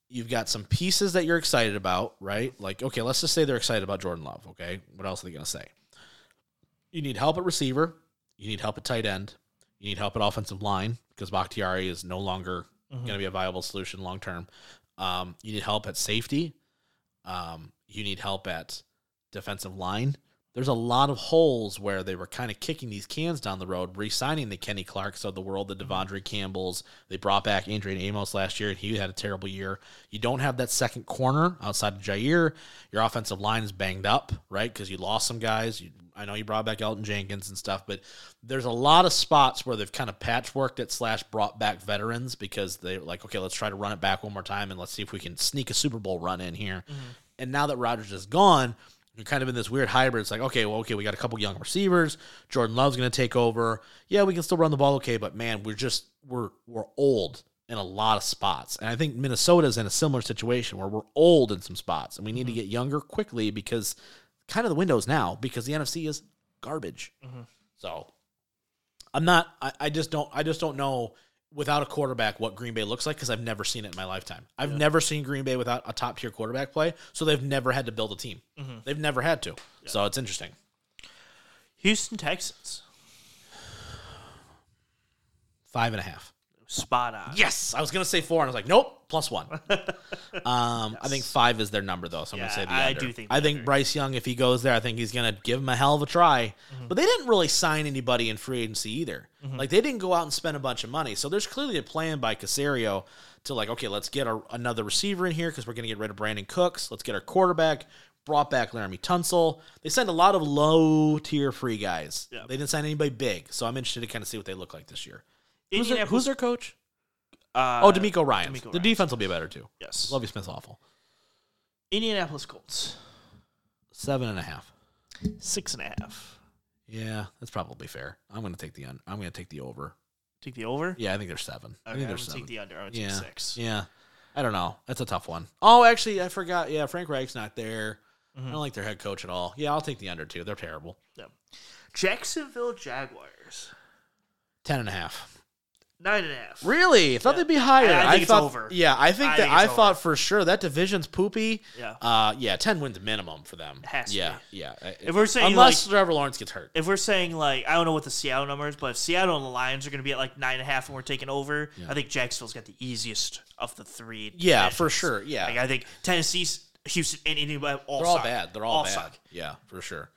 you've got some pieces that you're excited about, right? Like, okay, let's just say they're excited about Jordan Love, okay? What else are they going to say? You need help at receiver. You need help at tight end. You need help at offensive line because Bakhtiari is no longer mm-hmm. going to be a viable solution long term. Um, you need help at safety. Um, you need help at defensive line. There's a lot of holes where they were kind of kicking these cans down the road, re-signing the Kenny Clarks of the world, the Devondre Campbells. They brought back Adrian Amos last year, and he had a terrible year. You don't have that second corner outside of Jair. Your offensive line is banged up, right, because you lost some guys. You, I know you brought back Elton Jenkins and stuff, but there's a lot of spots where they've kind of patchworked it slash brought back veterans because they're like, okay, let's try to run it back one more time, and let's see if we can sneak a Super Bowl run in here. Mm-hmm. And now that Rodgers is gone, you're kind of in this weird hybrid. It's like, okay, well, okay, we got a couple young receivers. Jordan Love's going to take over. Yeah, we can still run the ball, okay, but man, we're just we're we're old in a lot of spots. And I think Minnesota's in a similar situation where we're old in some spots, and we need mm-hmm. to get younger quickly because kind of the window's now because the N F C is garbage. Mm-hmm. So I'm not. I, I just don't. I just don't know. Without a quarterback, what Green Bay looks like, because I've never seen it in my lifetime. I've yeah. never seen Green Bay without a top-tier quarterback play, so they've never had to build a team. Mm-hmm. They've never had to. Yeah. So it's interesting. Houston Texans. Five and a half. Spot on. Yes! I was going to say four, and I was like, nope, plus one. um, yes. I think five is their number, though, so I'm yeah, going to say the I under. do think I think under. Bryce Young, if he goes there, I think he's going to give him a hell of a try. Mm-hmm. But they didn't really sign anybody in free agency either. Mm-hmm. Like, they didn't go out and spend a bunch of money. So there's clearly a plan by Caserio to, like, okay, let's get a, another receiver in here because we're going to get rid of Brandon Cooks. Let's get our quarterback. Brought back Laramie Tunsil. They signed a lot of low-tier free guys. Yeah. They didn't sign anybody big. So I'm interested to kind of see what they look like this year. Who's their, who's their coach? Uh, oh, D'Amico Ryan. D'Amico the Ryan. Defense will be better, too. Yes. Lovie Smith's awful. Indianapolis Colts. Seven and a half. Six and a half. Yeah, that's probably fair. I'm going to take the un- I'm going to take the over. Take the over? Yeah, I think they're seven. Okay, I think they're I'm seven. Take the under. I would yeah. take six. Yeah. I don't know. That's a tough one. Oh, actually, I forgot. Yeah, Frank Reich's not there. Mm-hmm. I don't like their head coach at all. Yeah, I'll take the under, too. They're terrible. Yeah. Jacksonville Jaguars. Ten and a half. Nine and a half. Really? I thought yeah. they'd be higher. I, I think I thought, it's over. Yeah, I think I that think I thought over. for sure that division's poopy. Yeah. Uh, yeah, ten wins minimum for them. It has to yeah, be. Yeah. If it, we're saying unless like, Trevor Lawrence gets hurt. If we're saying like I don't know what the Seattle number is, but if Seattle and the Lions are going to be at like nine and a half and we're taking over, yeah. I think Jacksonville's got the easiest of the three. Yeah, divisions. for sure. Yeah. Like, I think Tennessee, Houston, and Indianapolis all They're all suck. bad. They're all, all bad. Suck. Yeah, for sure.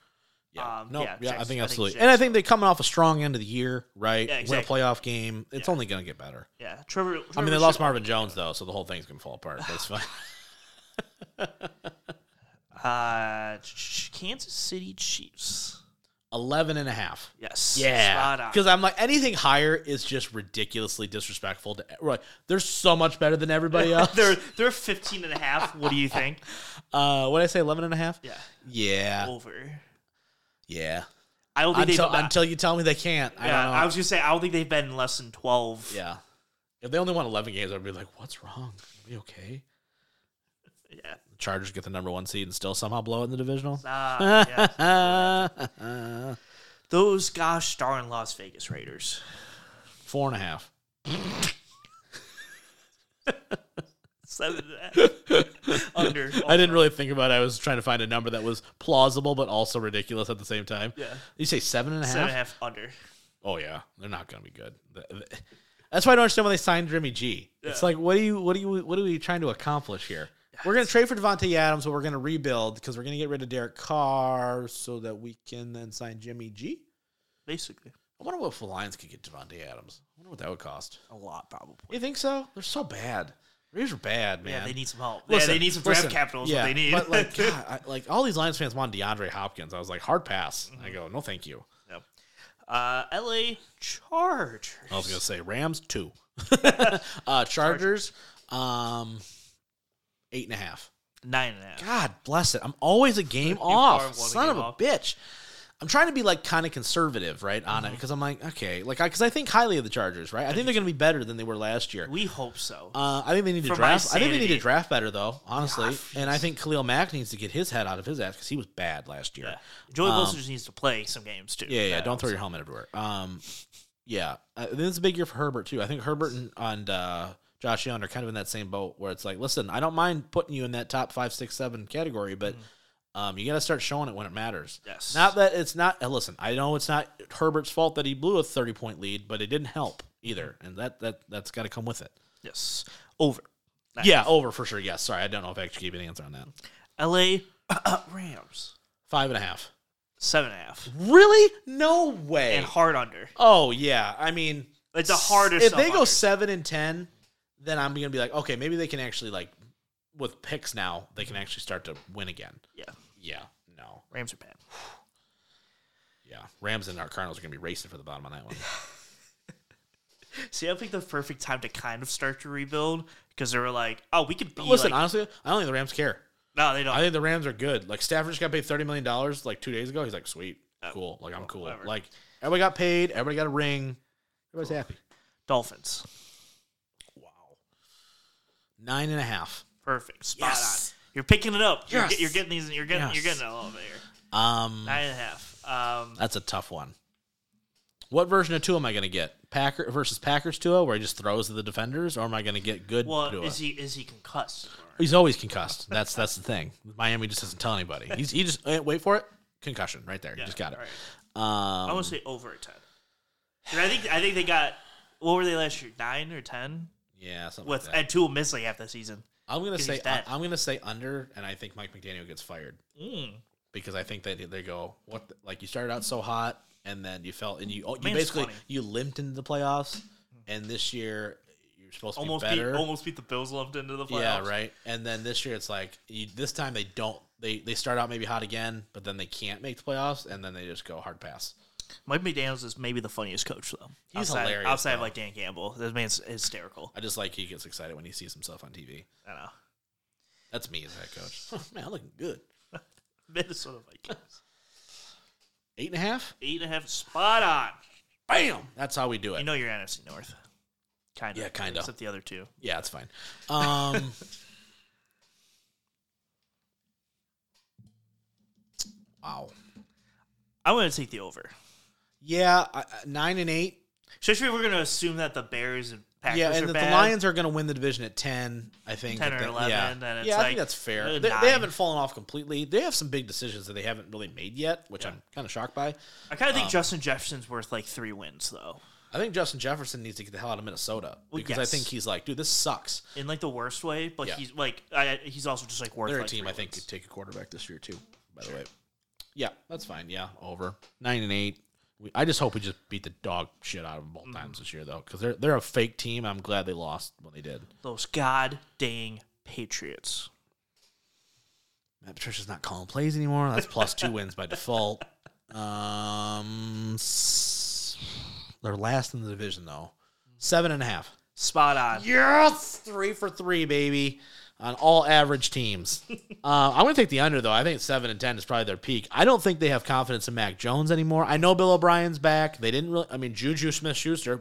Yeah, um, no, yeah, yeah I think absolutely. I think and I think they're coming off a strong end of the year, right? Yeah, exactly. Win a playoff game. It's yeah. only going to get better. Yeah. Trevor, Trevor I mean, they lost Marvin Jones, though, so the whole thing's going to fall apart. That's fine. uh, Kansas City Chiefs. eleven and a half. Yes. Yeah. Because I'm like, anything higher is just ridiculously disrespectful. To right. They're so much better than everybody else. they're, they're fifteen and a half. What do you think? Uh, what did I say? eleven and a half? Yeah. Yeah. Over. Yeah. I don't think until, they've been, until you tell me they can't. Yeah, I don't know. I was going to say, I don't think they've been less than twelve. Yeah. If they only won eleven games, I'd be like, what's wrong? Are we okay? Yeah. Chargers get the number one seed and still somehow blow it in the divisional? Uh, yeah. Those gosh darn Las Vegas Raiders. Four and a half. Seven and a half. Under. Over. I didn't really think about it. I was trying to find a number that was plausible but also ridiculous at the same time. Yeah. You say seven and a half? Seven and a half under. Oh, yeah. They're not going to be good. That's why I don't understand why they signed Jimmy G. Yeah. It's like, what do you, what do you, what are we trying to accomplish here? Yes. We're going to trade for Devontae Adams, but we're going to rebuild because we're going to get rid of Derek Carr so that we can then sign Jimmy G? Basically. I wonder what if the Lions could get Devontae Adams. I wonder what that would cost. A lot, probably. You think so? They're so bad. Raiders are bad, man. Yeah, they need some help. Listen, yeah, they need some draft listen, capital. Yeah, what they need. But like, God, I, like all these Lions fans want DeAndre Hopkins. I was like, hard pass. Mm-hmm. I go, no, thank you. Yep. Uh, L A Chargers. I was gonna say Rams two. uh, Chargers, um, eight and a half. Nine and a half. God bless it. I'm always a game you off. Son game of off. a bitch. I'm trying to be like kind of conservative, right, on mm-hmm. it because I'm like, okay, like, because I, I think highly of the Chargers, right? I think they're going to be better than they were last year. We hope so. Uh, I think they need to For draft. I think they need to draft better, though, honestly. God, and I think Khalil Mack needs to get his head out of his ass because he was bad last year. Yeah. Joey um, Wilson just needs to play some games too. Yeah, yeah. Don't also. throw your helmet everywhere. Um, yeah, uh, this is a big year for Herbert too. I think Herbert and, and uh, Josh Young are kind of in that same boat where it's like, listen, I don't mind putting you in that top five, six, seven category, but mm-hmm. um, you got to start showing it when it matters. Yes. Not that it's not, listen, I know it's not Herbert's fault that he blew a thirty point lead, but it didn't help either. And that, that, that's got to come with it. Yes. Over. Nice. Yeah, over for sure. Yes. Yeah, sorry. I don't know if I actually gave an answer on that. L A Rams. Five and a half. Seven and a half. Really? No way. And hard under. Oh, yeah. I mean, it's the hardest. If they go under. seven and ten, then I'm going to be like, okay, maybe they can actually, like, with picks now, they can actually start to win again. Yeah. Yeah. No. Rams are bad. Yeah. Rams and our Cardinals are going to be racing for the bottom on that one. See, I think the perfect time to kind of start to rebuild because they were like, oh, we could be Listen, like, honestly, I don't think the Rams care. No, they don't. I think the Rams are good. Like, Stafford just got paid thirty million dollars like two days ago. He's like, sweet. Oh, cool. Like, I'm cool. Whatever. Like, everybody got paid. Everybody got a ring. Everybody's cool. Happy. Dolphins. Nine and a half. Perfect. Spot yes. on. You're picking it up. Yes. You're, get, you're getting these. You're getting. Yes. You're getting it all over here. Um, Nine and a half. Um, that's a tough one. What version of two am I going to get? Packer versus Packers two oh, where he just throws at the defenders, or am I going to get good? Well, Tua? is he is he concussed? Or? He's always concussed. That's that's the thing. Miami just doesn't tell anybody. He's he just wait for it. Concussion right there. Yeah, you just got it. Right. Um, I want to say over a ten. I think I think they got. What were they last year? Nine or ten? Yeah, something with, like that. And two will miss like half the season. I'm gonna say uh, I'm gonna say under, and I think Mike McDaniel gets fired mm. because I think that they go what the, like you started out so hot, and then you fell and you you Man, basically you limped into the playoffs, and this year you're supposed to almost be better. Beat, almost beat the Bills, lumped into the playoffs. Yeah, right. And then this year it's like you, this time they don't they they start out maybe hot again, but then they can't make the playoffs, and then they just go hard pass. Mike McDaniels is maybe the funniest coach, though. He's outside, hilarious. Outside though. Of, like, Dan Campbell. This man's hysterical. I just like he gets excited when he sees himself on T V. I know. That's me as that coach. Oh, man, I'm looking good. Minnesota Vikings. Eight and a half? Eight and a half. Spot on. Bam! That's how we do it. You know your N F C North. Kind of. Yeah, kind of. Except the other two. Yeah, that's fine. Um, wow. I want to take the over. Yeah, uh, nine and eight. Especially, we're going to assume that the Bears and Packers yeah, and are that bad. The Lions are going to win the division at ten. I think ten or they, eleven. Yeah, and it's yeah like, I think that's fair. They, they haven't fallen off completely. They have some big decisions that they haven't really made yet, which yeah. I'm kind of shocked by. I kind of think um, Justin Jefferson's worth like three wins, though. I think Justin Jefferson needs to get the hell out of Minnesota because well, yes. I think he's like, dude, this sucks in like the worst way. But yeah. he's like, I, he's also just like worth. They're like, a team I think wins. Could take a quarterback this year too. By sure. the way. Yeah, that's fine. Yeah, over nine and eight. We, I just hope we just beat the dog shit out of them both mm-hmm. times this year, though, because they're they're a fake team. I'm glad they lost when they did. Those god dang Patriots. Matt Patricia's not calling plays anymore. That's plus two wins by default. Um, they're last in the division though. Seven and a half. Spot on. Yes, three for three, baby. On all average teams. uh, I'm going to take the under, though. I think seven and ten is probably their peak. I don't think they have confidence in Mac Jones anymore. I know Bill O'Brien's back. They didn't really... I mean, Juju Smith-Schuster.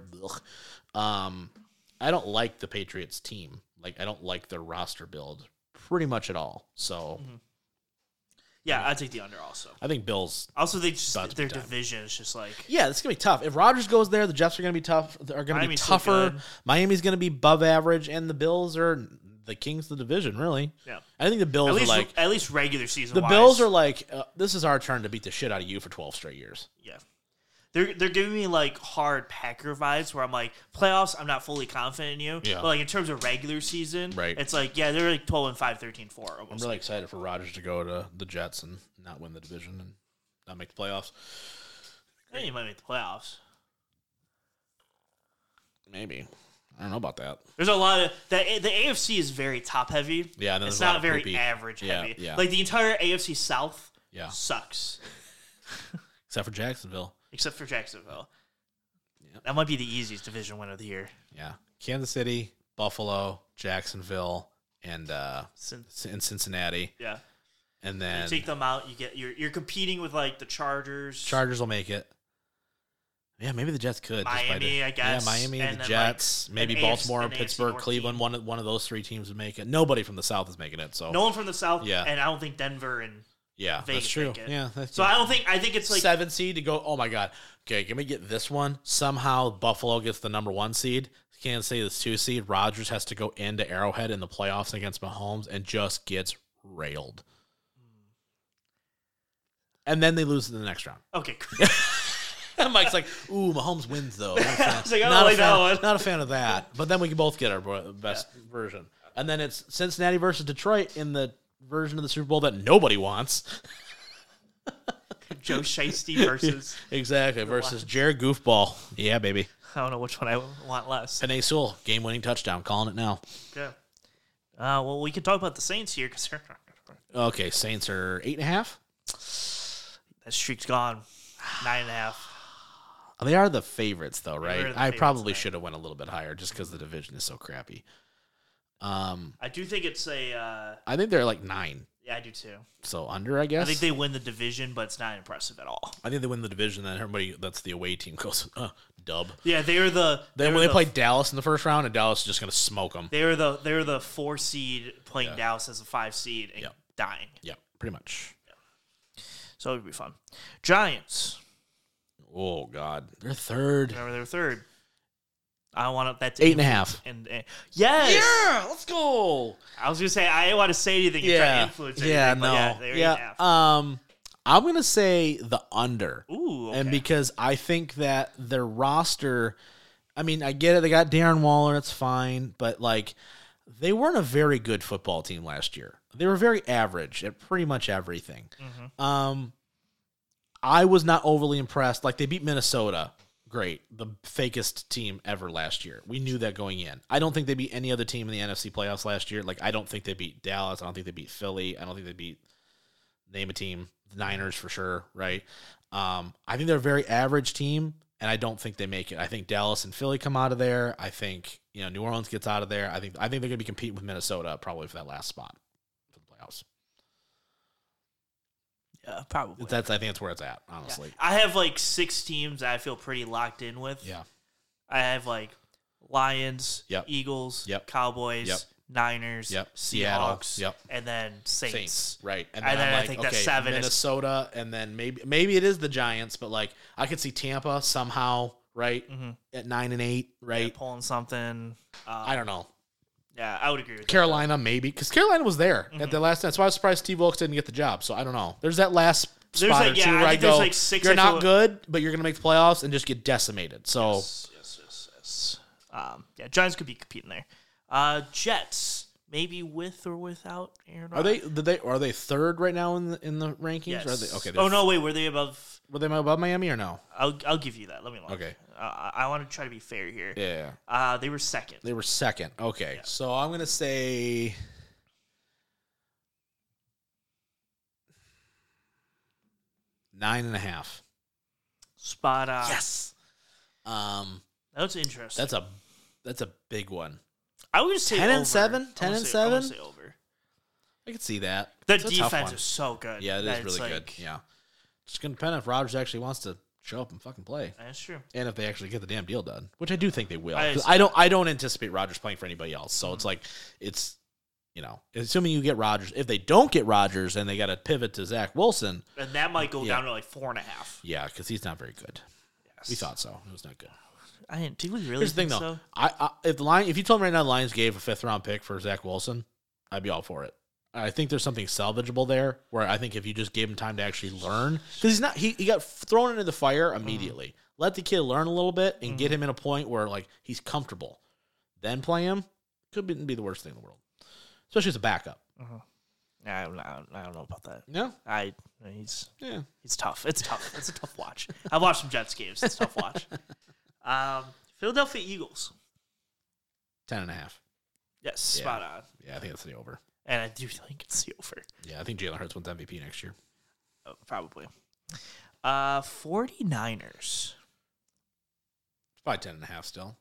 Um, I don't like the Patriots team. Like, I don't like their roster build pretty much at all. So... Mm-hmm. Yeah, I'd take the under also. I think Bills... Also, they just, their division is just like... Yeah, it's going to be tough. If Rodgers goes there, the Jets are going to be tough. Are going to be tougher. So Miami's going to be above average, and the Bills are... The Kings of the division, really. Yeah, I think the Bills at least, are like at least regular season. The wise. Bills are like, uh, this is our turn to beat the shit out of you for twelve straight years. Yeah, they're they're giving me like hard Packer vibes where I'm like playoffs. I'm not fully confident in you. Yeah. But like in terms of regular season, right? It's like yeah, they're like twelve and five, thirteen and four. I'm really like excited that. For Rodgers to go to the Jets and not win the division and not make the playoffs. I think he might make the playoffs. Maybe. I don't know about that. There's a lot of that. The A F C is very top heavy. Yeah, and it's not very poopy. Average heavy. Yeah, yeah. Like the entire A F C South yeah. sucks. Except for Jacksonville. Except for Jacksonville. Yeah. That might be the easiest division win of the year. Yeah. Kansas City, Buffalo, Jacksonville, and uh, Cin- and Cincinnati. Yeah. And then you take them out, you get you're you're competing with like the Chargers. Chargers will make it. Yeah, maybe the Jets could. Miami, I guess. Yeah, Miami, and the Jets, like, maybe an Baltimore, A F C, Pittsburgh, Cleveland. One, one of those three teams would make it. Nobody from the South is making it. So no one from the South. Yeah. And I don't think Denver and yeah, Vegas that's true. Make it. Yeah, that's so true. I don't think I think it's like seven seed to go. Oh my god. Okay, can we get this one? Somehow Buffalo gets the number one seed. Kansas City is two seed. Rodgers has to go into Arrowhead in the playoffs against Mahomes and just gets railed. And then they lose in the next round. Okay. And Mike's like, ooh, Mahomes wins, though. I was like, I don't like that one. Not a fan of that. But then we can both get our best yeah. version. And then it's Cincinnati versus Detroit in the version of the Super Bowl that nobody wants. Joe Shiesty versus... Exactly, versus Jared Goofball. Yeah, baby. I don't know which one I want less. Penei Sewell, game-winning touchdown. Calling it now. Yeah. Uh, well, we can talk about the Saints here. Cause they're... Okay, Saints are eight and a half? That streak's gone. Nine and a half. They are the favorites, though, right? I probably should have went a little bit higher just because the division is so crappy. Um, I do think it's a... Uh, I think they're like nine. Yeah, I do too. So under, I guess. I think they win the division, but it's not impressive at all. I think they win the division, and everybody that's the away team goes, uh, dub. Yeah, they are the... Then they when they the, play Dallas in the first round, and Dallas is just going to smoke them. They are the, they're the four seed playing yeah. Dallas as a five seed and yep. dying. Yeah, pretty much. Yep. So it would be fun. Giants... Oh, God. They're third. Remember, they're third. I want that to... Eight and a half. And, and, yes! Yeah! Let's go! I was going to say, I didn't want to say anything and yeah. try to influence anything. Yeah, no. Yeah, they're yeah. eight and a half. Um, I'm going to say the under. Ooh, okay. And because I think that their roster... I mean, I get it. They got Darren Waller. It's fine. But, like, they weren't a very good football team last year. They were very average at pretty much everything. Mm-hmm. Um... I was not overly impressed. Like, they beat Minnesota. Great. The fakest team ever last year. We knew that going in. I don't think they beat any other team in the N F C playoffs last year. Like, I don't think they beat Dallas. I don't think they beat Philly. I don't think they beat, name a team, the Niners for sure, right? Um, I think they're a very average team, and I don't think they make it. I think Dallas and Philly come out of there. I think, you know, New Orleans gets out of there. I think I think they're going to be competing with Minnesota probably for that last spot for the playoffs. Uh, probably. That's I think that's where it's at, honestly. Yeah. I have like six teams I feel pretty locked in with. Yeah. I have like Lions, yep. Eagles, yep. Cowboys, yep. Niners, yep. Seahawks, yep. and then Saints. Saints. Right. And then, and then like, I think okay, that's seven. Minnesota, is- and then maybe maybe it is the Giants, but like I could see Tampa somehow, right? Mm-hmm. At nine and eight, right? Yeah, pulling something. Um, I don't know. Yeah, I would agree with Carolina, that. Maybe. Because Carolina was there mm-hmm. at the last time. That's why I was surprised Steve Wilkes didn't get the job. So, I don't know. There's that last spot like, or yeah, two where I, I go, like six you're not good, but you're going to make the playoffs and just get decimated. So Yes, yes, yes, yes. Um, yeah, Giants could be competing there. Uh, Jets, maybe with or without Aaron Rodgers. Are they, did they, are they third right now in the, in the rankings? Yes. Or are they, okay, oh, no, wait. Were they above? Were they above Miami or no? I'll I'll give you that. Let me look. Okay. Uh, I want to try to be fair here. Yeah. Uh, they were second. They were second. Okay. Yeah. So I'm going to say... Nine and a half. Spot on. Yes. Um, that's interesting. That's a that's a big one. I would say ten over. and seven. Ten and say, seven. I would say over. I could see that. The it's defense is so good. Yeah, it is really like, good. Yeah. It's going to depend if Rodgers actually wants to show up and fucking play. That's true. And if they actually get the damn deal done, which I do think they will. I, I don't I don't anticipate Rodgers playing for anybody else. So mm-hmm. it's like, it's, you know, assuming you get Rodgers. If they don't get Rodgers and they got to pivot to Zach Wilson. And that might go yeah. down to like four and a half. Yeah, because he's not very good. Yes. We thought so. It was not good. I didn't, do we really Here's the thing, think though. So? I, I, if, the Lions, if you told me right now the Lions gave a fifth round pick for Zach Wilson, I'd be all for it. I think there's something salvageable there where I think if you just gave him time to actually learn, because he's not, he, he got thrown into the fire immediately. Mm. Let the kid learn a little bit and mm. get him in a point where like he's comfortable. Then play him. Could be, be the worst thing in the world, especially as a backup. Uh-huh. I, don't, I, don't, I don't know about that. No, I he's yeah, he's tough. It's tough. It's a tough watch. I've watched some Jets games. It's a tough watch. um, Philadelphia Eagles, ten and a half. Yes, yeah. Spot on. Yeah, I think that's the over. And I do think it's the over. Yeah, I think Jalen Hurts wins M V P next year. Oh, probably. Uh, 49ers. Probably ten and a half still.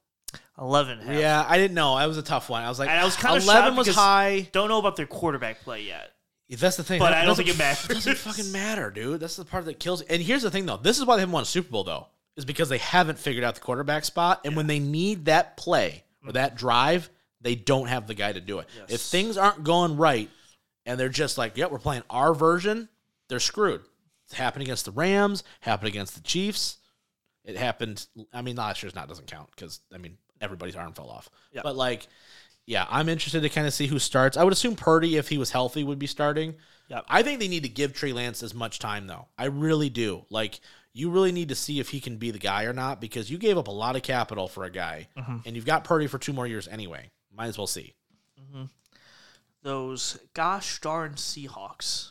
eleven and a half. Yeah, I didn't know. That was a tough one. I was like, and I was kind of eleven was high. Don't know about their quarterback play yet. That's the thing. But that, I don't think it matters. It doesn't fucking matter, dude. That's the part that kills. And here's the thing, though. This is why they haven't won a Super Bowl, though, is because they haven't figured out the quarterback spot. And yeah. when they need that play or that drive, they don't have the guy to do it. Yes. If things aren't going right and they're just like, yep, we're playing our version, they're screwed. It happened against the Rams, happened against the Chiefs. It happened, I mean, last year's not doesn't count because, I mean, everybody's arm fell off. Yeah. But, like, yeah, I'm interested to kind of see who starts. I would assume Purdy, if he was healthy, would be starting. Yeah. I think they need to give Trey Lance as much time, though. I really do. Like, you really need to see if he can be the guy or not, because you gave up a lot of capital for a guy, mm-hmm. and you've got Purdy for two more years anyway. Might as well see. Mm-hmm. Those gosh darn Seahawks.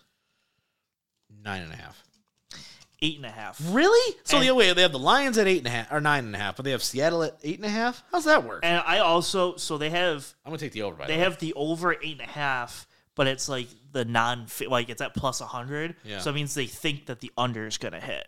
Nine and a half. Eight and a half. Really? So and the way they have the Lions at eight and a half, or nine and a half, but they have Seattle at eight and a half? How's that work? And I also, so they have... I'm going to take the over, by the way. They have the over eight and a half, but it's like the non... Like, it's at plus one hundred. Yeah. So it means they think that the under is going to hit.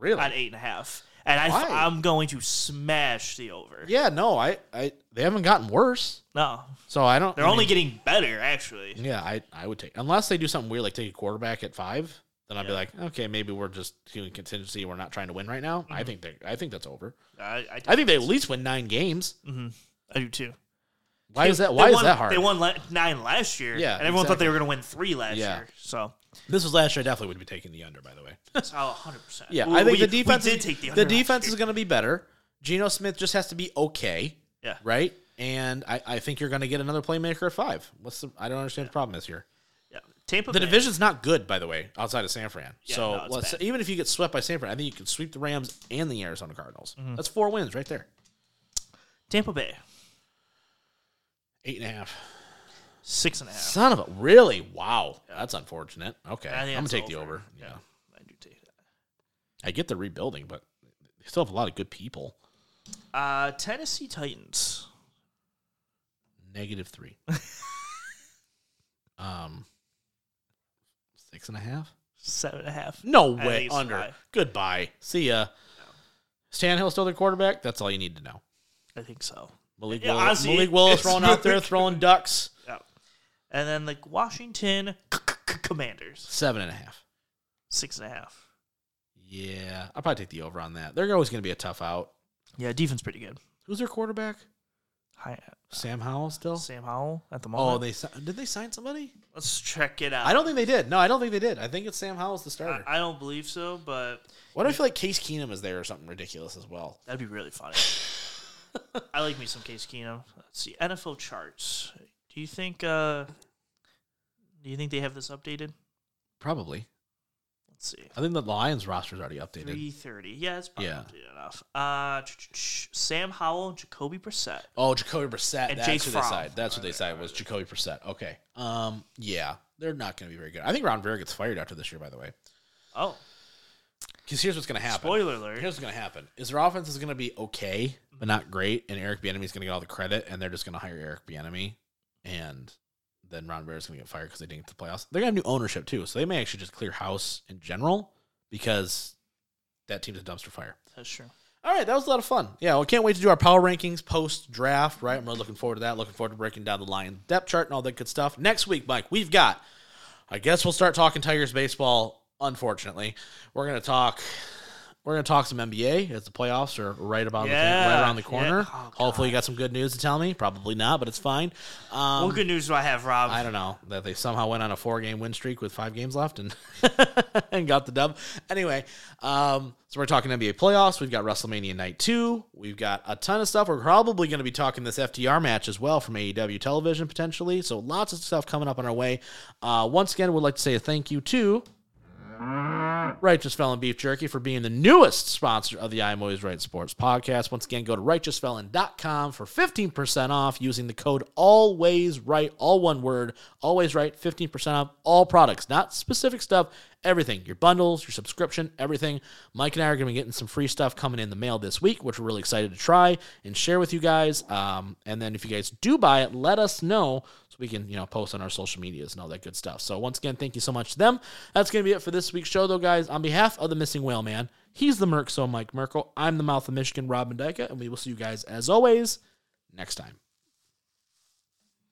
Really? At eight and a half. And I, I'm going to smash the over. Yeah, no, I, I... They haven't gotten worse. No. So I don't... They're I only mean, getting better, actually. Yeah, I, I would take... Unless they do something weird, like take a quarterback at five... Then I'd yeah. be like, okay, maybe we're just doing contingency. We're not trying to win right now. Mm-hmm. I think they. I think that's over. I, I, I think they at least win nine games. Mm-hmm. I do too. Why they, is that? Why won, is that hard? They won le- nine last year. Yeah, and everyone exactly. thought they were going to win three last yeah. year. So this was last year. I definitely would be taking the under. By the way, oh, one hundred percent. Yeah, well, I think we, the defense. Did take the under. The defense is going to be better. Geno Smith just has to be okay. Yeah. Right. And I, I think you're going to get another playmaker at five. What's the? I don't understand yeah. the problem this year. Tampa the Bay. Division's not good, by the way, outside of San Fran. Yeah, so no, let's, even if you get swept by San Fran, I think you can sweep the Rams and the Arizona Cardinals. Mm-hmm. That's four wins right there. Tampa Bay. Eight and a half. Six and a half. Son of a... Really? Wow. Yeah. That's unfortunate. Okay. I'm going to take over. the over. Yeah. yeah. I do take that. I get the rebuilding, but they still have a lot of good people. Uh, Tennessee Titans. Negative three. um... Six and a half? Seven and a half. No way. Under. Five. Goodbye. See ya. No. Stanhill still their quarterback? That's all you need to know. I think so. Malik yeah, Willis, honestly, Malik Willis throwing out there, throwing ducks. Yeah. And then, like, Washington Commanders. Seven and a half. Six and a half. Yeah. I'll probably take the over on that. They're always going to be a tough out. Yeah, defense pretty good. Who's their quarterback? Hi, uh, Sam Howell still? Sam Howell at the moment. Oh, they did they sign somebody? Let's check it out. I don't think they did. No, I don't think they did. I think it's Sam Howell's the starter. I, I don't believe so, but... Why do I feel like Case Keenum is there or something ridiculous as well? That'd be really funny. I like me some Case Keenum. Let's see. N F L charts. Do you think uh, do you think they have this updated? Probably. Let's see. I think the Lions roster is already updated. three thirty. Yeah, it's probably yeah. updated enough. Uh, ch- ch- Sam Howell and Jacoby Brissett. Oh, Jacoby Brissett. And Jake Fromm. That's what they said. That's what they said was Jacoby Brissett. Okay. Um, yeah, they're not going to be very good. I think Ron Rivera gets fired after this year, by the way. Oh. Because here's what's going to happen. Spoiler alert. Here's what's going to happen. Is their offense is going to be okay, but not great, and Eric Bieniemy is going to get all the credit, and they're just going to hire Eric Bieniemy, and... then Ron Rivera's going to get fired because they didn't get the playoffs. They're going to have new ownership, too, so they may actually just clear house in general because that team's a dumpster fire. That's true. All right, that was a lot of fun. Yeah, well, I can't wait to do our power rankings post-draft, right? I'm really looking forward to that, looking forward to breaking down the Lions depth chart and all that good stuff. Next week, Mike, we've got, I guess we'll start talking Tigers baseball, unfortunately. We're going to talk... We're going to talk some N B A as the playoffs are right about yeah. the, right around the corner. Yeah. Oh, hopefully you got some good news to tell me. Probably not, but it's fine. Um, what good news do I have, Rob? I don't know. That they somehow went on a four-game win streak with five games left and and got the dub. Anyway, um, so we're talking N B A playoffs. We've got WrestleMania Night two. We've got a ton of stuff. We're probably going to be talking this F T R match as well from A E W Television potentially. So lots of stuff coming up on our way. Uh, once again, we'd like to say a thank you to... Righteous Felon Beef Jerky for being the newest sponsor of the I'm Always Right Sports podcast. Once again, go to righteous felon dot com for fifteen percent off using the code Always Right, all one word, Always Right, fifteen percent off all products, not specific stuff, everything, your bundles, your subscription, everything. Mike and I are going to be getting some free stuff coming in the mail this week, which we're really excited to try and share with you guys. Um, and then if you guys do buy it, let us know. We can, you know, post on our social medias and all that good stuff. So once again, thank you so much to them. That's going to be it for this week's show, though, guys. On behalf of the Missing Whale Man, he's the Merkzone, Mike Merkel. I'm the Mouth of Michigan, Rob Mendyka, and we will see you guys, as always, next time.